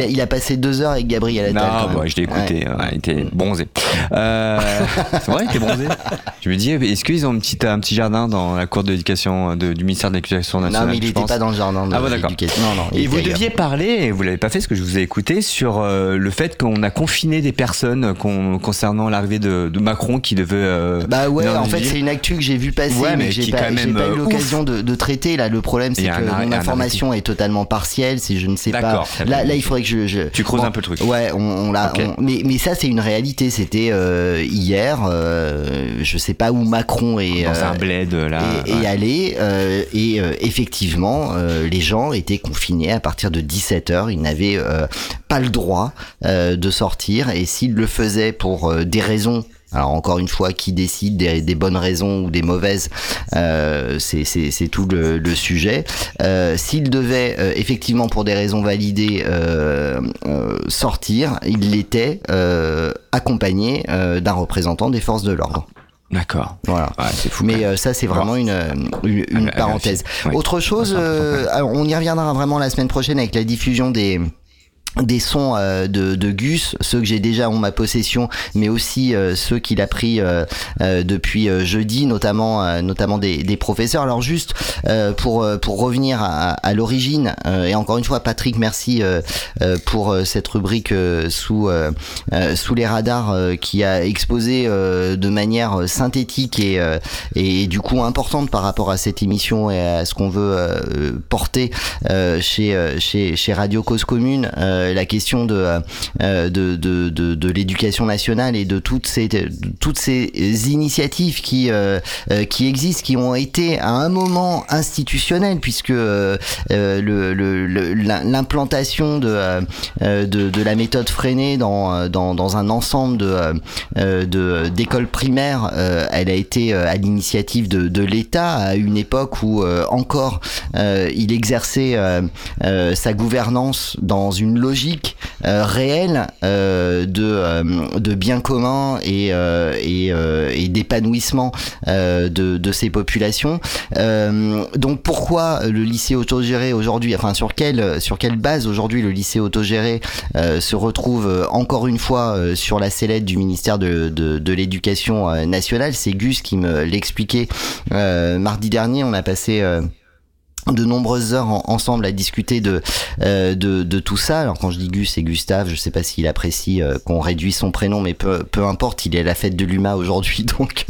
Il a passé 2 heures avec Gabriel Attal. Je l'ai écouté, il était bronzé. C'est vrai, il était bronzé. Je me dis, est-ce qu'ils ont un petit jardin dans la cour de l'éducation du ministère de l'Éducation nationale? Non, mais il n'était pas dans le jardin de l'éducation. Non, et vous deviez parler, et vous l'avez pas fait, ce que je vous ai écouté, sur le fait qu'on a confiné des personnes concernant l'arrivée de Macron qui devait. C'est une actu que j'ai vu passer, mais que j'ai pas eu l'occasion de traiter. Là, le problème, c'est que mon information est totalement partielle. Si je ne sais pas. Là, il faudrait que je. Tu creuses un peu le truc. Ouais, on l'a. Okay. Mais ça, c'est une réalité. C'était hier. Je sais pas où Macron est. Dans un bled là. Et allé. Et effectivement, les gens étaient confinés à partir de 17h. Ils n'avaient pas le droit de sortir, et s'ils le faisaient pour des raisons, alors encore une fois, qui décide des bonnes raisons ou des mauvaises, c'est tout le sujet. S'ils devaient effectivement pour des raisons validées sortir, ils l'étaient accompagnés d'un représentant des forces de l'ordre. D'accord. Voilà. Ouais, c'est fou. Mais ça, c'est vraiment une parenthèse. Oui. Autre chose, alors on y reviendra vraiment la semaine prochaine avec la diffusion des sons de Gus, ceux que j'ai déjà en ma possession, mais aussi ceux qu'il a pris depuis jeudi, notamment des professeurs. Alors juste pour revenir à l'origine, et encore une fois Patrick, merci pour cette rubrique sous les radars, qui a exposé de manière synthétique et du coup importante par rapport à cette émission et à ce qu'on veut porter chez Radio Cause Commune, la question de l'éducation nationale et de toutes ces initiatives qui existent, qui ont été à un moment institutionnelles, puisque l'implantation de la méthode Freinet dans un ensemble d'écoles primaires, elle a été à l'initiative de l'État, à une époque où encore il exerçait sa gouvernance dans une logique réelle de bien commun et d'épanouissement de ces populations. Donc pourquoi le lycée autogéré aujourd'hui, enfin sur quelle base aujourd'hui le lycée autogéré se retrouve encore une fois sur la sellette du ministère de l'Éducation nationale? C'est Gus qui me l'expliquait mardi dernier. On a passé de nombreuses heures ensemble à discuter de tout ça. Alors quand je dis Gus, c'est Gustave, je sais pas s'il apprécie qu'on réduise son prénom, mais peu importe, il est à la fête de l'UMA aujourd'hui, donc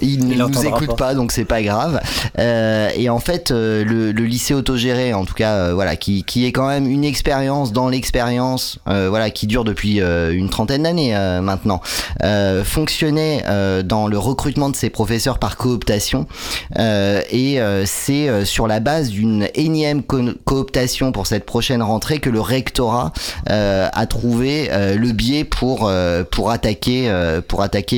il ne nous écoute pas, donc c'est pas grave. Et en fait le lycée autogéré, en tout cas qui est quand même une expérience dans l'expérience, qui dure depuis une trentaine d'années maintenant, fonctionnait dans le recrutement de ses professeurs par cooptation, et c'est sur la base d'une énième cooptation pour cette prochaine rentrée que le rectorat a trouvé le biais pour attaquer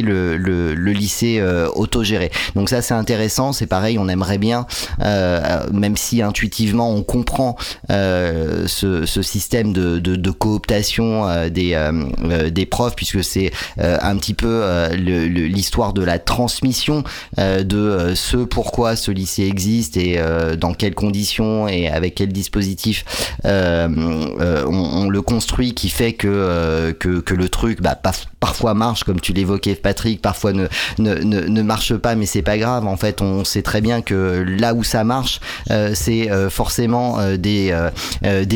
le lycée autogéré. Donc ça, c'est intéressant, c'est pareil, on aimerait bien, même si intuitivement on comprend ce système de cooptation des profs, puisque c'est un petit peu l'histoire de la transmission de ce pourquoi ce lycée existe et dans quelles conditions et avec quel dispositif on le construit, qui fait que le truc parfois marche, comme tu l'évoquais Patrick, parfois ne marche pas, mais c'est pas grave. En fait, on sait très bien que là où ça marche, c'est forcément des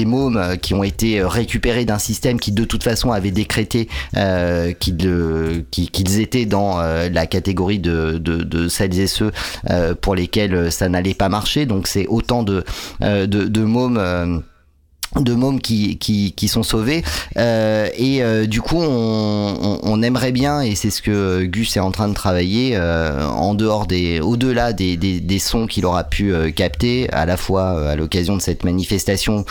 mômes qui ont été récupérés d'un système qui de toute façon avait décrété qu'ils étaient dans la catégorie de celles et ceux pour lesquels ça n'allait pas marcher. Donc c'est autant de mômes de mômes qui sont sauvés du coup on aimerait bien, et c'est ce que Gus est en train de travailler en dehors au-delà des sons qu'il aura pu capter, à la fois à l'occasion de cette manifestation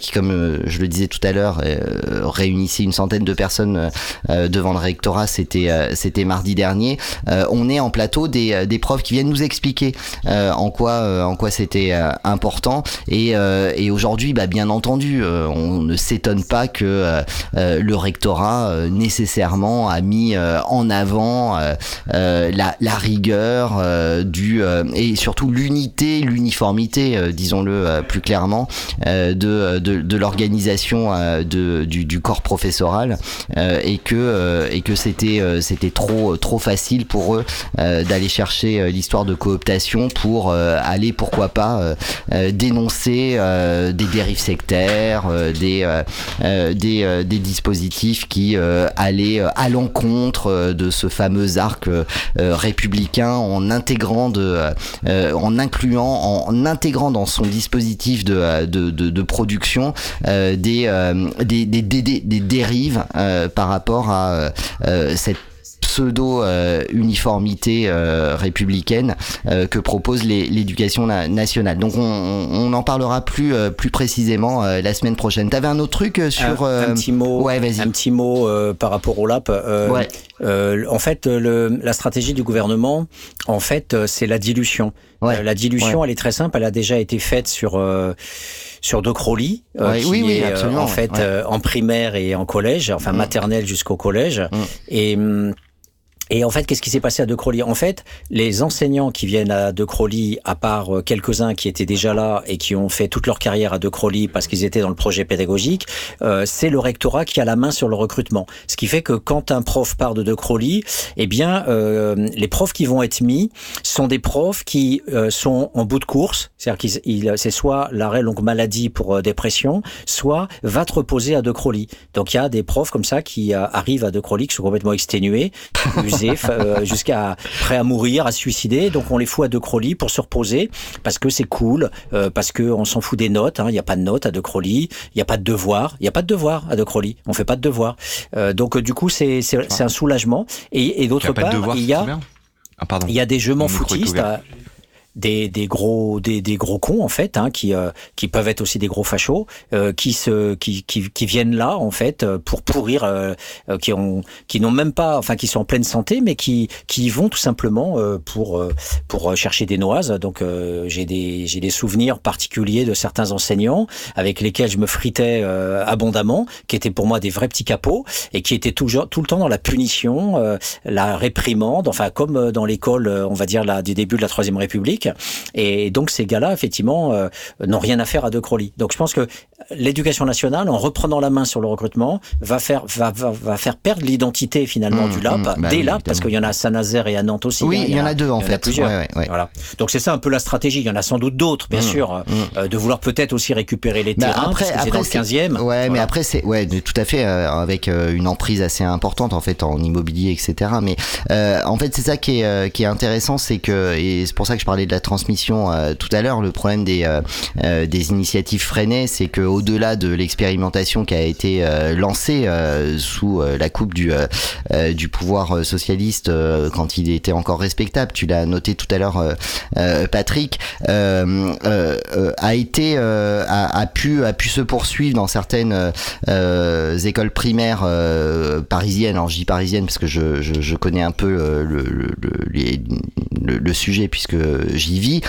qui, comme je le disais tout à l'heure, réunissait 100 de personnes devant le rectorat, c'était mardi dernier. On est en plateau des profs qui viennent nous expliquer en quoi c'était important, et aujourd'hui, bah, bien entendu, on ne s'étonne pas que le rectorat nécessairement a mis en avant la rigueur et surtout l'uniformité, disons-le plus clairement, de l'organisation du corps professoral, et que c'était trop facile pour eux d'aller chercher l'histoire de cooptation pour aller, pourquoi pas, dénoncer des dérives sectaires, des dispositifs qui allaient à l'encontre de ce fameux arc républicain, en intégrant dans son dispositif de production des dérives par rapport à cette pseudo-uniformité républicaine que propose l'éducation nationale. Donc on en parlera plus précisément la semaine prochaine. T'avais un autre truc sur... Un petit mot, ouais, vas-y. Un petit mot par rapport au LAP. Ouais. En fait, la stratégie du gouvernement, en fait, c'est la dilution. Ouais. La dilution, ouais. Elle est très simple. Elle a déjà été faite sur De Crowley, ouais, qui est absolument, en fait, ouais. En primaire et en collège, enfin maternelle jusqu'au collège. Mmh. Et en fait, qu'est-ce qui s'est passé à De Crowley? En fait, les enseignants qui viennent à De Crowley, à part quelques-uns qui étaient déjà là et qui ont fait toute leur carrière à De Crowley parce qu'ils étaient dans le projet pédagogique, c'est le rectorat qui a la main sur le recrutement. Ce qui fait que quand un prof part de De Crowley, eh bien, les profs qui vont être mis sont des profs qui sont en bout de course, c'est-à-dire c'est soit l'arrêt longue maladie pour dépression, soit va te reposer à De Crowley. Donc il y a des profs comme ça qui arrivent à De Crowley, qui sont complètement exténués, jusqu'à prêt à mourir, à se suicider. Donc on les fout à De Crowley pour se reposer, parce que c'est cool, parce que on s'en fout des notes, hein. Il n'y a pas de notes à De Crowley, il n'y a pas de devoirs, à De Crowley, on fait pas de devoirs. Donc du coup c'est un soulagement, et d'autre part il y a des jeux m'en foutistes, des gros cons, en fait, hein, qui peuvent être aussi des gros fachos, qui viennent là, en fait, pour pourrir, qui n'ont même pas, enfin, qui sont en pleine santé, mais qui vont tout simplement pour chercher des noises. Donc j'ai des souvenirs particuliers de certains enseignants avec lesquels je me fritais abondamment, qui étaient pour moi des vrais petits capots, et qui étaient tout le temps dans la punition, la réprimande, enfin comme dans l'école, on va dire, du début de la Troisième République. Et donc ces gars-là, effectivement, n'ont rien à faire à De Crowley. Donc je pense que l'éducation nationale, en reprenant la main sur le recrutement, va faire perdre l'identité, finalement, du LAP, des LAP, parce qu'il y en a à Saint-Nazaire et à Nantes aussi. Oui, il y en a deux, en fait. Plusieurs. Ouais. Voilà. Donc c'est ça un peu la stratégie. Il y en a sans doute d'autres, bien sûr, de vouloir peut-être aussi récupérer les terrains, après, parce que c'est dans le 15e. Ouais, voilà. Mais après, tout à fait, avec une emprise assez importante, en fait, en immobilier, etc. Mais en fait, c'est ça qui est intéressant, et c'est pour ça que je parlais de la transmission tout à l'heure. Le problème des initiatives freinées, c'est que au-delà de l'expérimentation qui a été lancée sous la coupe du pouvoir socialiste quand il était encore respectable, tu l'as noté tout à l'heure, Patrick, a pu se poursuivre dans certaines écoles primaires parisiennes. Alors je dis parisiennes parce que je connais un peu le sujet, puisque j'y vis,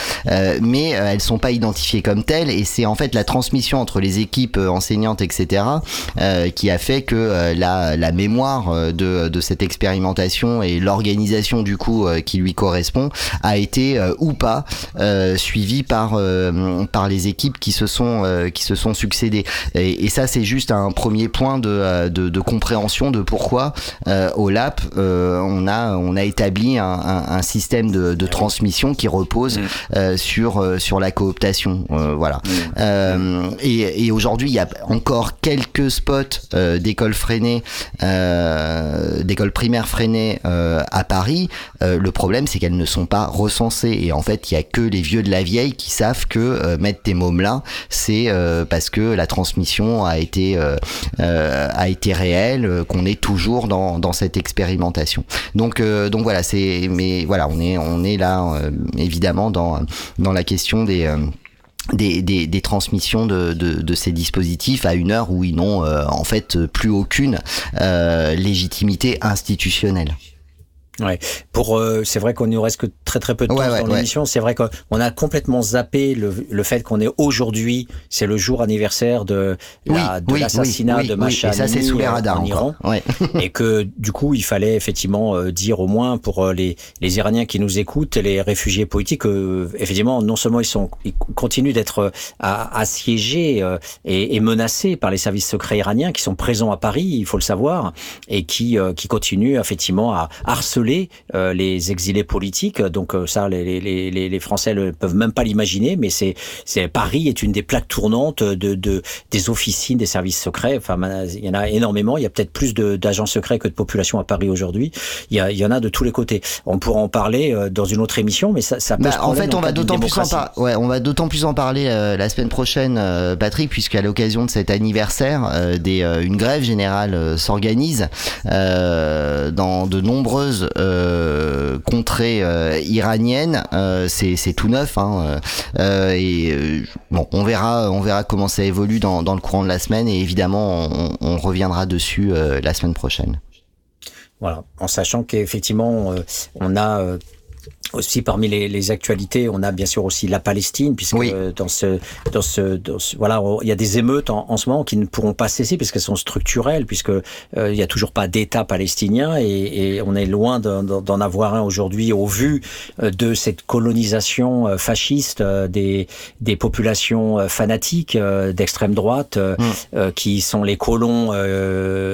mais elles sont pas identifiées comme telles, et c'est en fait la transmission entre les équipes enseignantes, etc., qui a fait que la mémoire de cette expérimentation et l'organisation, du coup, qui lui correspond, a été ou pas suivie par les équipes qui se sont succédées, et ça, c'est juste un premier point de compréhension de pourquoi au LAP on a établi un système de transmission qui repose Cause sur la cooptation, voilà. Et aujourd'hui, il y a encore quelques spots d'écoles freinées, d'écoles primaires freinées à Paris. Le problème, c'est qu'elles ne sont pas recensées. Et en fait, il y a que les vieux de la vieille qui savent que mettre tes mômes là, c'est parce que la transmission a été réelle, qu'on est toujours dans cette expérimentation. Donc voilà, c'est, mais voilà, on est là évidemment dans la question des transmissions de ces dispositifs à une heure où ils n'ont en fait plus aucune légitimité institutionnelle. Ouais. C'est vrai qu'on ne reste que très très peu de temps dans l'émission. C'est vrai qu'on a complètement zappé le fait qu'on est aujourd'hui, c'est le jour anniversaire de l'assassinat de Mahsa Amini, et ça c'est sous les radars en Iran. Ouais. Et que du coup il fallait effectivement dire au moins pour les Iraniens qui nous écoutent, les réfugiés politiques, que effectivement non seulement ils continuent d'être assiégés et menacés par les services secrets iraniens qui sont présents à Paris, il faut le savoir, et qui continuent effectivement à harceler les exilés politiques. Donc ça, les Français ne peuvent même pas l'imaginer, mais Paris est une des plaques tournantes des officines des services secrets. Enfin, il y en a énormément. Il y a peut-être plus d'agents secrets que de population à Paris aujourd'hui. Il y en a de tous les côtés. On pourra en parler dans une autre émission, mais ça pose problème. En fait, on va d'autant plus en parler la semaine prochaine, Patrick, puisqu'à l'occasion de cet anniversaire, une grève générale s'organise dans de nombreuses contrées iraniennes, c'est tout neuf, hein, et on verra comment ça évolue dans le courant de la semaine, et évidemment on reviendra dessus la semaine prochaine. Voilà, en sachant qu'effectivement on a aussi parmi les actualités, on a bien sûr aussi la Palestine, puisque dans ce il y a des émeutes en ce moment qui ne pourront pas cesser puisqu'elles sont structurelles, puisque il y a toujours pas d'État palestinien, et on est loin d'en avoir un aujourd'hui au vu de cette colonisation fasciste des populations fanatiques d'extrême droite qui sont les colons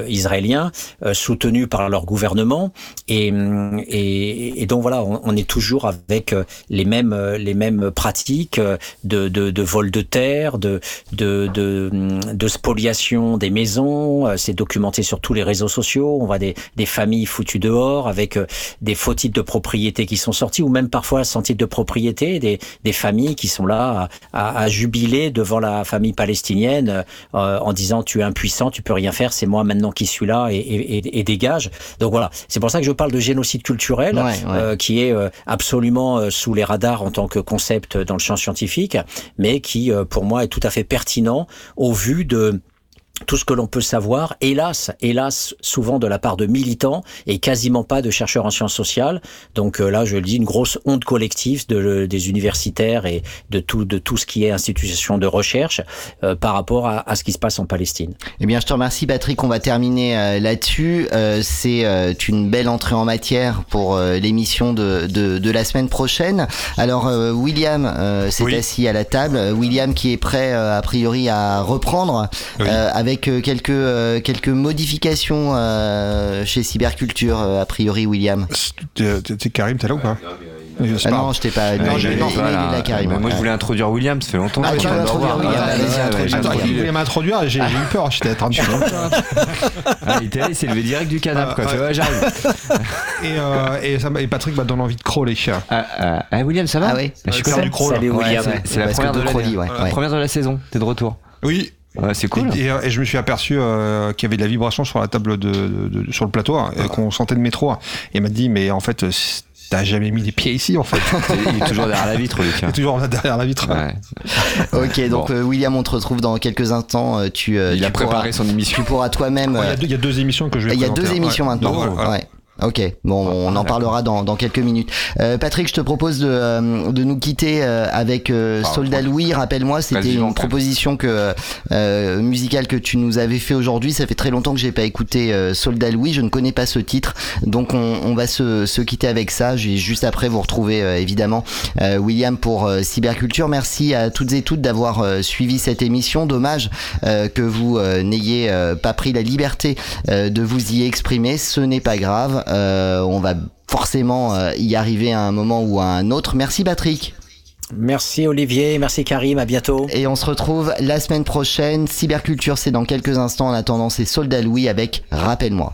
israéliens soutenus par leur gouvernement, et donc voilà, on est toujours avec les mêmes pratiques de vol de terre, de spoliation des maisons. C'est documenté sur tous les réseaux sociaux. On voit des familles foutues dehors avec des faux titres de propriété qui sont sortis, ou même parfois sans titre de propriété, des familles qui sont là à jubiler devant la famille palestinienne en disant tu es impuissant, tu peux rien faire, c'est moi maintenant qui suis là, et dégage. Donc voilà, c'est pour ça que je parle de génocide culturel qui est absolument sous les radars en tant que concept dans le champ scientifique, mais qui, pour moi, est tout à fait pertinent au vu de tout ce que l'on peut savoir, hélas, souvent de la part de militants et quasiment pas de chercheurs en sciences sociales. Donc là, je le dis, une grosse honte collective des universitaires et de tout ce qui est institution de recherche par rapport à ce qui se passe en Palestine. Eh bien, je te remercie, Patrick. On va terminer là-dessus. C'est une belle entrée en matière pour l'émission de la semaine prochaine. Alors, William s'est assis à la table. William qui est prêt, a priori, à reprendre avec quelques modifications chez Cyberculture, a priori, William. T'es Karim, t'es là ou pas ? Non, je t'ai pas. Moi, je voulais introduire William, ça fait longtemps. Ah, tu veux introduire William ? Attends, il voulait m'introduire, j'ai eu peur, j'étais attendu. Il s'est levé direct du canapé, quoi. Ouais, j'arrive. Et Patrick m'a donné envie de crawler. Ah, William, ça va ? Ah oui. Je suis content du crawl. C'est la première de la saison, t'es de retour. Oui. Ouais, c'est cool. Et je me suis aperçu qu'il y avait de la vibration sur la table sur le plateau, qu'on sentait le métro. Et il m'a dit, mais en fait, t'as jamais mis les pieds ici, en fait. Il est toujours derrière la vitre, Luc. Il est toujours derrière la vitre. Ouais. Ok, donc William, on te retrouve dans quelques instants. Il a préparé son émission. Tu pourras toi-même. Il y a deux émissions que je vais présenter. Il y a deux émissions maintenant. Donc, voilà. Ouais. Ok, bon, on en parlera dans quelques minutes. Patrick, je te propose de nous quitter avec Soldat Louis. Rappelle-moi, c'était une proposition musicale que tu nous avais fait aujourd'hui. Ça fait très longtemps que j'ai pas écouté Soldat Louis. Je ne connais pas ce titre, donc on va se quitter avec ça. Juste après, vous retrouvez évidemment William pour Cyberculture. Merci à toutes et toutes d'avoir suivi cette émission. Dommage que vous n'ayez pas pris la liberté de vous y exprimer. Ce n'est pas grave. On va forcément y arriver à un moment ou à un autre. Merci Patrick. Merci Olivier, merci Karim, à bientôt. Et on se retrouve la semaine prochaine. Cyberculture, c'est dans quelques instants. En attendant, c'est Soldat Louis avec Rappelle-moi.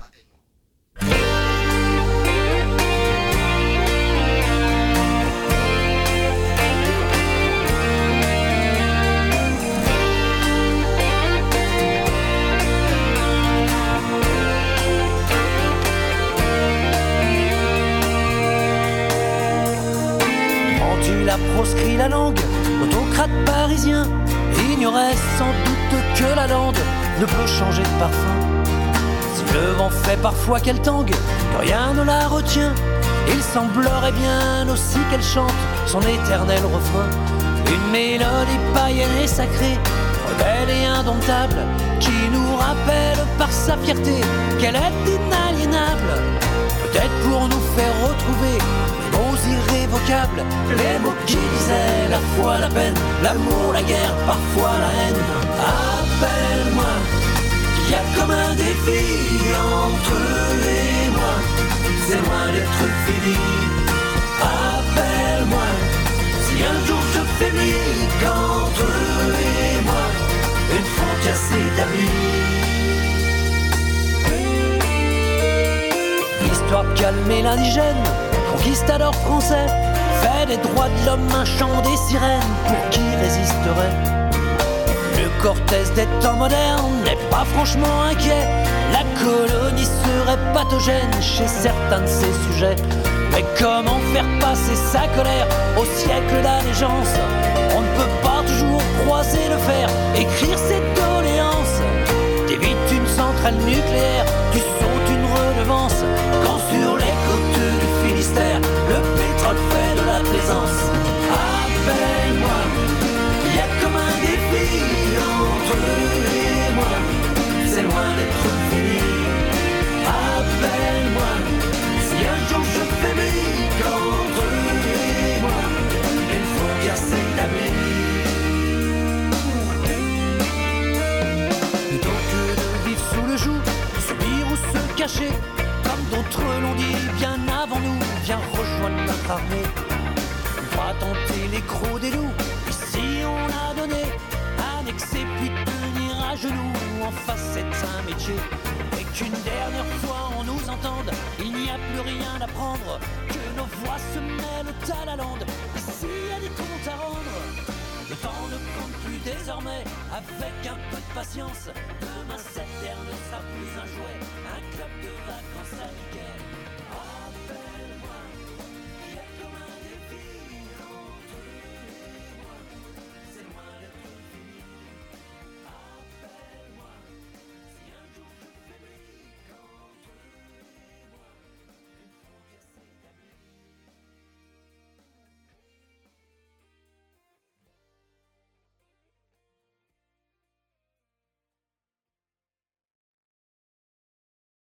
Proscrit la langue, l'autocrate parisien ignorait sans doute que la lande ne peut changer de parfum. Si le vent fait parfois qu'elle tangue, que rien ne la retient, il semblerait bien aussi qu'elle chante son éternel refrain. Une mélodie païenne et sacrée, rebelle et indomptable, qui nous rappelle par sa fierté qu'elle est inaliénable. Peut-être pour nous faire retrouver irrévocables, les mots qui disaient la foi, la peine, l'amour, la guerre, parfois la haine. Appelle-moi, il y a comme un défi entre les mois, c'est loin d'être fini. Appelle-moi, si un jour je faiblis qu'entre les mois, une frontière s'établit. L'histoire de calmer l'indigène, conquistador français, fait des droits de l'homme un chant des sirènes, pour qui résisterait? Le cortège des temps modernes n'est pas franchement inquiet, la colonie serait pathogène chez certains de ses sujets. Mais comment faire passer sa colère au siècle d'allégeance? On ne peut pas toujours croiser le fer, écrire ses doléances. T'évites une centrale nucléaire, tu sautes une redevance, quand sur les côtes le pétrole fait de la plaisance. Appelle-moi, il y a comme un défi entre les mois, c'est loin d'être fini. Appelle-moi, si un jour je faiblis qu'entre les mois, une frontière s'établit. Plutôt que de vivre sous le joug, subir ou se cacher, comme d'autres l'ont dit bien avant nous, viens rejoindre notre armée. On va tenter les crocs des loups, ici on l'a donné, annexer puis tenir à genoux, en face c'est un métier. Et qu'une dernière fois on nous entende, il n'y a plus rien à prendre, que nos voix se mêlent à la lande, ici il y a des comptes à rendre. Le temps ne compte plus désormais, avec un peu de patience, demain cette terre ne sera plus un jouet.